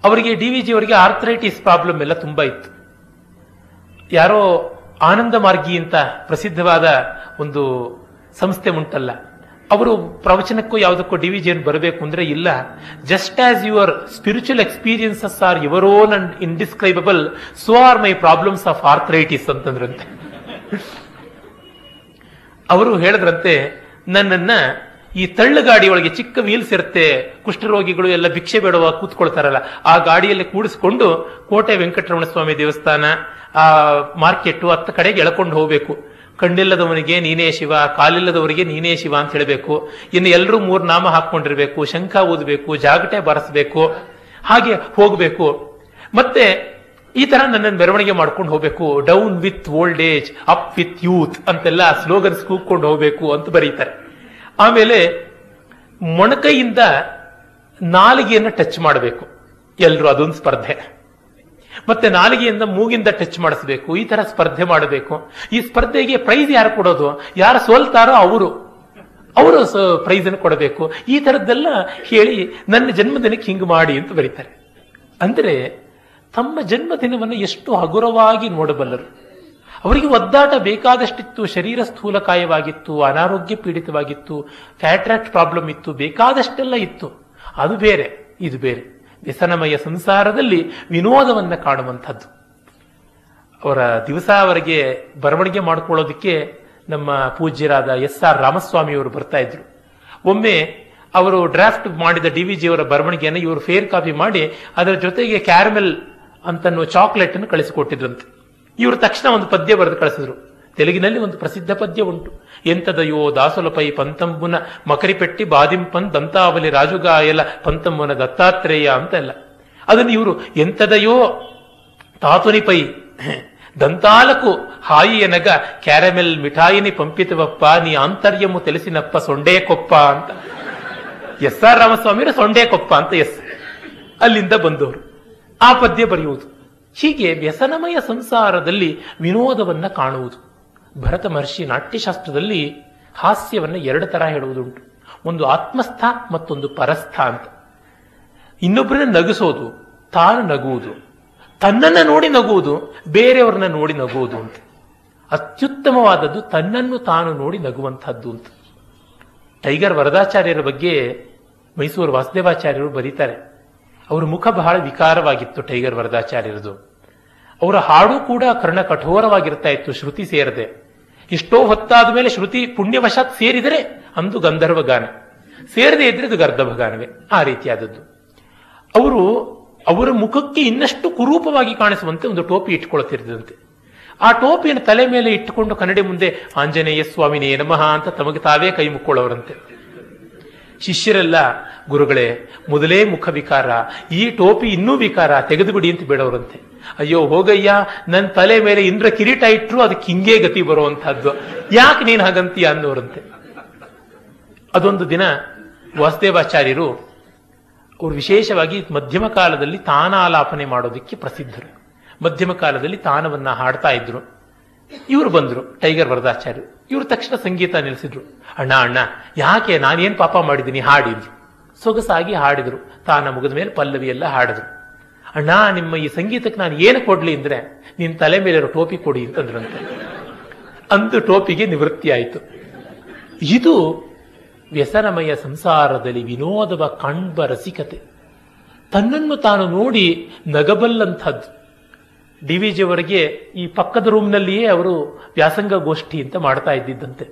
ಅವರಿಗೆ ಡಿ ವಿ ಜಿಯವರಿಗೆ ಆರ್ಥ್ರೈಟಿಸ್ ಪ್ರಾಬ್ಲಮ್ ಎಲ್ಲ ತುಂಬಾ ಇತ್ತು. ಯಾರೋ ಆನಂದ ಮಾರ್ಗಿ ಅಂತ ಪ್ರಸಿದ್ಧವಾದ ಒಂದು ಸಂಸ್ಥೆ ಉಂಟಲ್ಲ, ಅವರು ಪ್ರವಚನಕ್ಕೂ ಯಾವುದಕ್ಕೂ ಡಿ ವಿ ಜಿಯನ್ನು ಬರಬೇಕು ಅಂದ್ರೆ, ಇಲ್ಲ, just as your spiritual experiences are your own and indescribable, so are my problems of arthritis ಅಂತಂದ್ರಂತೆ. ಅವರು ಹೇಳಿದ್ರಂತೆ, ನನ್ನನ್ನ ಈ ತಳ್ಳು ಗಾಡಿಯೊಳಗೆ ಚಿಕ್ಕ ವೀಲ್ಸ್ ಇರುತ್ತೆ, ಕುಷ್ಠರೋಗಿಗಳು ಎಲ್ಲ ಭಿಕ್ಷೆ ಬೇಡುವ ಕೂತ್ಕೊಳ್ತಾರಲ್ಲ, ಆ ಗಾಡಿಯಲ್ಲಿ ಕೂಡಿಸ್ಕೊಂಡು ಕೋಟೆ ವೆಂಕಟರಮಣ ಸ್ವಾಮಿ ದೇವಸ್ಥಾನ, ಆ ಮಾರ್ಕೆಟ್, ಹತ್ತ ಕಡೆಗೆ ಎಳ್ಕೊಂಡು ಹೋಗ್ಬೇಕು. ಕಣ್ಣಿಲ್ಲದವನಿಗೆ ನೀನೇ ಶಿವ, ಕಾಲಿಲ್ಲದವರಿಗೆ ನೀನೇ ಶಿವ ಅಂತ ಹೇಳಬೇಕು. ಇನ್ನು ಎಲ್ಲರೂ 3 ನಾಮ ಹಾಕೊಂಡಿರ್ಬೇಕು, ಶಂಖ ಓದಬೇಕು, ಜಾಗಟೆ ಬಾರಿಸಬೇಕು, ಹಾಗೆ ಹೋಗಬೇಕು. ಮತ್ತೆ ಈ ತರ ನನ್ನನ್ನು ಮೆರವಣಿಗೆ ಮಾಡ್ಕೊಂಡು ಹೋಗ್ಬೇಕು. Down with old age, up with youth ಅಂತೆಲ್ಲ ಸ್ಲೋಗನ್ಸ್ ಕೂಗ್ಕೊಂಡು ಹೋಗ್ಬೇಕು ಅಂತ ಬರೀತಾರೆ. ಆಮೇಲೆ ಮೊಣಕೈಯಿಂದ ನಾಲಿಗೆಯನ್ನು ಟಚ್ ಮಾಡಬೇಕು, ಎಲ್ಲರೂ ಅದೊಂದು ಸ್ಪರ್ಧೆ. ಮತ್ತೆ ನಾಲಿಗೆಯಿಂದ ಮೂಗಿಂದ ಟಚ್ ಮಾಡಿಸ್ಬೇಕು, ಈ ತರ ಸ್ಪರ್ಧೆ ಮಾಡಬೇಕು. ಈ ಸ್ಪರ್ಧೆಗೆ ಪ್ರೈಸ್ ಯಾರು ಕೊಡೋದು, ಯಾರು ಸೋಲ್ತಾರೋ ಅವರು ಪ್ರೈಸ್ ಅನ್ನು ಕೊಡಬೇಕು. ಈ ತರದ್ದೆಲ್ಲ ಹೇಳಿ ನನ್ನ ಜನ್ಮದಿನಕ್ಕೆ ಹಿಂಗೆ ಮಾಡಿ ಅಂತ ಬರೀತಾರೆ. ಅಂದ್ರೆ ತಮ್ಮ ಜನ್ಮದಿನವನ್ನು ಎಷ್ಟು ಹಗುರವಾಗಿ ನೋಡಬಲ್ಲರು. ಅವರಿಗೆ ಒದ್ದಾಟ ಬೇಕಾದಷ್ಟಿತ್ತು. ಶರೀರ ಸ್ಥೂಲಕಾಯವಾಗಿತ್ತು, ಅನಾರೋಗ್ಯ ಪೀಡಿತವಾಗಿತ್ತು, ಕ್ಯಾಟ್ರಾಕ್ಟ್ ಪ್ರಾಬ್ಲಮ್ ಇತ್ತು, ಬೇಕಾದಷ್ಟೆಲ್ಲ ಇತ್ತು. ಅದು ಬೇರೆ, ಇದು ಬೇರೆ. ವ್ಯಸನಮಯ ಸಂಸಾರದಲ್ಲಿ ವಿನೋದವನ್ನು ಕಾಣುವಂಥದ್ದು. ಅವರ ದಿವಸವರೆಗೆ ಬರವಣಿಗೆ ಮಾಡಿಕೊಳ್ಳೋದಕ್ಕೆ ನಮ್ಮ ಪೂಜ್ಯರಾದ ಎಸ್.ಆರ್. ರಾಮಸ್ವಾಮಿಯವರು ಬರ್ತಾ ಇದ್ರು. ಒಮ್ಮೆ ಅವರು ಡ್ರಾಫ್ಟ್ ಮಾಡಿದ ಡಿವಿಜಿಯವರ ಬರವಣಿಗೆಯನ್ನು ಇವರು ಫೇರ್ ಕಾಪಿ ಮಾಡಿ ಅದರ ಜೊತೆಗೆ ಕ್ಯಾರಮೆಲ್ ಅಂತನ್ನೋ ಚಾಕ್ಲೇಟ್ ಅನ್ನು ಕಳಿಸಿಕೊಟ್ಟಿದ್ರಂತೆ. ಇವರು ತಕ್ಷಣ ಒಂದು ಪದ್ಯ ಬರೆದು ಕಳಿಸಿದ್ರು. ತೆಲುಗಿನಲ್ಲಿ ಒಂದು ಪ್ರಸಿದ್ಧ ಪದ್ಯ ಉಂಟು, ಎಂತದಯೋ ದಾಸೊಲಪೈ ಪಂತಂಬುನ ಮಕರಿಪೆಟ್ಟಿ ಬಾದಿಂಪನ್ ದಂತಾವಲಿ ರಾಜುಗಾಯಲ ಪಂತಂಬುನ ದತ್ತಾತ್ರೇಯ ಅಂತೆಲ್ಲ. ಅದನ್ನು ಇವರು ಎಂತದಯೋ ತಾತುನಿಪೈ ದಂತಾಲಕು ಹಾಯಿಯನಗ ಕ್ಯಾರಮೆಲ್ ಮಿಠಾಯಿನಿ ಪಂಪಿತವಪ್ಪ ನೀ ಆಂತರ್ಯಮು ತಿಳಿಸಿನಪ್ಪ ಸೊಂಡೇ ಕೊಪ್ಪ ಅಂತ. ಎಸ್.ಆರ್. ರಾಮಸ್ವಾಮಿ ಸೊಂಡೇ ಕೊಪ್ಪ ಅಂತ ಅಲ್ಲಿಂದ ಬಂದವರು ಆ ಪದ್ಯ ಬರೆಯುವುದು. ಹೀಗೆ ವ್ಯಸನಮಯ ಸಂಸಾರದಲ್ಲಿ ವಿನೋದವನ್ನ ಕಾಣುವುದು. ಭರತ ಮಹರ್ಷಿ ನಾಟ್ಯಶಾಸ್ತ್ರದಲ್ಲಿ ಹಾಸ್ಯವನ್ನು ಎರಡು ತರ ಹೇಳುವುದುಂಟು, ಒಂದು ಆತ್ಮಸ್ಥ ಮತ್ತೊಂದು ಪರಸ್ಥ ಅಂತ. ಇನ್ನೊಬ್ಬರನ್ನ ನಗಿಸೋದು, ತಾನು ನಗುವುದು, ತನ್ನನ್ನು ನೋಡಿ ನಗುವುದು, ಬೇರೆಯವ್ರನ್ನ ನೋಡಿ ನಗುವುದು ಅಂತ. ಅತ್ಯುತ್ತಮವಾದದ್ದು ತನ್ನನ್ನು ತಾನು ನೋಡಿ ನಗುವಂಥದ್ದು ಅಂತ. ಟೈಗರ್ ವರದಾಚಾರ್ಯರ ಬಗ್ಗೆ ಮೈಸೂರು ವಾಸುದೇವಾಚಾರ್ಯರು ಬರೀತಾರೆ. ಅವರ ಮುಖ ಬಹಳ ವಿಕಾರವಾಗಿತ್ತು ಟೈಗರ್ ವರದಾಚಾರ್ಯರದು. ಅವರ ಹಾಡು ಕೂಡ ಕರ್ಣ ಕಠೋರವಾಗಿರ್ತಾ ಇತ್ತು, ಶ್ರುತಿ ಸೇರದೆ. ಇಷ್ಟೋ ಹೊತ್ತಾದ ಮೇಲೆ ಶ್ರುತಿ ಪುಣ್ಯವಶಾತ್ ಸೇರಿದರೆ ಅಂದು ಗಂಧರ್ವ ಗಾನ, ಸೇರದೆ ಇದ್ರೆ ಅದು ಗರ್ಧವ ಗಾನವೇ, ಆ ರೀತಿಯಾದದ್ದು. ಅವರು ಅವರ ಮುಖಕ್ಕೆ ಇನ್ನಷ್ಟು ಕುರೂಪವಾಗಿ ಕಾಣಿಸುವಂತೆ ಒಂದು ಟೋಪಿ ಇಟ್ಟುಕೊಳ್ತಿರದಂತೆ. ಆ ಟೋಪಿಯನ್ನು ತಲೆ ಮೇಲೆ ಇಟ್ಟುಕೊಂಡು ಕನ್ನಡಿ ಮುಂದೆ ಆಂಜನೇಯ ಸ್ವಾಮಿನೇ ನಮಃ ಅಂತ ತಮಗೆ ತಾವೇ ಕೈ ಮುಕ್ಕೊಳ್ಳೋರಂತೆ. ಶಿಷ್ಯರೆಲ್ಲ, ಗುರುಗಳೇ ಮೊದಲೇ ಮುಖ ವಿಕಾರ, ಈ ಟೋಪಿ ಇನ್ನೂ ವಿಕಾರ, ತೆಗೆದು ಬಿಡಿ ಅಂತ ಬೇಡವರಂತೆ. ಅಯ್ಯೋ ಹೋಗಯ್ಯ, ನನ್ನ ತಲೆ ಮೇಲೆ ಇಂದ್ರ ಕಿರೀಟ ಇಟ್ಟರು ಅದಕ್ಕೆ ಹಿಂಗೇ ಗತಿ ಬರುವಂತಹದ್ದು, ಯಾಕೆ ನೀನು ಹಾಗಂತೀಯ ಅನ್ನೋರಂತೆ. ಅದೊಂದು ದಿನ ವಾಸುದೇವಾಚಾರ್ಯರು ಅವರು ವಿಶೇಷವಾಗಿ ಮಧ್ಯಮ ಕಾಲದಲ್ಲಿ ತಾನಾಲಾಪನೆ ಮಾಡೋದಕ್ಕೆ ಪ್ರಸಿದ್ಧರು. ಮಧ್ಯಮ ಕಾಲದಲ್ಲಿ ತಾನವನ್ನ ಹಾಡ್ತಾ ಇದ್ರು. ಇವರು ಬಂದರು ಟೈಗರ್ ವರದಾಚಾರ್ಯರು. ಇವರು ತಕ್ಷಣ ಸಂಗೀತ ನಿಲ್ಲಿಸಿದ್ರು. ಅಣ್ಣ ಅಣ್ಣ ಯಾಕೆ, ನಾನೇನು ಪಾಪ ಮಾಡಿದ್ದೀನಿ, ಹಾಡಿದ್ರು. ಸೊಗಸಾಗಿ ಹಾಡಿದರು. ತಾನ ಮುಗಿದ ಮೇಲೆ ಪಲ್ಲವಿ ಎಲ್ಲ ಹಾಡಿದ್ರು. ಅಣ್ಣ ನಿಮ್ಮ ಈ ಸಂಗೀತಕ್ಕೆ ನಾನು ಏನು ಕೊಡ್ಲಿ ಅಂದ್ರೆ ನಿನ್ನ ತಲೆ ಮೇಲಿರೋ ಟೋಪಿ ಕೊಡಿ ಅಂತಂದ್ರಂತೆ. ಅಂದು ಟೋಪಿಗೆ ನಿವೃತ್ತಿ ಆಯಿತು. ಇದು ವ್ಯಸನಮಯ ಸಂಸಾರದಲ್ಲಿ ವಿನೋದವ ಕಾಣ್ಬ ರಸಿಕತೆ, ತನ್ನನ್ನು ತಾನು ನೋಡಿ ನಗಬಲ್ಲಂಥದ್ದು. ಡಿ ವಿ ಜಿಯವರಿಗೆ ಈ ಪಕ್ಕದ ರೂಮ್ನಲ್ಲಿಯೇ ಅವರು ವ್ಯಾಸಂಗ ಗೋಷ್ಠಿ ಅಂತ ಮಾಡ್ತಾ ಇದ್ದಿದ್ದಂತೆ.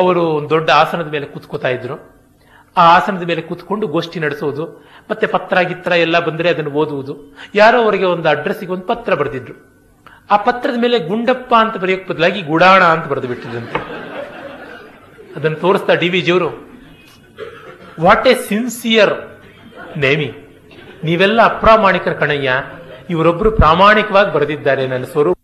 ಅವರು ಒಂದು ದೊಡ್ಡ ಆಸನದ ಮೇಲೆ ಕೂತ್ಕೋತಾ ಇದ್ರು. ಆ ಆಸನದ ಮೇಲೆ ಕೂತ್ಕೊಂಡು ಗೋಷ್ಠಿ ನಡೆಸೋದು, ಮತ್ತೆ ಪತ್ರ ಗಿತ್ರ ಎಲ್ಲ ಬಂದರೆ ಅದನ್ನು ಓದುವುದು. ಯಾರೋ ಅವರಿಗೆ ಒಂದು ಅಡ್ರೆಸ್ಸಿಗೆ ಒಂದು ಪತ್ರ ಬರೆದಿದ್ರು. ಆ ಪತ್ರದ ಮೇಲೆ ಗುಂಡಪ್ಪ ಅಂತ ಬರೆಯೋಕ್ಕೆ ಬದಲಾಗಿ ಗುಡಾಣ ಅಂತ ಬರೆದು ಬಿಟ್ಟಿದ್ರಂತೆ. ಅದನ್ನು ತೋರಿಸ್ತಾ ಡಿ ವಿ ಜಿಯವರು, ವಾಟ್ ಎ ಸಿನ್ಸಿಯರ್ ನೇಮಿ, ನೀವೆಲ್ಲ ಅಪ್ರಾಮಾಣಿಕರ ಕಣಯ್ಯ, ಇವರೊಬ್ಬರು ಪ್ರಾಮಾಣಿಕವಾಗಿ ಬರೆದಿದ್ದಾರೆ, ನನ್ನ ಸ್ವರೂಪ